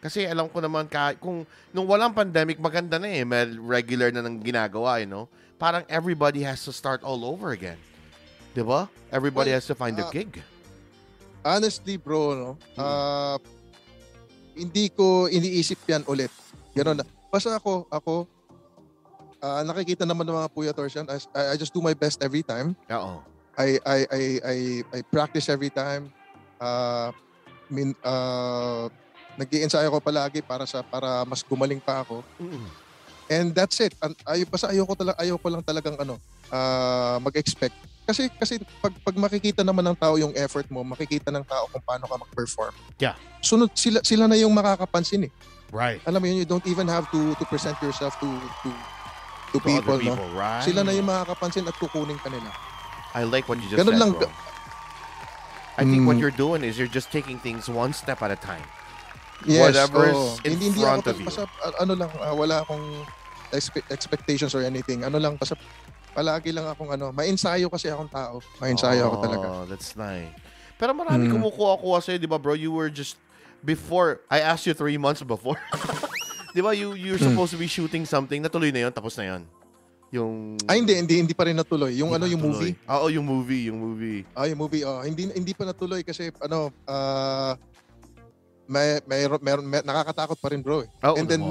Kasi alam ko naman, kahit kung nung walang pandemic, maganda na eh. May regular na nang ginagawa, you know? Parang everybody has to start all over again. Diba? Everybody well, has to find uh, a gig. Honestly, bro, no? Hmm. Uh, hindi ko iniisip yan ulit. Ganun na. Basta ako, ako, uh, nakikita naman ng mga puyators yan. I, I just do my best every time. Oo. I, I, I, I, I practice every time. Uh, I mean, uh, nag-i-ensayo ko palagi para sa para mas gumaling pa ako. Mm-hmm. And that's it. Ay basta ayoko talaga ayoko lang talagang ano, uh, mag-expect. Kasi kasi pag pag makikita naman ng tao yung effort mo, makikita ng tao kung paano ka mag-perform. Yeah. Sunod sila sila na yung makakapansin eh. Right. Alam mo yun, you don't even have to to present yourself to to to, to people, people no? Right. Sila na yung makakapansin at kukunin ka nila. I like what you just Ganun said. Lang, bro. I think mm. what you're doing is you're just taking things one step at a time. Yes, whatever's oh. in hindi, front hindi ako, of you. Basta, ano lang, uh, wala akong expe- expectations or anything. Ano lang, basta, palagi lang akong ano, ma-ensayo kasi akong tao. Ma-ensayo oh, ako talaga. That's nice. Pero marami mm. kumukuha-kuha sa'yo, di ba bro? You were just, before, I asked you three months before. Di ba, you, you're supposed mm. to be shooting something. Natuloy na yun, tapos na yun. Yung... Ay, hindi, hindi, hindi pa rin natuloy. Yung ano, natuloy. Yung movie? Oo, yung movie, yung movie. Ah, yung movie, oh. Hindi, hindi pa natuloy kasi, ano, ah... Uh, May, may, may, may nakakatakot pa rin bro eh. Oh, and then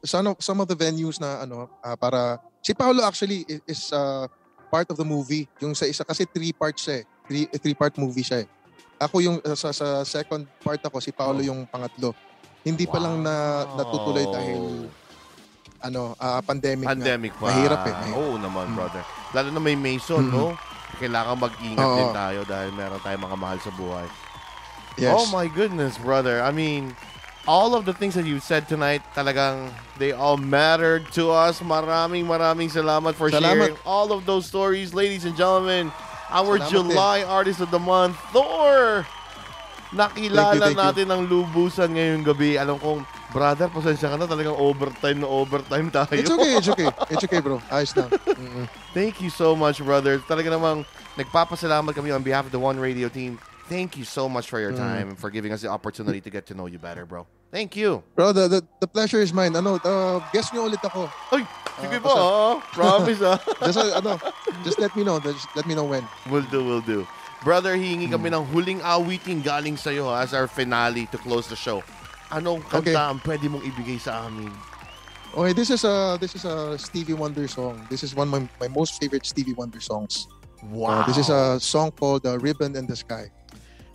some of, some of the venues na ano uh, para si Paulo actually is, is uh, part of the movie yung sa isa kasi three parts eh. Three three part movie siya eh. Ako yung sa, sa second part ako si Paulo oh. yung pangatlo. Hindi wow. pa lang na natutuloy dahil ano uh, pandemic. Pandemic nga. Pa. Mahirap eh. Mahirap. Oo naman mm. brother. Lalo na may Mason mm-hmm. no. Kailangan mag-ingat oh. din tayo dahil meron tayong mga mahal sa buhay. Yes. Oh my goodness, brother. I mean, all of the things that you said tonight, talagang, they all mattered to us. Maraming maraming salamat for salamat. sharing all of those stories. Ladies and gentlemen, our salamat July din. Artist of the Month, Thor! Nakilala thank you, thank natin you. Ang lubusan ngayong gabi. Alam kong, brother, pasensya ka na. Talagang overtime na overtime tayo. It's okay, it's okay. It's okay, bro. Ayos na. Mm-mm. Thank you so much, brother. Talaga namang, nagpapasalamat kami on behalf of the One Radio team. Thank you so much for your time mm. and for giving us the opportunity to get to know you better, bro. Thank you. Bro, the, the, the pleasure is mine. Ano, uh, guess nyo ulit ako. Ay, sige uh, po. Oh, promise, ah. Just, uh, ano, just let me know. Just let me know when. Will do, will do. Brother, hihingi kami mm. ng huling awiting galing sa'yo ha, as our finale to close the show. Anong kanta okay. ang pwede mong ibigay sa amin? Okay, this is a, this is a Stevie Wonder song. This is one of my, my most favorite Stevie Wonder songs. Wow. Uh, this is a song called uh, Ribbon in the Sky.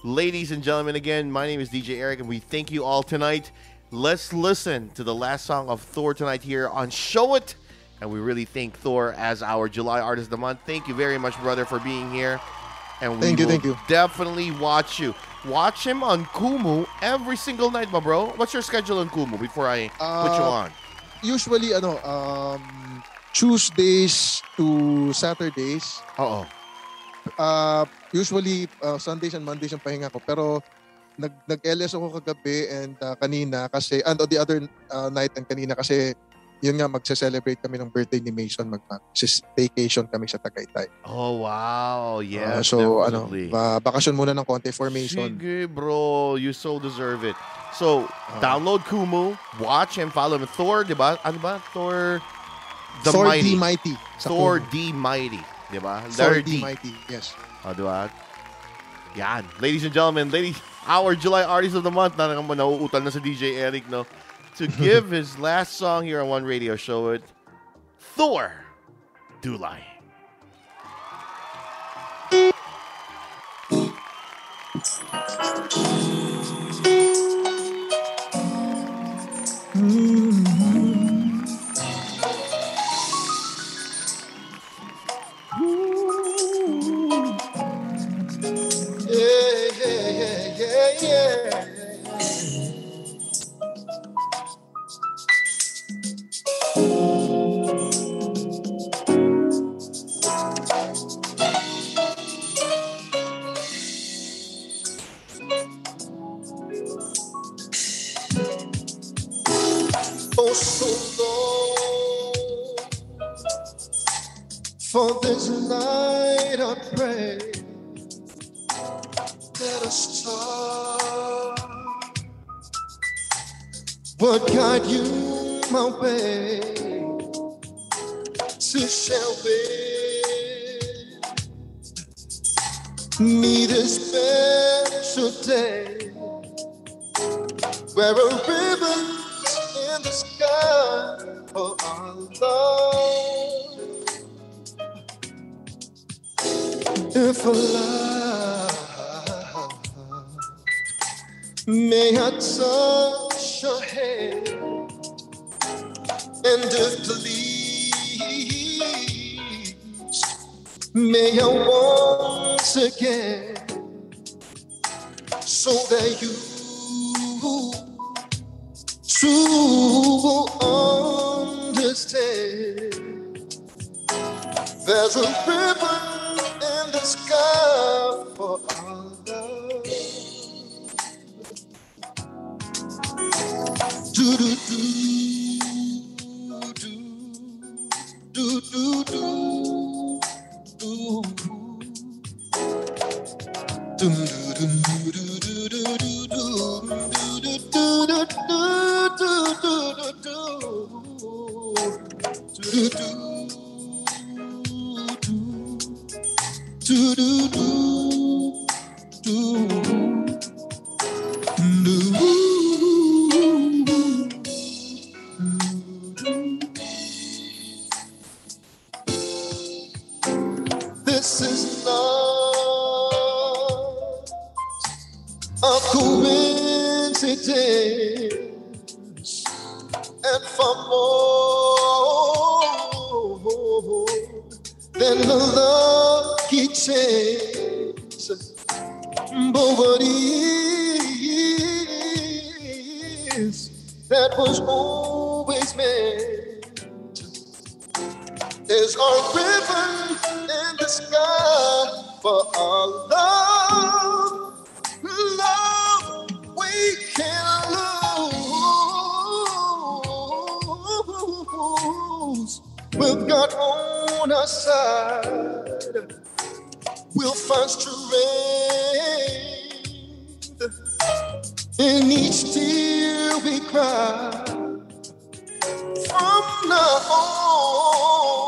Ladies and gentlemen, again, my name is D J Eric, and we thank you all tonight. Let's listen to the last song of Thor tonight here on Show It. And we really thank Thor as our July Artist of the Month. Thank you very much, brother, for being here. And we thank you, will thank you. definitely watch you. Watch him on Kumu every single night, my bro. What's your schedule on Kumu before I uh, put you on? Usually, ano, um, Tuesdays to Saturdays. Uh-oh. Uh, usually, uh, Sundays and Mondays yung pahinga ko. Pero, nag-L S ako kagabi and uh, kanina kasi, and the other uh, night and kanina kasi, yun nga, magse-celebrate kami ng birthday ni Mason. Mag-staycation kami sa Tagaytay. Oh, wow. Yeah, uh, so, definitely. ano, uh, bakasyon muna ng konti for Mason. Sige, bro. You so deserve it. So, uh, download Kumu, watch and follow him. Thor, di ba? Ano ba? Thor the Thor Mighty. D. Mighty Thor Kumu. D. Mighty. Diba? Thor D. Mighty, yes. Oh, diba? Yan. Ladies and gentlemen, ladies, our July Artist of the Month, na naman nauutal na si D J Eric, no? To give his last song here on One Radio Show It, Thor Dulay. Dum dum dum. days and far more than the love he takes. But what is that was always meant is our ribbon in the sky for our love, love we can't lose. With God on our side, we'll find strength in each tear we cry. From now on,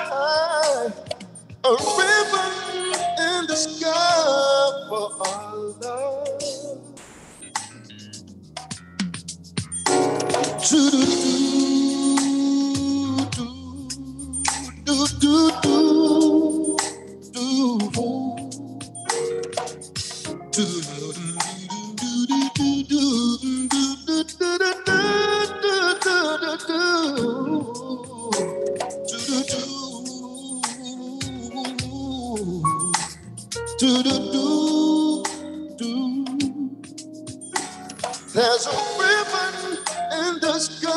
a ribbon in the sky for our love. Do do do do do do. Do do do do. There's a ribbon in the sky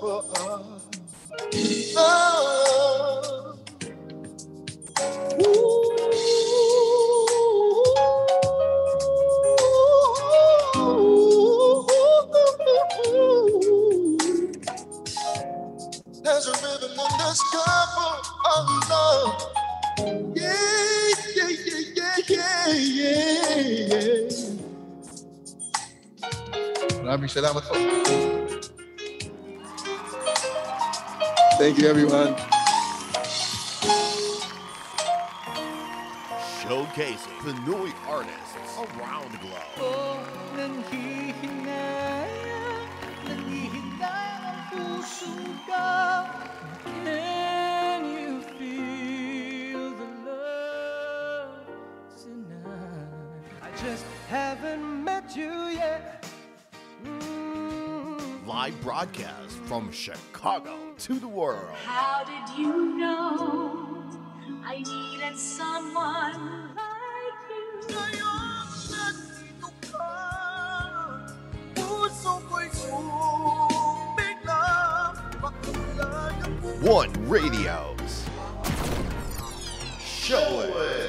for us. Oh. There's a ribbon in the sky for our love. Yeah, yeah, yeah, yeah, yeah, yeah. Maraming salamat po. Thank you, everyone. Showcasing the new artists around the globe. Oh, nanghihintay, nanghihintay ang puso ka. Can you feel? Just haven't met you yet. Mm. Live broadcast from Chicago to the world. How did you know I needed someone like you? One Radio's Show It.